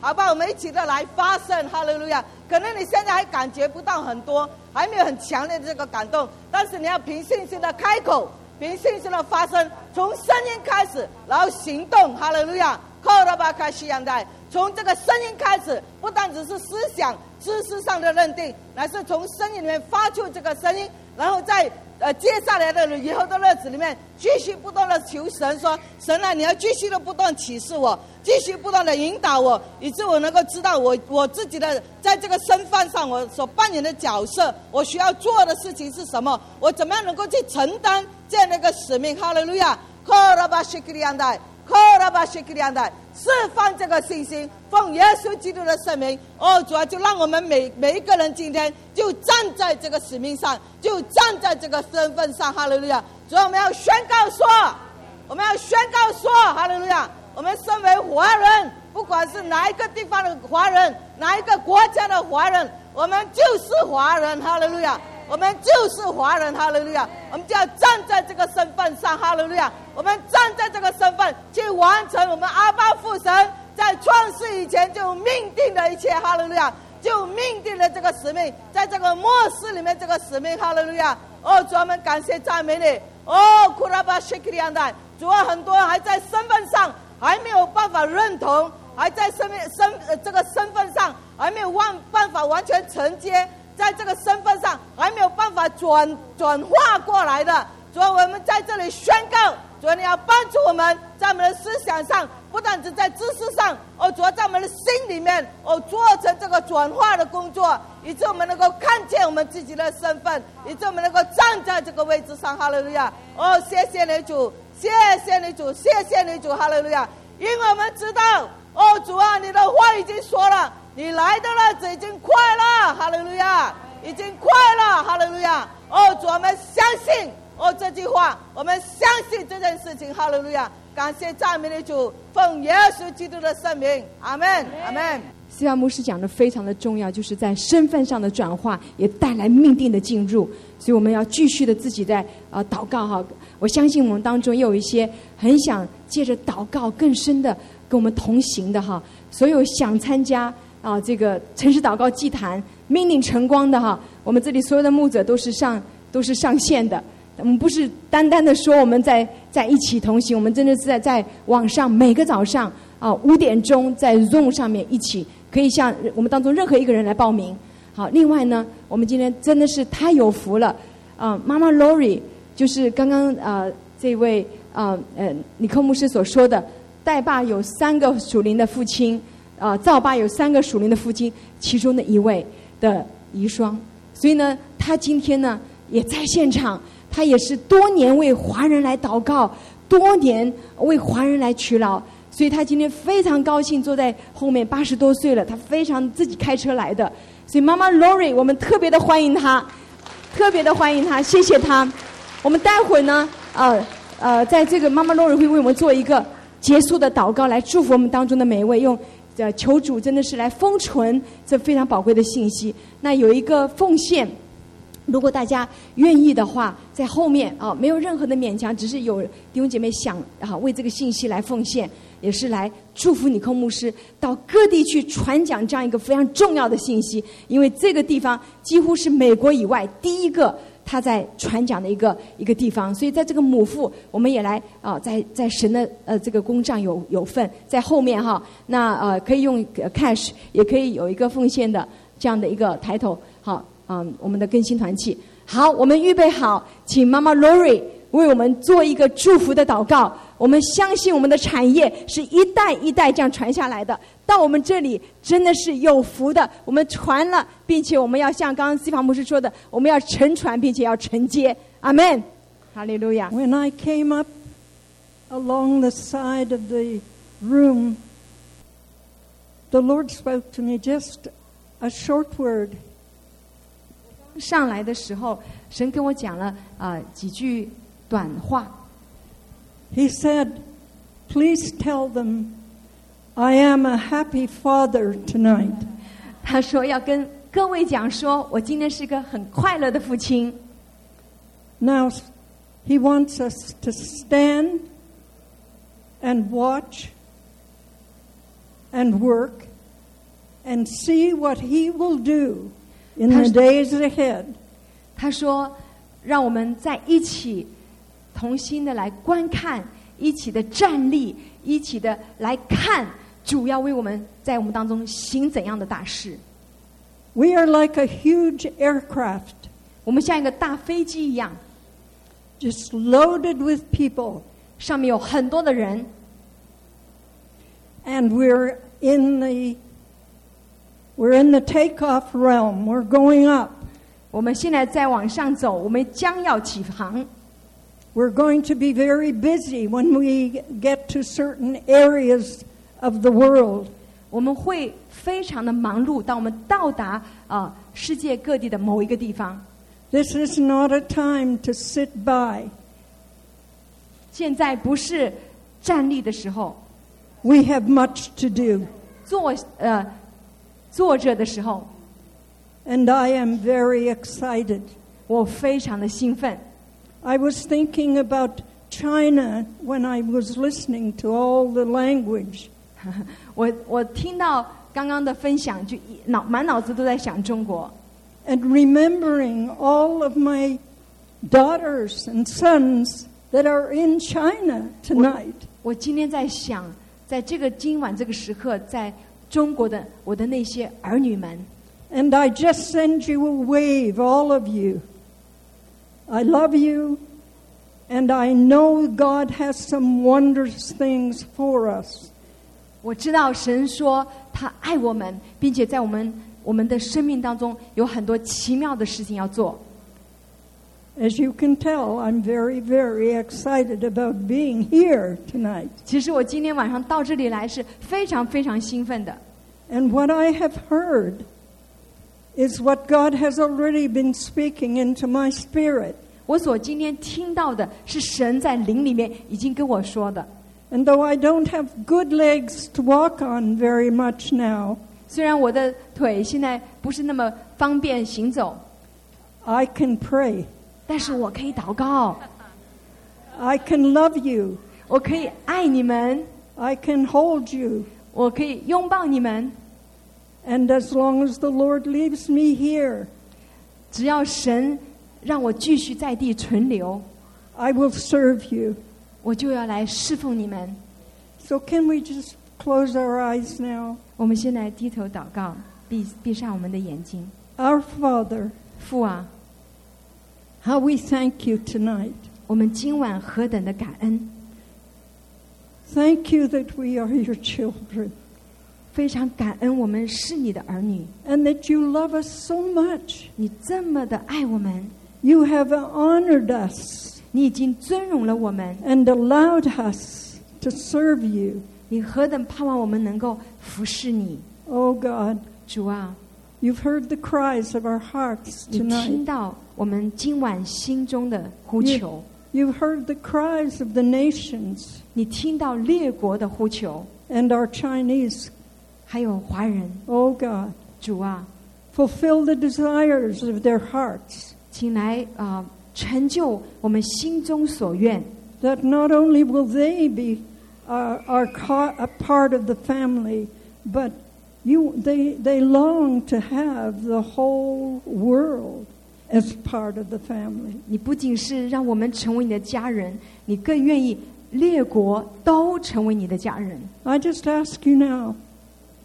好吧，我们一起的来发声，哈利路亚。可能你现在还感觉不到很多，还没有很强烈的这个感动，但是你要凭信心的开口，凭信心的发声，从声音开始，然后行动，哈利路亚。从这个声音开始，不但只是思想知识上的认定，乃是从声音里面发出这个声音，然后在接下来的以后的日子里面，继续不断的求神说，神啊，你要继续的不断启示我，继续不断的引导我，以致我能够知道我自己的在这个身份上我所扮演的角色，我需要做的事情是什么，我怎么样能够去承担这样的一个使命。哈利路亚，释放这个信心，奉耶稣基督的圣名。哦，主啊，就让我们每一个人今天就站在这个使命上，就站在这个身份上。哈利路亚，主啊，我们要宣告说，哈利路亚，我们身为华人，不管是哪一个地方的华人，哪一个国家的华人，我们就是华人。哈利路亚，我们就是华人。哈利路亚，我们就要站在这个身份上。哈利路亚，我们站在这个身份去完成我们阿爸父神在创世以前就命定的一切。哈利路亚，就命定了这个使命，在这个末世里面这个使命。哈利路亚，哦，主，我们感谢赞美你。哦，主啊，很多还在身份上还没有办法认同，还在这个身份上还没有办法完全承接，在这个身份上还没有办法转化过来的，主啊，我们在这里宣告，主啊，你要帮助我们，在我们的思想上，不但只在知识上，哦，主要在我们的心里面，哦，做成这个转化的工作，以致我们能够看见我们自己的身份，以致我们能够站在这个位置上。哈利路亚！哦，谢谢你主，谢谢你主，谢谢你主，哈利路亚！因为我们知道，哦，主啊，你的话已经说了，你来的日子已经快了，哈利路亚，已经快了，哈利路亚！哦，主啊，我们相信，哦，这句话，我们相信这件事情，哈利路亚！感谢赞美的主，奉耶稣基督的圣名，阿们，阿们。西拉牧师讲的非常的重要，就是在身份上的转化，也带来命定的进入。所以我们要继续的自己在祷告哈。我相信我们当中也有一些很想借着祷告更深的跟我们同行的哈。所有想参加这个城市祷告祭坛命定晨光的哈，我们这里所有的牧者都是上线的。我们不是单单的说我们在一起同行，我们真的是在网上每个早上5点钟在 Zoom 上面一起，可以向我们当中任何一个人来报名。好，另外呢，我们今天真的是太有福了妈妈 Lori 就是刚刚这位Nicole 牧师所说的，戴爸有3个属灵的父亲赵爸有3个属灵的父亲，其中的一位的遗孀，所以呢他今天呢也在现场，他也是多年为华人来祷告，多年为华人来取劳，所以他今天非常高兴坐在后面，80多岁了，他非常自己开车来的，所以妈妈 Lori 我们特别的欢迎他，特别的欢迎他，谢谢他。我们待会呢在这个妈妈 Lori 会为我们做一个结束的祷告，来祝福我们当中的每一位，用求主真的是来封存这非常宝贵的信息。那有一个奉献，如果大家愿意的话，在后面没有任何的勉强，只是有弟兄姐妹想为这个信息来奉献，也是来祝福Nicole牧师到各地去传讲这样一个非常重要的信息，因为这个地方几乎是美国以外第一个他在传讲的一个地方，所以在这个母父我们也来在神的这个工账有份。在后面哈，那可以用 cash， 也可以有一个奉献的这样的一个抬头。好，我们的更新团契。好，我们预备好，请妈妈 Lori 为我们做一个祝福的祷告。我们相信我们的产业是一代一代这样传下来的，到我们这里真的是有福的，我们传了，并且我们要像刚刚西方牧师说的，我们要承传并且要承接。阿们，哈利路亚。 When I came up along the side of the room, the Lord spoke to me just a short word.上来的时候，神跟我讲了几句短话。He said, "Please tell them I am a happy father tonight." 他说要跟各位讲说，我今天是个很快乐的父亲。Now he wants us to stand and watch and work and see what he will do.In the days ahead. 他说让我们在一起同心的来观看，一起的站立，一起的来看主要为我们在我们当中行怎样的大事。 We are like a huge aircraft. 我们像一个大飞机一样， Just loaded with people. 上面有很多的人。 And we're in the takeoff realm. We're going up. 我们现在在往上走，我们将要起航。 We're going to be very busy when we get to certain areas of the world. 我们会非常的忙碌，当我们到达世界各地的某一个地方。 This is not a time to sit by. 现在不是站立的时候。 We have much to do. 坐着的时候。 And I am very excited. 我非常的兴奋。 I was thinking about China when I was listening to all the language. 我听到刚刚的分享，就满脑子都在想中国。 And remembering all of my daughters and sons that are in China tonight. 我今天在想 And I just send you a wave, all of you. I love you, and I know God has some wondrous things for us. 我知道神说他爱我们，并且在我们的生命当中有很多奇妙的事情要做。 As you can tell, I'm very, very excited about being here tonight. 其实我今天晚上到这里来是非常非常兴奋的。 And what I have heard is what God has already been speaking into my spirit. 我所今天听到的是神在灵里面已经跟我说的。 And though I don't have good legs to walk on very much now, 虽然我的腿现在不是那么方便行走, I can pray. 但是我可以祷告。 I can love you. 我可以爱你们。 I can hold you. 我可以拥抱你们。 And as long as the Lord leaves me here, 只要神让我继续在地存留, I will serve you. 我就要来侍奉你们。 So can we just close our eyes now? 我们先来低头祷告, 闭上我们的眼睛。 Our Father, 父啊, how we thank you tonight. 我们今晚何等的感恩。 Thank you that we are your children. 非常感恩我们是你的儿女。 And that you love us so much. 你这么的爱我们。 You have honored us. 你已经尊荣了我们。 And allowed us to serve you. 你何等盼望我们能够服侍你。 Oh God, 主啊, you've heard the cries of our hearts tonight. 你听到我们今晚心中的呼求。 You've heard the cries of the nations. 你听到列国的呼求。 And our Chinese, 还有华人, oh God, 主啊, fulfill the desires of their hearts, 请来, 成就我们心中所愿, that not only will they be a part of the family, but they long to have the whole world as part of the family. 你不仅是让我们成为你的家人, 你更愿意 I just ask you now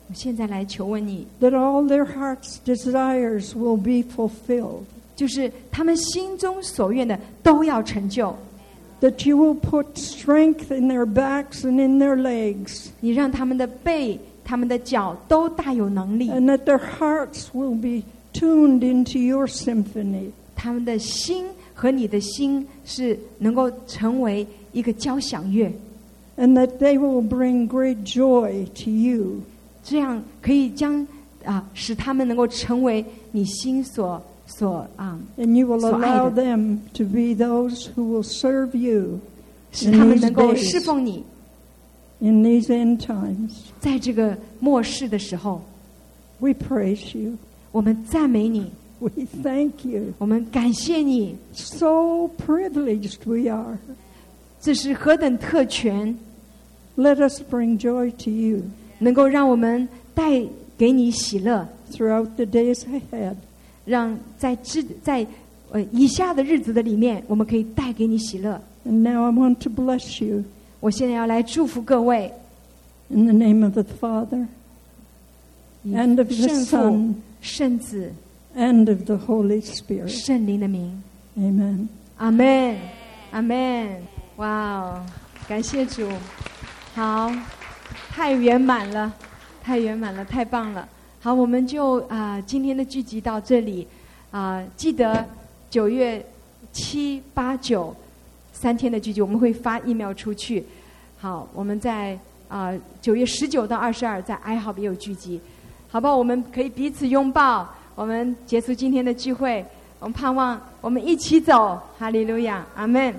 that all their hearts' desires will be fulfilled. That you will put strength in their backs and in their legs. And that their hearts will be tuned into your symphony. 和你的心是能够成为 一个交响乐, and that they will bring great joy to you. 这样可以将, 使他们能够成为你心所, 所, and you will allow them to be those who will serve you in these end times. 在这个末世的时候, we praise you. 我们赞美你。 We thank you. 我们感谢你。 So privileged we are. 这是何等特权。 Let us bring joy to you. 能够让我们带给你喜乐。 Throughout the days ahead. 让在以下的日子的里面, 我们可以带给你喜乐。 And now I want to bless you. 我现在要来祝福各位。 In the name of the Father, and of the Son, 圣父、圣子, and of the Holy Spirit. 圣灵的名。 Amen. Amen. Amen. 哇，感谢主，好，太圆满了，太圆满了，太棒了。好，我们就今天的聚集到这里，记得 9月7、8、9 3天的聚集，我们会发email出去。 好，我们在 9月19到22 在 iHub 也有聚集， 好吧，我们可以彼此拥抱，我们结束今天的聚会，我们盼望我们一起走，哈利路亚，阿们。